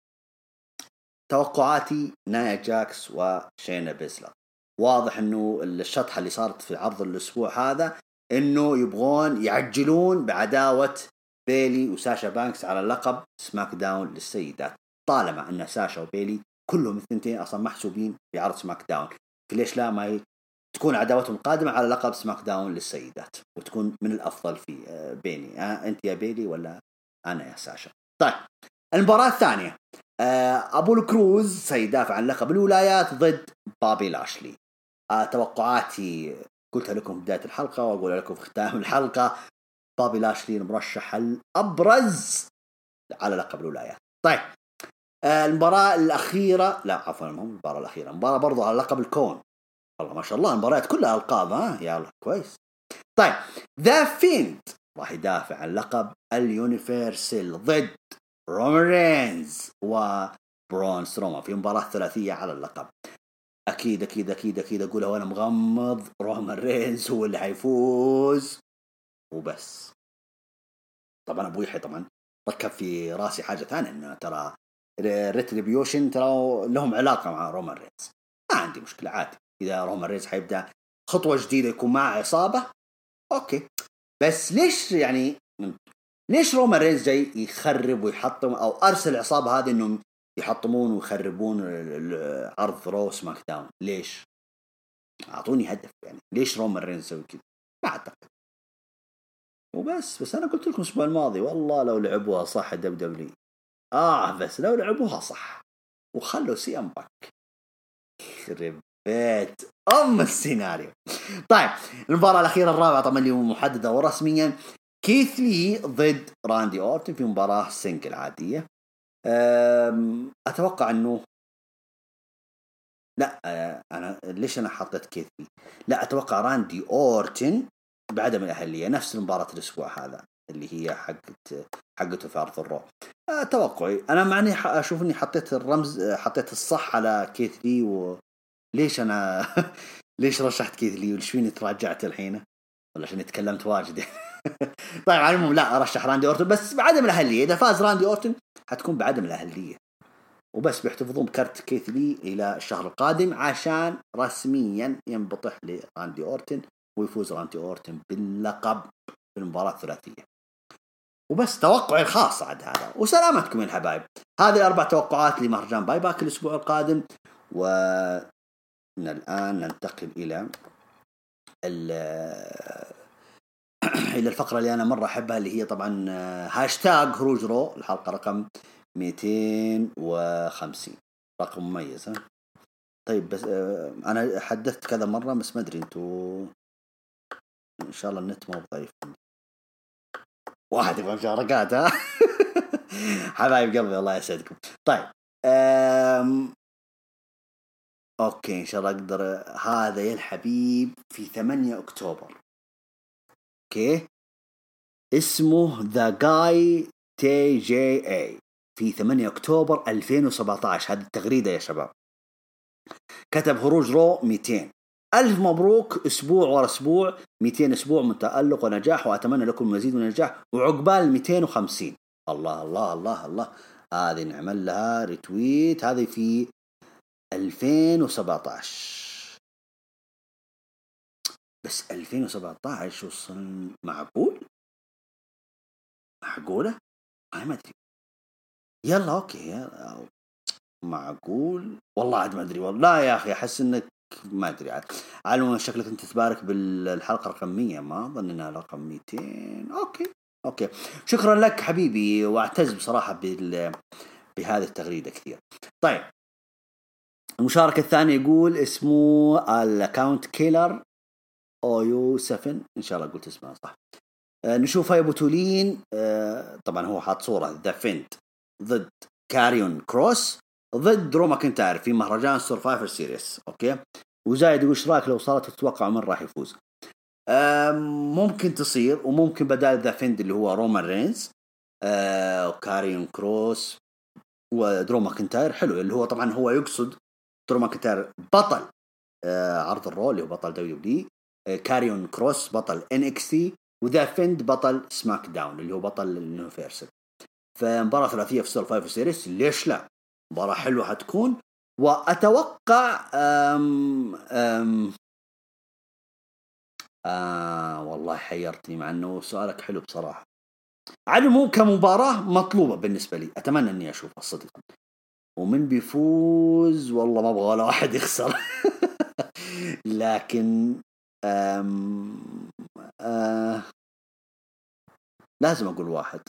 توقعاتي نايا جاكس وشينا بيزلر. واضح إنه الشطحة اللي صارت في عرض الأسبوع هذا إنه يبغون يعجلون بعداوة بيلي وساشا بانكس على لقب سماك داون للسيدات، طالما أن ساشا وبيلي كلهم الثنتين أصلا محسوبين في عرض سماك داون، فليش لا ما تكون عداوتهم القادمة على لقب سماك داون للسيدات وتكون من الأفضل في بيني أه أنت يا بيلي ولا أنا يا ساشا. طيب المباراة الثانية أبولو كروز سيدافع عن لقب الولايات ضد بابي لاشلي. توقعاتي قلتها لكم بداية الحلقة وأقول لكم في ختام الحلقة، بابي لاشلي المرشح الأبرز على لقب الولايات. طيب المباراة الأخيرة لا عفوا المهم المباراة الأخيرة مباراة برضو على لقب الكون. والله ما شاء الله المباريات كلها ألقاب ها يا الله كويس. طيب ذا فيند راح يدافع عن لقب اليونيفرسال ضد رومان رينز وبرونس رومان في مباراة ثلاثية على اللقب. أكيد أكيد أكيد أكيد أقولها وأنا مغمض، رومان رينز هو اللي حيفوز وبس. طبعا أبويحي طبعا ركب في راسي حاجة ثانية إنه ترى ريتريبيوشن ترى لهم علاقة مع رومان رينز، ما عندي مشكلة عادي إذا رومان رينز حيبدأ خطوة جديدة يكون مع عصابة أوكي، بس ليش يعني ليش رومان رينز جاي يخرب ويحطم أو أرسل العصابة هذه إنهم يحطمون ويخربون عرض رو سماك داون؟ ليش؟ أعطوني هدف يعني ليش رومان رينز يسوي كذا؟ ما أعتقد وبس. بس أنا قلت لكم الأسبوع الماضي والله لو لعبوها صح دبليو دبليو إي آه بس لو لعبوها صح وخلوا سي أم باك يخرب بيت أم السيناريو. طيب المباراة الأخيرة الرابعة طبعا اللي محددة ورسميا كيث لي ضد راندي أورتن في مباراة سنجل عادية. أتوقع أنه لا أنا ليش أنا حطيت كيث لي لا أتوقع راندي أورتن بعدم الأهلية نفس مباراة الأسبوع هذا اللي هي حقت حقته في عرض الرو. توقعي أنا معني أشوف إني حطيت الرمز حطيت الصح على كيث لي و ليش أنا ليش رشحت كيث لي وليش فيني تراجعت الحين ولا عشان تكلمت واجد طيب على المهم لا أرشح راندي أورتن بس بعدم الأهلية. إذا فاز راندي أورتن حتكون بعدم الأهلية وبس بيحتفظون بكرت كيث لي إلى الشهر القادم عشان رسميا ينبطح لراندي أورتن ويفوز راندي أورتن باللقب في المباراة الثلاثية وبس. توقعي الخاص عاد هذا وسلامتكم يا الحبايب. هذه الأربع توقعات لمهرجان باي باك الأسبوع القادم و من الآن ننتقل إلى إلى الفقرة اللي أنا مرة أحبها اللي هي طبعا هاشتاج هروج رو الحلقة رقم مئتين وخمسين رقم مميز. طيب بس أنا حدثت كذا مرة بس ما أدري أنتوا إن شاء الله النت مو ضعيف واحد يبغى مشاركات ها حبايب قلبي الله يسعدكم. طيب اوكي ان شاء الله اقدر هذا يا الحبيب في ثمانية أكتوبر اوكي اسمه ذا جاي تي جي اي في ثمانية أكتوبر ألفين وسبعة عشر. هذه التغريدة يا شباب كتب هروج رو مئتين ألف مبروك أسبوع ورا أسبوع مئتين أسبوع من تألق ونجاح وأتمنى لكم مزيد من النجاح وعقبال مئتين وخمسين. الله الله الله الله هذه نعمل لها ريتويت. هذه في ألفين وسبعة عشر بس ألفين وسبعة عشر وصل معقول معقولة أنا ما أدري يلا أوكي يلا. معقول والله عاد ما أدري والله يا أخي أحس إنك ما أدري عاد على شكلك أنت تبارك بالحلقة رقم مية ما ظننا رقم مئتين أوكي أوكي شكرا لك حبيبي وأعتز بصراحة بال بهذه التغريدة كثير. طيب المشاركة الثانية يقول اسمه الأكاونت كيلر أويو سفن إن شاء الله قلت اسمها صح. أه نشوفها يا بوتولين. أه طبعا هو حاط صورة ذا فيند ضد كاريون كروس ضد درو مكينتاير في مهرجان سورفايفر سيريس أوكي وزايد يقول شراك لو صارت تتوقع من راح يفوز. أه ممكن تصير وممكن بدال ذا فيند اللي هو رومان رينز آه وكاريون كروس ودرو مكينتاير. حلو اللي هو طبعا هو يقصد درو مكينتاير بطل آه عرض الرول وبطل دبليو دي، آه كاريون كروس بطل إن إكس تي، وذا فيند بطل سماك داون اللي هو بطل النيوفيرسال. فمباراة ثلاثية في سيرفايفر سيريس، ليش لا، مباراة حلوة حتكون. وأتوقع أم أم آه والله حيرتني مع أنه سؤالك حلو بصراحة. على العموم كمباراة مطلوبة بالنسبة لي، أتمنى أني أشوفها صدقا. ومن بيفوز والله ما أبغى ولا أحد يخسر لكن أم آه لازم أقول واحد،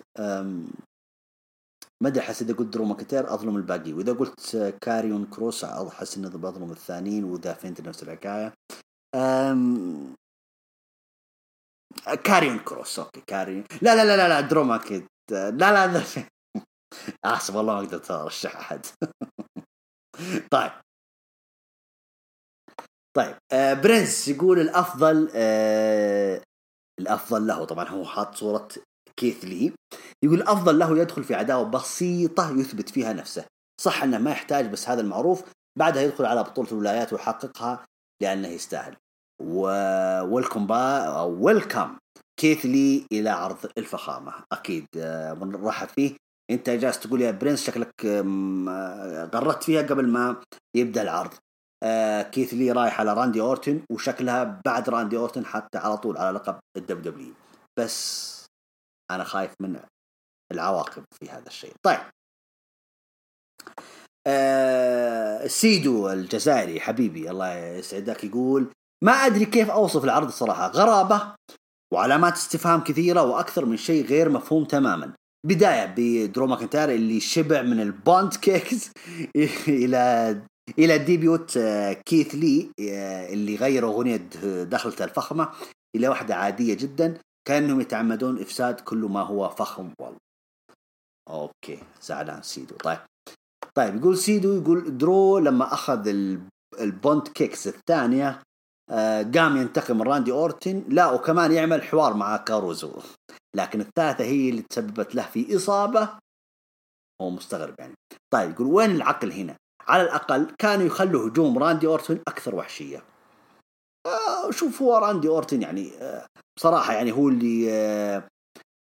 مدى حس إذا قلت درو مكينتاير أظلم الباقي، وإذا قلت كاريون كروس أحس إنه بظلم الثانيين، وذا فيند نفس الحكاية. أم... كاريون كروس أوكي كاريون لا لا لا لا درو مكينتاير لا لا لا أحسب والله ما أقدر أرشح أحد طيب طيب أه برنس يقول الأفضل أه... الأفضل له، طبعا هو حاط صورة كيث لي، يقول أفضل له يدخل في عداوة بسيطة يثبت فيها نفسه، صح أنه ما يحتاج بس هذا المعروف، بعدها يدخل على بطولة الولايات ويحققها لأنه يستاهل. وويلكم با ويلكم كيث لي إلى عرض الفخامة، أكيد بنرحب فيه. أنت جالس تقول يا برنس شكلك غرت فيها قبل ما يبدأ العرض. كيث لي رايح على راندي أورتن، وشكلها بعد راندي أورتن حتى على طول على لقب الدب دبليو، بس أنا خايف من العواقب في هذا الشيء. طيب أه سيدو الجزائري حبيبي الله يسعدك، يقول ما أدري كيف أوصف العرض صراحة، غرابة وعلامات استفهام كثيرة وأكثر من شيء غير مفهوم تماما. بداية بدرو مكينتاير اللي شبع من البوند كيكس إلى إلى ديبيوت كيث لي اللي غير أغنية دخلته الفخمة إلى واحدة عادية جدا، كأنهم يتعمدون إفساد كل ما هو فخم والله. أوكي زعلان سيدو. طيب طيب يقول سيدو، يقول درو لما أخذ البونت كيكس الثانية قام ينتقم راندي أورتن، لا وكمان يعمل حوار مع كاروزو، لكن الثالثة هي اللي تسببت له في إصابة، هو مستغرب يعني. طيب يقول وين العقل هنا، على الأقل كانوا يخلوا هجوم راندي أورتن أكثر وحشية. شوف هو راندي أورتن يعني بصراحة يعني هو اللي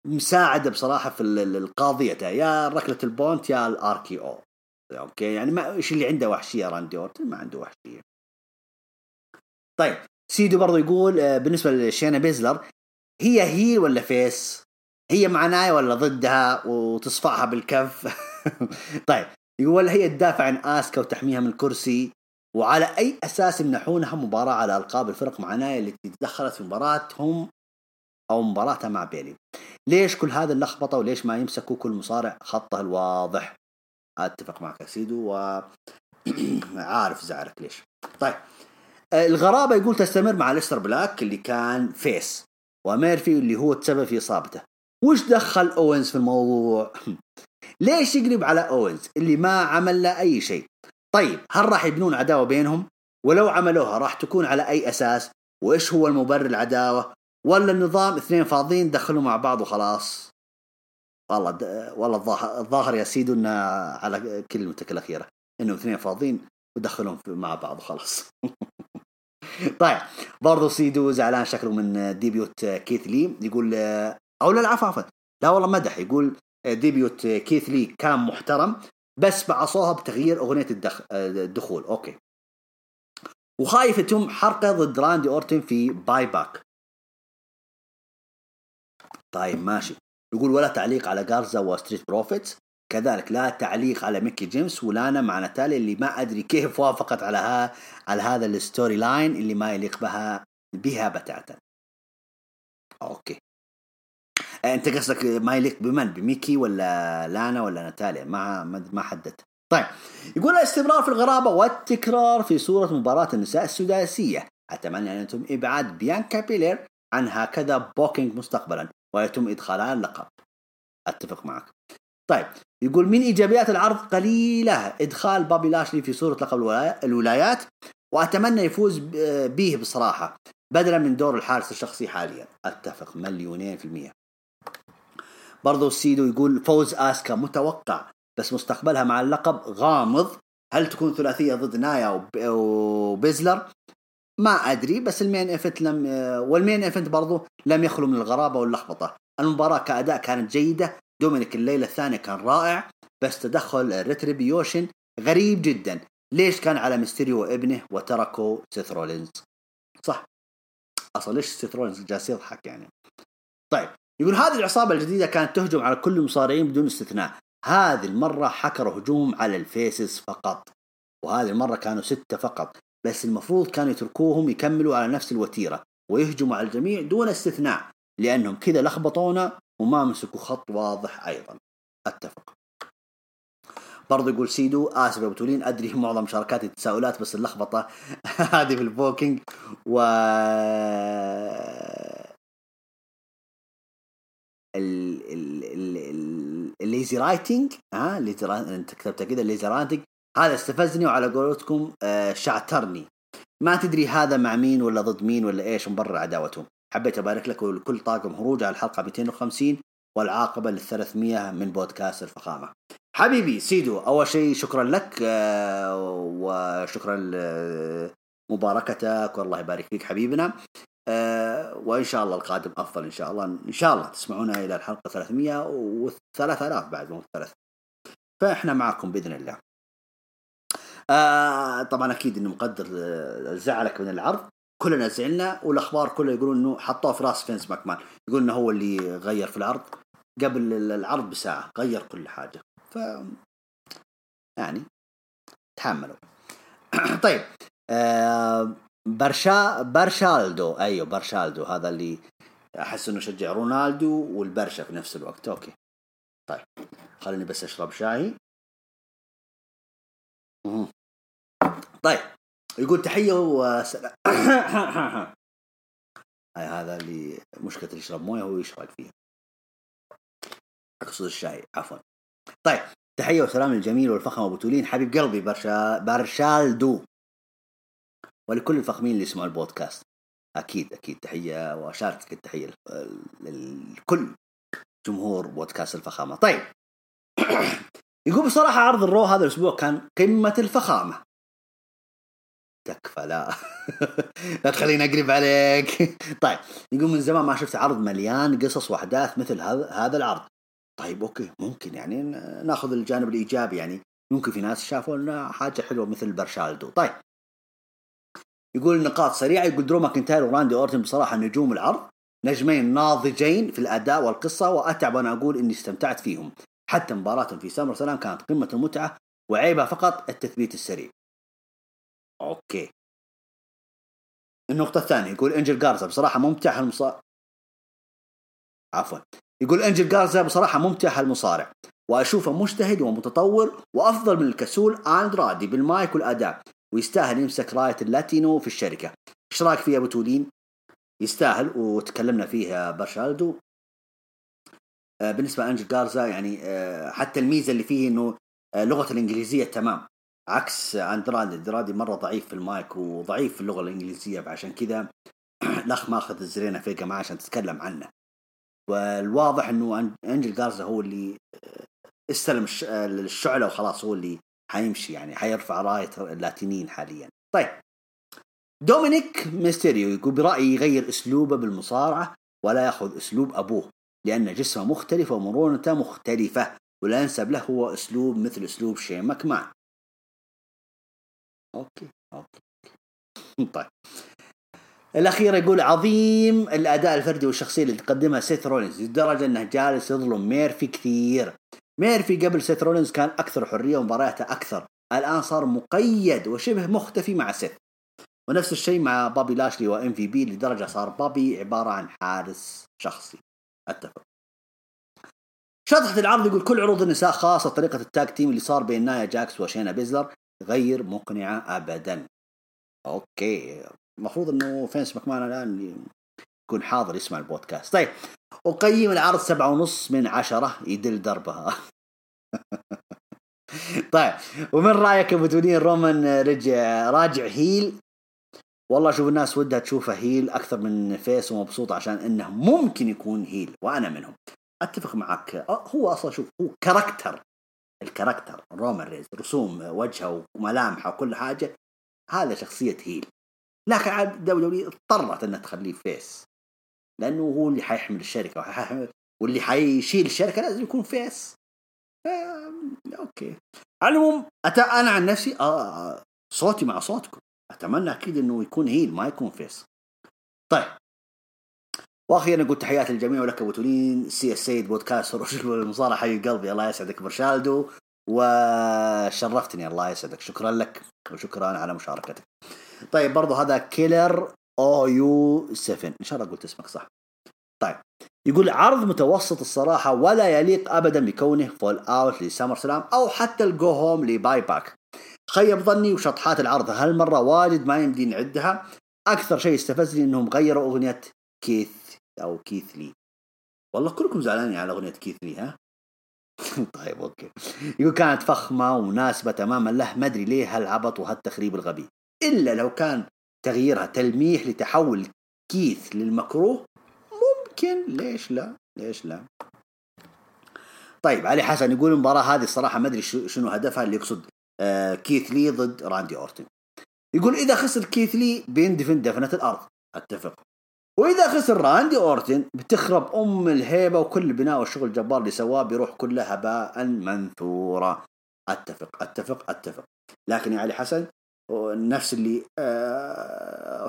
مساعدة بصراحة في القاضية، يا ركلة البونت يا الار كي او اوكي، يعني ما ايش اللي عنده وحشية، راندي أورتن ما عنده وحشية. طيب سيدو برضو يقول بالنسبة لشينا بيزلر، هي هي ولا فيس، هي مع نايا ولا ضدها وتصفعها بالكف طيب يقول هي تدافع عن آسكا وتحميها من الكرسي، وعلى أي أساس يمنحونها مباراة على ألقاب الفرق مع نايا التي تدخلت في مباراتهم أو مباراتها مع بيلي؟ ليش كل هذا اللخبطة، وليش ما يمسكوا كل مصارع خطه الواضح؟ أتفق معك سيدو وعارف زعلك ليش. طيب الغرابة يقول تستمر مع أليستر بلاك اللي كان فيس، وميرفي اللي هو تسبب في إصابته، وش دخل أوينز في الموضوع ليش يقرب على أوينز اللي ما عمل له أي شيء؟ طيب هل راح يبنون عداوة بينهم؟ ولو عملوها راح تكون على أي أساس؟ وإيش هو المبرر العداوة؟ ولا النظام اثنين فاضيين دخلوا مع بعض وخلاص؟ والله د... والله الظاهر يا سيدو إنه على كلمتك الأخيرة إنه اثنين فاضيين ودخلهم مع بعض وخلاص طيب برضو سيدو زعلان شكله من ديبيوت كيث لي، يقول أو لا العفو عفوا لا والله مدح، يقول ديبيوت كيث لي كان محترم بس بعصوها بتغيير أغنية الدخ... الدخول أوكي، وخايف يتم حرقة ضد راندي أورتن في باي باك. طيب ماشي، يقول ولا تعليق على غارزا وستريت بروفيتس، كذلك لا تعليق على ميكي جيمس ولانا مع ناتاليا اللي ما أدري كيف وافقت على ها... على هذا الستوري لاين اللي ما يليق بها بها بتاتا. أوكي أنت قصدك ما يليق بمن، بميكي ولا لانا ولا ناتاليا؟ ما ما حددت. طيب يقول الاستمرار في الغرابة والتكرار في صورة مباراة النساء السداسية، أتمنى أن يتم إبعاد بيانكا بيلير عن هكذا بوكينج مستقبلا ويتم إدخالها اللقب. أتفق معك. طيب يقول من إيجابيات العرض قليلة، إدخال بابي لاشلي في صورة لقب الولايات وأتمنى يفوز به بصراحة بدلا من دور الحارس الشخصي حاليا. أتفق مليونين في المية. برضو سيدو يقول فوز آسكا متوقع بس مستقبلها مع اللقب غامض، هل تكون ثلاثية ضد نايا وبيزلر؟ ما أدري، بس المين إفنت لم والمين إفنت برضو لم يخلو من الغرابة واللخبطة. المباراة كأداء كانت جيدة، دومينيك الليلة الثانية كان رائع، بس تدخل ريتريبيوشن غريب جدا، ليش كان على ميستيريو وابنه وتركوا سيث رولينز؟ صح، أصلا ليش سيث رولينز جالس يضحك يعني؟ طيب يقول هذه العصابة الجديدة كانت تهجم على كل المصارعين بدون استثناء، هذه المرة حكروا هجوم على الفيسز فقط، وهذه المرة كانوا ستة فقط، بس المفروض كانوا يتركوهم يكملوا على نفس الوتيرة ويهجموا على الجميع دون استثناء، لأنهم كذا لخبطونا وما مسكوا خط واضح. أيضا أتفق. برضو يقول سيدو آسف يا بتولين، أدري معظم مشاركاتي تساؤلات بس اللخبطة هذه في البوكينج و ال ال ال ال الليزي رايتينج ها اللي انت كتبتها كده الليزي رايتينج، هذا استفزني وعلى قولتكم شعترني، ما تدري هذا مع مين ولا ضد مين ولا ايش مبرر عداوتهم. حبيت أبارك لك ولكل طاقم هروج على الحلقة مئتين وخمسين والعاقبة للثلاثمية من بودكاست الفخامة. حبيبي سيدو أول شيء شكرا لك وشكرا لمباركتك والله يبارك فيك حبيبنا، وإن شاء الله القادم أفضل إن شاء الله، إن شاء الله تسمعونا إلى الحلقة ثلاثمية وثلاث آلاف بعد مو ثلاث، فإحنا معكم بإذن الله. طبعا أكيد إنه مقدر زعلك من العرض، كلنا زعلنا، والأخبار كلها يقولون إنه حطوه في راس فينس ماكمان، يقول إنه هو اللي غير في العرض، قبل العرض بساعة غير كل حاجة، ف يعني تحملوا. طيب آه برشا برشالدو أيوه برشالدو هذا اللي أحس إنه شجع رونالدو والبرشا في نفس الوقت. أوكي طيب خليني بس أشرب شاي. طيب يقول تحية وسلام. هذا اللي مشكلة اللي يشرب مويه هو يشغل فيها، أقصد الشاي عفوا. طيب تحية وسلام الجميل والفخم أبو تولين حبيب قلبي برشا برشالدو، ولكل الفخمين اللي يسمعوا البودكاست أكيد أكيد تحية وشاركك التحية لكل جمهور بودكاست الفخامة. طيب يقول بصراحة عرض الرو هذا الأسبوع كان قمة الفخامة. تكفى لا لا تخليني أقرب عليك. طيب يقول من زمان ما شفت عرض مليان قصص وأحداث مثل هذا العرض. طيب أوكي ممكن يعني ناخذ الجانب الإيجابي، يعني ممكن في ناس شافوا لنا حاجة حلوة مثل برشالدو. طيب يقول نقاط سريعة، يقول درو مكينتاير وراندي أورتن بصراحة نجوم العرض، نجمين ناضجين في الأداء والقصة، وأتعب وأنا أقول إني استمتعت فيهم، حتى مباراتهم في سمر السلام كانت قمة المتعة، وعيبها فقط التثبيت السريع. أوكي النقطة الثانية يقول أنجل غارزا بصراحة ممتع المصارع عفوا يقول أنجل غارزا بصراحة ممتع المصارع وأشوفه مجتهد ومتطور وأفضل من الكسول أندرادي بالمايك والأداء، ويستاهل يمسك راية اللاتينو في الشركة. إيش رأيك فيه يا أبو تولين؟ يستاهل وتكلمنا فيها برشالدو. بالنسبة لأنجل غارزا يعني حتى الميزة اللي فيه إنه لغة الإنجليزية تمام، عكس أندرادي أندرادي مرة ضعيف في المايك وضعيف في اللغة الإنجليزية، عشان كذا الأخ ما أخذ زلينا فيجا معه عشان تتكلم عنه، والواضح إنه أنجل غارزا هو اللي استلم الشعلة وخلاص، هو اللي حيمشي يعني حيرفع راية اللاتينيين حاليا. طيب دومينيك ميستيريو يقول برأيي يغير أسلوبه بالمصارعة ولا يأخذ أسلوب أبوه، لأن جسمه مختلف ومرونته مختلفة، ولا ينسب له هو أسلوب مثل أسلوب شين ماكمان. أوكي أوكي طيب الأخير يقول عظيم الأداء الفردي والشخصي اللي تقدمها سيث رولينز، لدرجة أنه جالس يظلم ميرفي كثير. ميرفي قبل سيث رولينز كان أكثر حرية ومبارياته أكثر، الآن صار مقيد وشبه مختفي مع سيث، ونفس الشيء مع بابي لاشلي وإم في بي، لدرجة صار بابي عبارة عن حارس شخصي. أتفق. شطحة العرض يقول كل عروض النساء خاصة طريقة التاك تيم اللي صار بين نايا جاكس وشينا بيزلر غير مقنعة أبدا. أوكي المفروض أنه فينس ماكمان الآن يكون حاضر يسمع البودكاست. طيب أقيم العرض سبعة ونص من عشرة يدل دربها. طيب ومن رأيك يا بتولين رومان رجع راجع هيل؟ والله شوف الناس ودها تشوفه هيل أكثر من فيس، ومبسوط عشان أنه ممكن يكون هيل وأنا منهم، أتفق معك. هو أصلا شوف هو كاركتر الكاركتر رومان رينز, رسوم وجهه وملامحه وكل حاجة, هذا شخصية هيل, لكن عاد دبليو دبليو إي اضطرت أنها تخليه فيس لأنه هو اللي حيحمل الشركة وحيحمل واللي حيشيل الشركة لازم يكون فيس. أوكي علمهم أت... أنا عن نفسي آه... صوتي مع صوتكم, أتمنى أكيد أنه يكون هيل ما يكون فيس. طيب واخيرا قلت تحياتي للجميع ولك أبو تولين سي اس سيد بودكاست ورجل المصارع حي قلبي الله يسعدك برشالدو وشرفتني الله يسعدك, شكرا لك وشكرا على مشاركتك. طيب برضو هذا كيلر او يو سفن ان شاء الله قلت اسمك صح. طيب يقول عرض متوسط الصراحة ولا يليق أبدا بكونه فول اوت لسمر سلام أو حتى الجو هوم لباي باك, خيب ظني وشطحات العرض هالمرة واجد ما يمدي نعدها. أكثر شيء استفزني إنهم غيروا أغنية كيث أو كيث لي, والله كلكم زعلانين على أغنية كيث لي ها؟ طيب أوكي. يقول كانت فخمة ومناسبة تماما له, ما أدري ليه هالعبط وهالتخريب الغبي, إلا لو كان تغييرها تلميح لتحول كيث للمكروه ممكن, ليش لا ليش لا. طيب علي حسن يقول المباراة هذه الصراحة ما أدري شنو هدفها, اللي يقصد آه كيث لي ضد راندي أورتن. يقول إذا خسر كيث لي بيندفن دفنة الأرض, أتفق, وإذا خسر راندي أورتن بتخرب أم الهيبة وكل البناء والشغل الجبار اللي سواه بيروح كله هباء منثورا. أتفق أتفق أتفق لكن يا علي حسن نفس اللي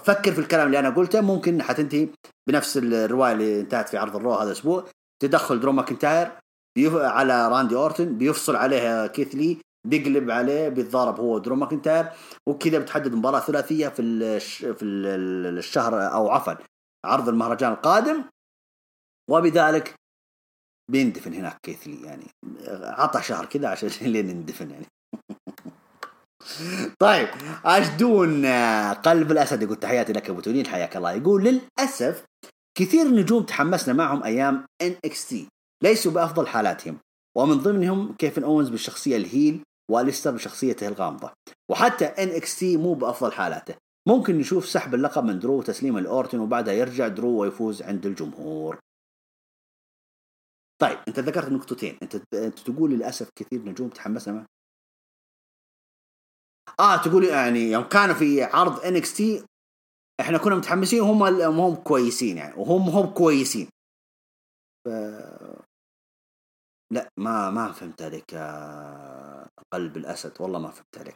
فكر في الكلام اللي أنا قلته, ممكن حتنتهي بنفس الرواية اللي انتهت في عرض الرو هذا الأسبوع, تدخل درو مكينتاير على راندي أورتن بيفصل عليها كيث لي بيقلب عليه بيتضارب هو درو مكينتاير وكذا بتحدد مباراة ثلاثية في في الشهر أو عفوا عرض المهرجان القادم, وبذلك بيندفن هناك كيث لي, يعني عطى شهر كذا عشان لين يندفن يعني. طيب أجدون قلب الأسد يقول تحياتي لك أبو تولين حياك الله. يقول للأسف كثير نجوم تحمسنا معهم أيام إن إكس تي ليسوا بأفضل حالاتهم, ومن ضمنهم كيفن أوينز بالشخصية الهيل وأليستر بشخصيته الغامضة, وحتى إن إكس تي مو بأفضل حالاته. ممكن نشوف سحب اللقب من درو وتسليم الأورتن وبعدها يرجع درو ويفوز عند الجمهور. طيب أنت ذكرت نقطتين, أنت أنت تقول للأسف كثير نجوم تحمسنا معهم. آه تقول يعني يوم كانوا في عرض إن إكس تي إحنا كنا متحمسين وهم هم كويسين يعني وهم هم كويسين ف... لا ما ما فهمت عليك قلب الأسد, والله ما فهمت عليك.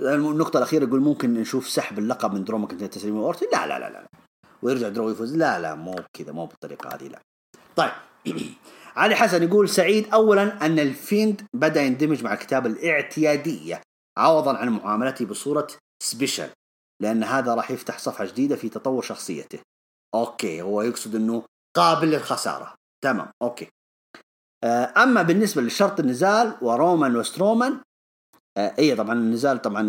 النقطة الأخيرة يقول ممكن نشوف سحب اللقب من درو مكينتاير تسليم أورتن, لا لا لا لا ويرجع درو يفوز, لا لا مو كذا مو بالطريقة هذه لا. طيب علي حسن يقول سعيد أولا أن الفيند بدأ يندمج مع الكتاب الاعتيادية عوضا عن معاملته بصورة سبيشال, لأن هذا راح يفتح صفحة جديدة في تطور شخصيته. أوكي هو يقصد أنه قابل للخسارة, تمام أوكي. أما بالنسبة لشرط النزال ورومان وسترومان أيه طبعا النزال طبعا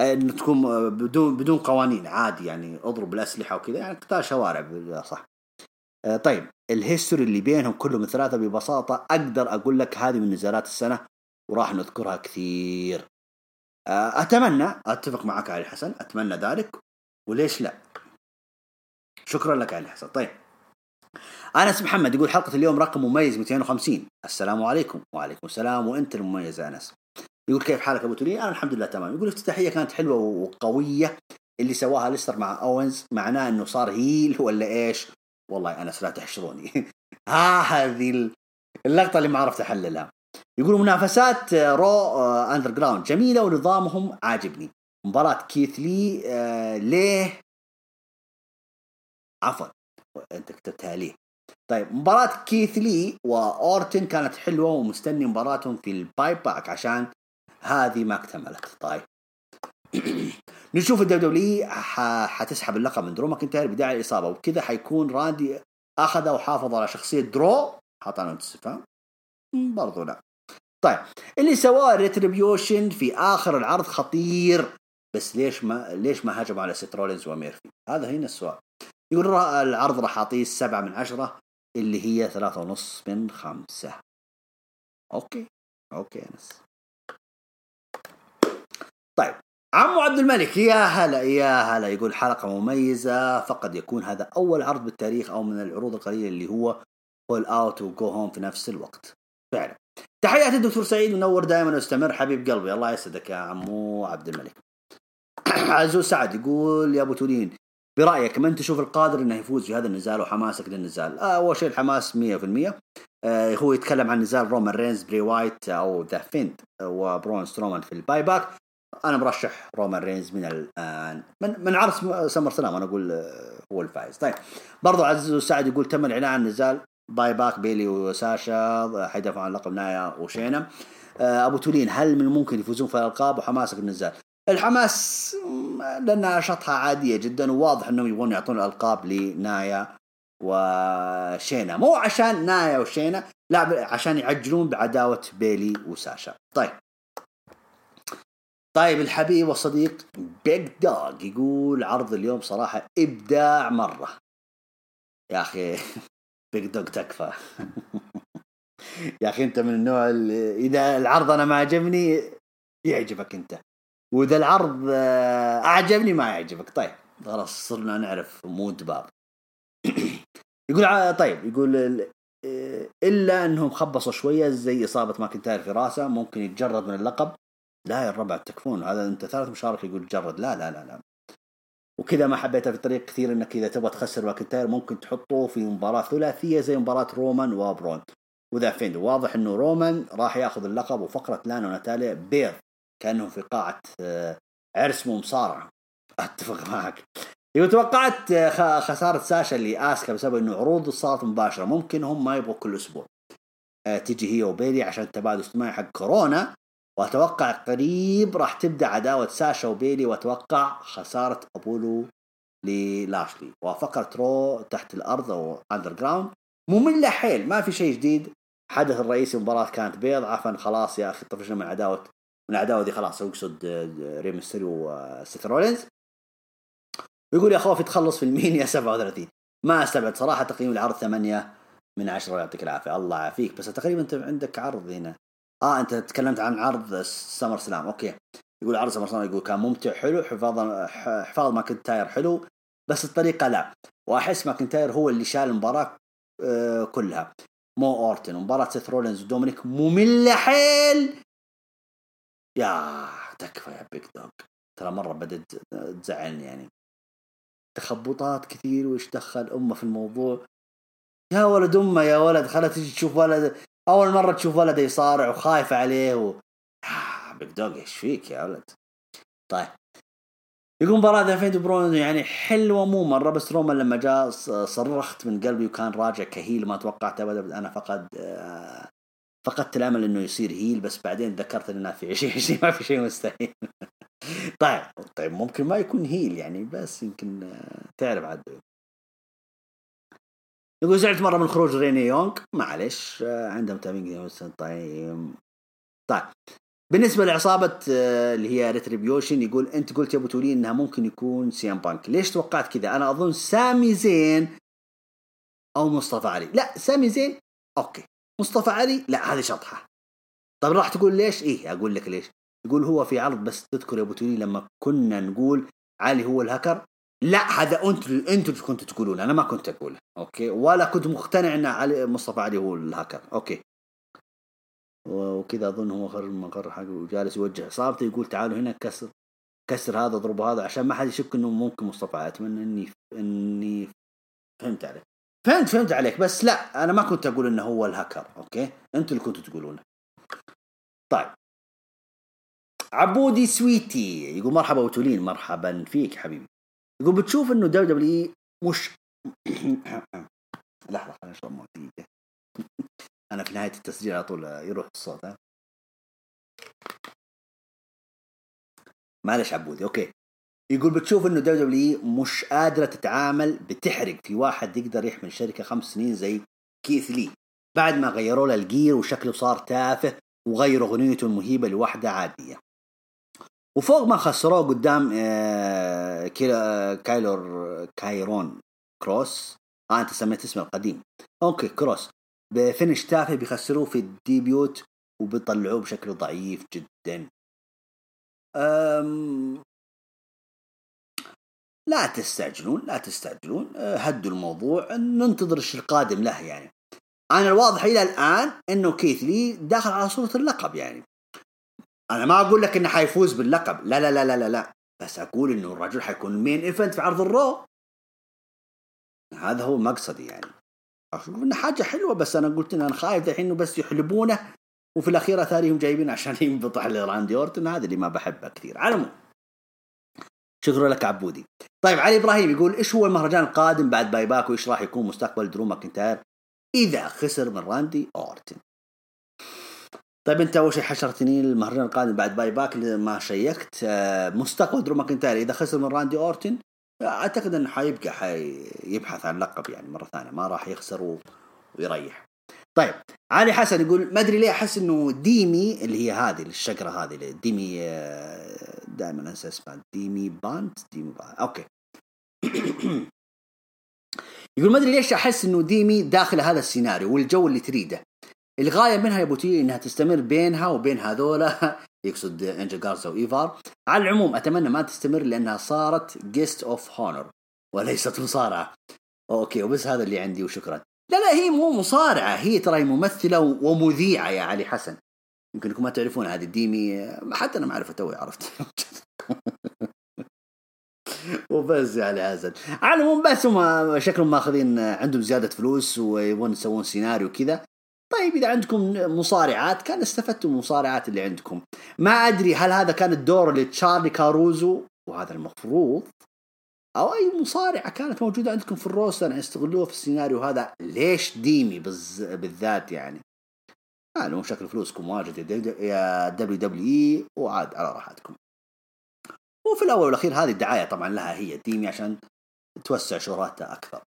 أنه تكون بدون, بدون قوانين عادي يعني أضرب الأسلحة وكذا يعني قتال شوارع صح. طيب الهيستوري اللي بينهم كلهم الثلاثة ببساطة أقدر أقول لك هذه من نزالات السنة وراح نذكرها كثير. أتمنى أتفق معك علي حسن, أتمنى ذلك وليش لا, شكرا لك علي حسن. طيب أنس محمد يقول حلقة اليوم رقم مميز مئتين وخمسين, السلام عليكم. وعليكم السلام وأنت المميز أنس. يقول كيف حالك أبو تولين, أنا الحمد لله تمام. يقول افتتاحية كانت حلوة وقوية, اللي سواها ليستر مع أوينز معناه أنه صار هيل ولا إيش؟ والله أنس لا تحشروني. ها هذه اللقطة اللي ما عرفت أحللها. يقولوا منافسات رو أندرغراوند جميلة ونظامهم عاجبني, مباراة كيث لي آه ليه عفوا أنت كتبتها ليه. طيب مباراة كيث لي وأورتن كانت حلوة ومستني مباراتهم في الباي باك عشان هذه ما اكتملت. طيب نشوف الدبليو دبليو إي حتسحب اللقب من درو مكينتاير بداعي الإصابة, وبكذا حيكون راندي أخذه وحافظ على شخصية درو حطانه انتصفه برضو لا. طيب اللي سواه ريتريبيوشن في آخر العرض خطير, بس ليش ما ليش ما هاجموا على ستريت بروفيتس وميرفي, هذا هنا السؤال. يقول العرض راح أعطيه سبعة من عشرة اللي هي ثلاثة ونص من خمسة. أوكي أوكي أنس. طيب عمو عبد الملك يا هلا يا هلا يقول حلقة مميزة، فقد يكون هذا أول عرض بالتاريخ أو من العروض القليلة اللي هو All Out و Go Home في نفس الوقت. فعلا تحياتي الدكتور سعيد، منور دائما واستمر حبيب قلبي. الله يسعدك يا عمو عبد الملك. عزوز سعد يقول يا أبو تولين، برأيك من تشوف القادر إنه يفوز في هذا النزال وحماسك للنزال؟ أول شيء الحماس مية في المية. هو يتكلم عن نزال رومان رينز بري وايت أو ذا فيند وبرونس رومان في الباي باك. أنا مرشح رومان رينز من الآن من من عرض سمر سلام، أنا أقول هو الفائز. طيب برضو عزيز سعد يقول تم الإعلان عن نزال باي باك بيلي وساشا حيدافع عن لقب نايا وشينا. أبو تولين، هل من الممكن يفوزون في الألقاب وحماسك للنزال؟ الحماس لأنها شطحة عادية جدا، وواضح أنهم يبغون يعطون الألقاب لنايا وشينا، مو عشان نايا وشينا، لا عشان يعجلون بعداوة بيلي وساشا. طيب طيب الحبيب والصديق بيج دوغ يقول عرض اليوم صراحة إبداع مرة. يا أخي بيج دوغ تكفى. يا أخي أنت من النوع اللي إذا العرض أنا ما عجبني يعجبك أنت، وإذا العرض أعجبني ما يعجبك. طيب خلاص صرنا نعرف مود باب. يقول طيب يقول إلا أنهم خبصوا شوية زي إصابة ماكنتاير في رأسه، ممكن يتجرد من اللقب. لا يا الربع تكفون، هذا أنت ثالث مشارك يقول تجرد. لا لا لا لا وكذا ما حبيتها في الطريق كثير، أنك إذا تبغى تخسر ماكنتاير ممكن تحطه في مباراة ثلاثية زي مباراة رومان وبرون وذا فيند. واضح أنه رومان راح يأخذ اللقب، وفقرة لانا وناتاليا بيض كأنهم في قاعة عرس مصارعة. أتفق معك. توقعت خسارة ساشا اللي آسكا بسبب أنه عروض صارت مباشرة، ممكن هم ما يبغوا كل أسبوع تيجي هي وبيلي عشان التباعد الاجتماعي حق كورونا. وأتوقع قريب راح تبدأ عداوة ساشا وبيلي، وأتوقع خسارة أبولو لاشلي. وفقرة رو تحت الأرض أو أندرغراوند مملة حيل، ما في شيء جديد. حدث الرئيسي مباراة كانت بيض عفن. خلاص يا أخي طفشنا من عداوة من عداوة دي خلاص. أقصد ريمستري وستريت بروفيتس. يقول يا خوفي تخلص في المين يا سبعة وثلاثين. ما استبعد صراحة. تقييم العرض ثمانية من عشرة. يعطيك العافية. الله عافيك. بس تقريبا أنت عندك عرض هنا. آه أنت تكلمت عن عرض سمر سلام. أوكي يقول عرض سمر سلام يقول كان ممتع حلو، حفاظ حفاظ ماكنتاير حلو، بس الطريقة لا. وأحس ماكنتاير هو اللي شال المباراة آه كلها، مو أورتن. ومباراة سيث رولينز ودومينيك مملة حيل. يا تكفى يا بيج دوغ، ترى مرة بدت تزعلني يعني. تخبطات كثير وإيش دخل أمه في الموضوع. يا ولد أمه يا ولد، خلت تجي تشوف ولد أول مرة تشوف ولده يصارع وخايفة عليه و... آه بيج دوغ إيش فيك يا ولد. طيب يقول مباراة ذا فيند برونز يعني حلوة مو مرة، بس روما لما جاء صرخت من قلبي وكان راجع كهيل، ما توقعت أبدا. أنا فقد آه فقدت الأمل إنه يصير هيل، بس بعدين ذكرت إنه في شيء شيء ما في شيء مستحيل. طيب طيب ممكن ما يكون هيل يعني، بس يمكن تعرف عدو. يقول زعلت مرة من خروج ريني يونغ، معلش عندهم تابين. طيب طيب بالنسبة لعصابة اللي هي ريتريبيوشن، يقول أنت قلت يا أبو تولين إنها ممكن يكون سيام بانك، ليش توقعت كذا؟ أنا أظن سامي زين أو مصطفى علي. لا سامي زين أوكي، مصطفى علي لا، هذه شطحة. طب راح تقول ليش؟ إيه أقول لك ليش. يقول هو في عرض، بس تذكر يا أبو تولين لما كنا نقول علي هو الهكر؟ لا هذا أنتوا أنتوا كنتوا تقولون، أنا ما كنت أقوله أوكي، ولا كنت مقتنع إن علي مصطفى علي هو الهكر أوكي. وكذا أظن هو خرج المقر حقه وجالس يوجه عصابته، يقول تعالوا هنا كسر كسر هذا ضرب هذا، عشان ما حد يشك إنه ممكن مصطفى. أتمنى إني إني فهمت عليك فهمت فهمت عليك بس لا أنا ما كنت أقول إنه هو الهكر أوكي، أنتوا اللي كنتوا تقولونه. طيب عبودي سويتي يقول مرحبا وتولين. مرحبا فيك حبيبي. يقول بتشوف انه دبليو دبليو إي مش لحظة خلينا نشرب مويه. انا في نهاية التسجيل على طول يروح الصوت. ها معلش عبودي. اوكي يقول بتشوف انه دبليو دبليو إي مش قادرة تتعامل، بتحرق في واحد يقدر يحمل شركة خمس سنين زي كيث لي بعد ما غيروا له الجير وشكله صار تافه، وغيروا غنيته المهيبة لوحدة عادية. وفوق ما خسروه قدام كايلور كايرون كروس. آه أنت سميت اسمه القديم أوكي كروس، بفنش تافه بيخسروه في الديبيوت وبيطلعوه بشكل ضعيف جدا. أم... لا تستعجلون لا تستعجلون هدوا الموضوع، ننتظر الشيء القادم له. يعني أنا الواضح إلى الآن أنه كيث لي داخل على صورة اللقب، يعني أنا ما أقول لك أنه حيفوز باللقب، لا لا لا لا لا, لا. بس أقول أنه الرجل حيكون مين إيفنت في عرض الرو، هذا هو مقصدي. يعني أشوف أنه حاجة حلوة، بس أنا قلت أنه أنا خايف الحين أنه بس يحلبونه وفي الأخير أثاريهم جايبين عشان ينبطح على راندي أورتن، هذا اللي ما بحبه كثير. علمو شكرا لك عبودي. طيب علي إبراهيم يقول إيش هو المهرجان القادم بعد باي باك، وإيش راح يكون مستقبل درو مكينتاير إذا خسر من راندي أورتن؟ طيب أنت أول شيء حشرتني المهرجان القادم بعد باي باك اللي ما شيكت. مستقبل درو مكينتاير إذا خسر من راندي أورتن، أعتقد أنه حيبقى حيبحث عن لقب يعني مرة ثانية، ما راح يخسر ويريح. طيب علي حسن يقول ما أدري ليه أحس إنه ديمي اللي هي هذه الشجرة هذه ديمي، دائما أنسى اسمها، ديمي بانت ديمي بانت أوكي يقول ما أدري ليش أحس إنه ديمي داخل هذا السيناريو والجو اللي تريده. الغاية منها يا بوتي إنها تستمر بينها وبين هذولا يقصد أنجل غارزا وإيفار. على العموم أتمنى ما تستمر لأنها صارت جيست أوف هونر وليست مصارعة. أوكي وبس هذا اللي عندي وشكرا. لا لا هي مو مصارعة، هي ترى ممثلة ومذيعة يا علي حسن، يمكنكم ما تعرفون هذه الديمي، حتى أنا ما أعرفها توي عرفت وبس يا علي حسن. على العموم بس هم شكلهم ماخذين عندهم زيادة فلوس ويبون يسوون سيناريو كذا. طيب إذا عندكم مصارعات كان استفدتوا المصارعات اللي عندكم. ما أدري هل هذا كان الدور لتشارلي كاروزو، وهذا المفروض، أو أي مصارعة كانت موجودة عندكم في الروستر استغلوها في السيناريو هذا. ليش ديمي بز... بالذات يعني؟ آه لهم شكل فلوسكم واجد يا دبليو دبليو إي، وعاد على راحتكم. وفي الأول والأخير هذه الدعاية طبعا لها هي ديمي عشان توسع شهراتها أكثر.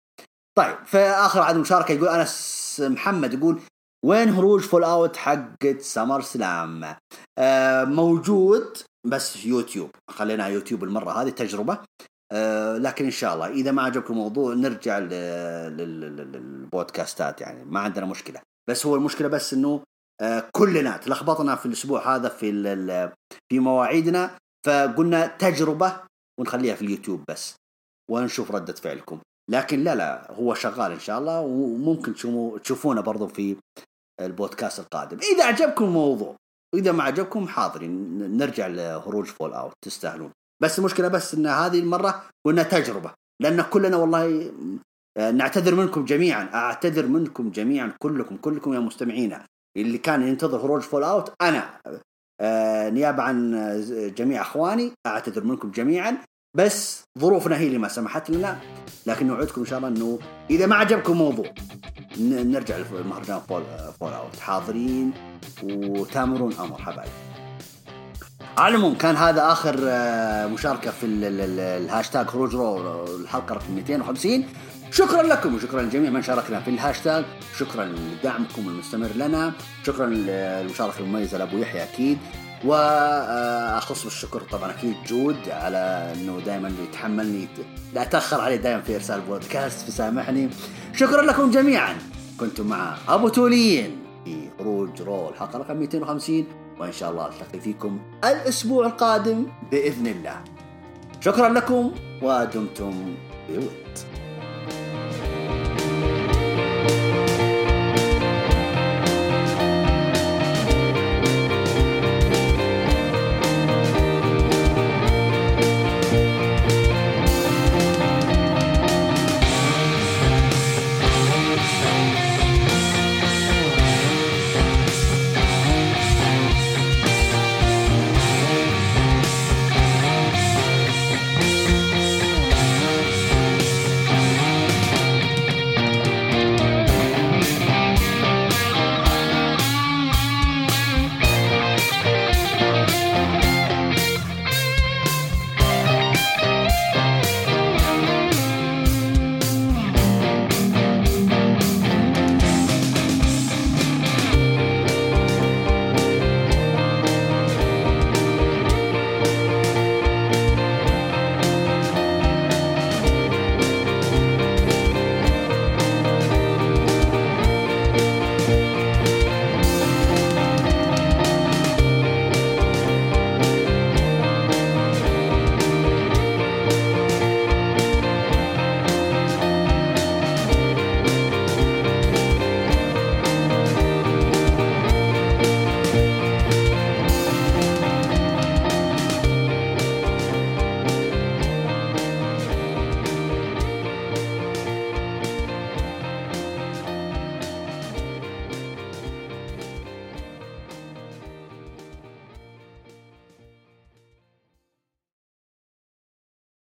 طيب في آخر عدد مشاركة يقول أنس محمد يقول وين هروج فول أوت حقت سمر سلام؟ آه موجود بس يوتيوب، خلينا يوتيوب المرة هذه تجربة. أه لكن إن شاء الله إذا ما عجبكم الموضوع نرجع للبودكاستات، يعني ما عندنا مشكلة. بس هو المشكلة بس إنه أه كلنا تلخبطنا في الأسبوع هذا في في مواعيدنا، فقلنا تجربة ونخليها في اليوتيوب بس ونشوف ردة فعلكم. لكن لا لا هو شغال إن شاء الله، وممكن تشوفونا برضو في البودكاست القادم إذا عجبكم الموضوع. وإذا ما عجبكم حاضرين نرجع لهروج فول أوت، تستاهلون. بس المشكلة بس إن هذه المرة قلنا تجربة، لأن كلنا والله نعتذر منكم جميعا، أعتذر منكم جميعا كلكم كلكم يا مستمعينا اللي كان ينتظر هروج فول أوت. أنا نيابة عن جميع أخواني أعتذر منكم جميعا، بس ظروفنا هي اللي ما سمحت لنا. لكن نوعدكم إن شاء الله إنه إذا ما عجبكم موضوع نرجع لمهرجان فول فول أوت، حاضرين وتامرون أمر حبايب. على العموم كان هذا آخر مشاركة في الهاشتاج هروج رو الحلقة رقم مئتين وخمسين. شكرا لكم وشكرا لجميع من شاركنا في الهاشتاج، شكرا لدعمكم المستمر لنا، شكرا للمشاركة المميزة لأبو يحيى أكيد، وأخص بالشكر طبعا أكيد جود على أنه دائما يتحملني، لا أتأخر عليه دائما في إرسال بودكاست فسامحني. شكرا لكم جميعا، كنتم مع أبو تولين في هروج رو الحلقة رقم مئتين وخمسين، وإن شاء الله ألتقي فيكم الأسبوع القادم بإذن الله. شكرا لكم ودمتم بود.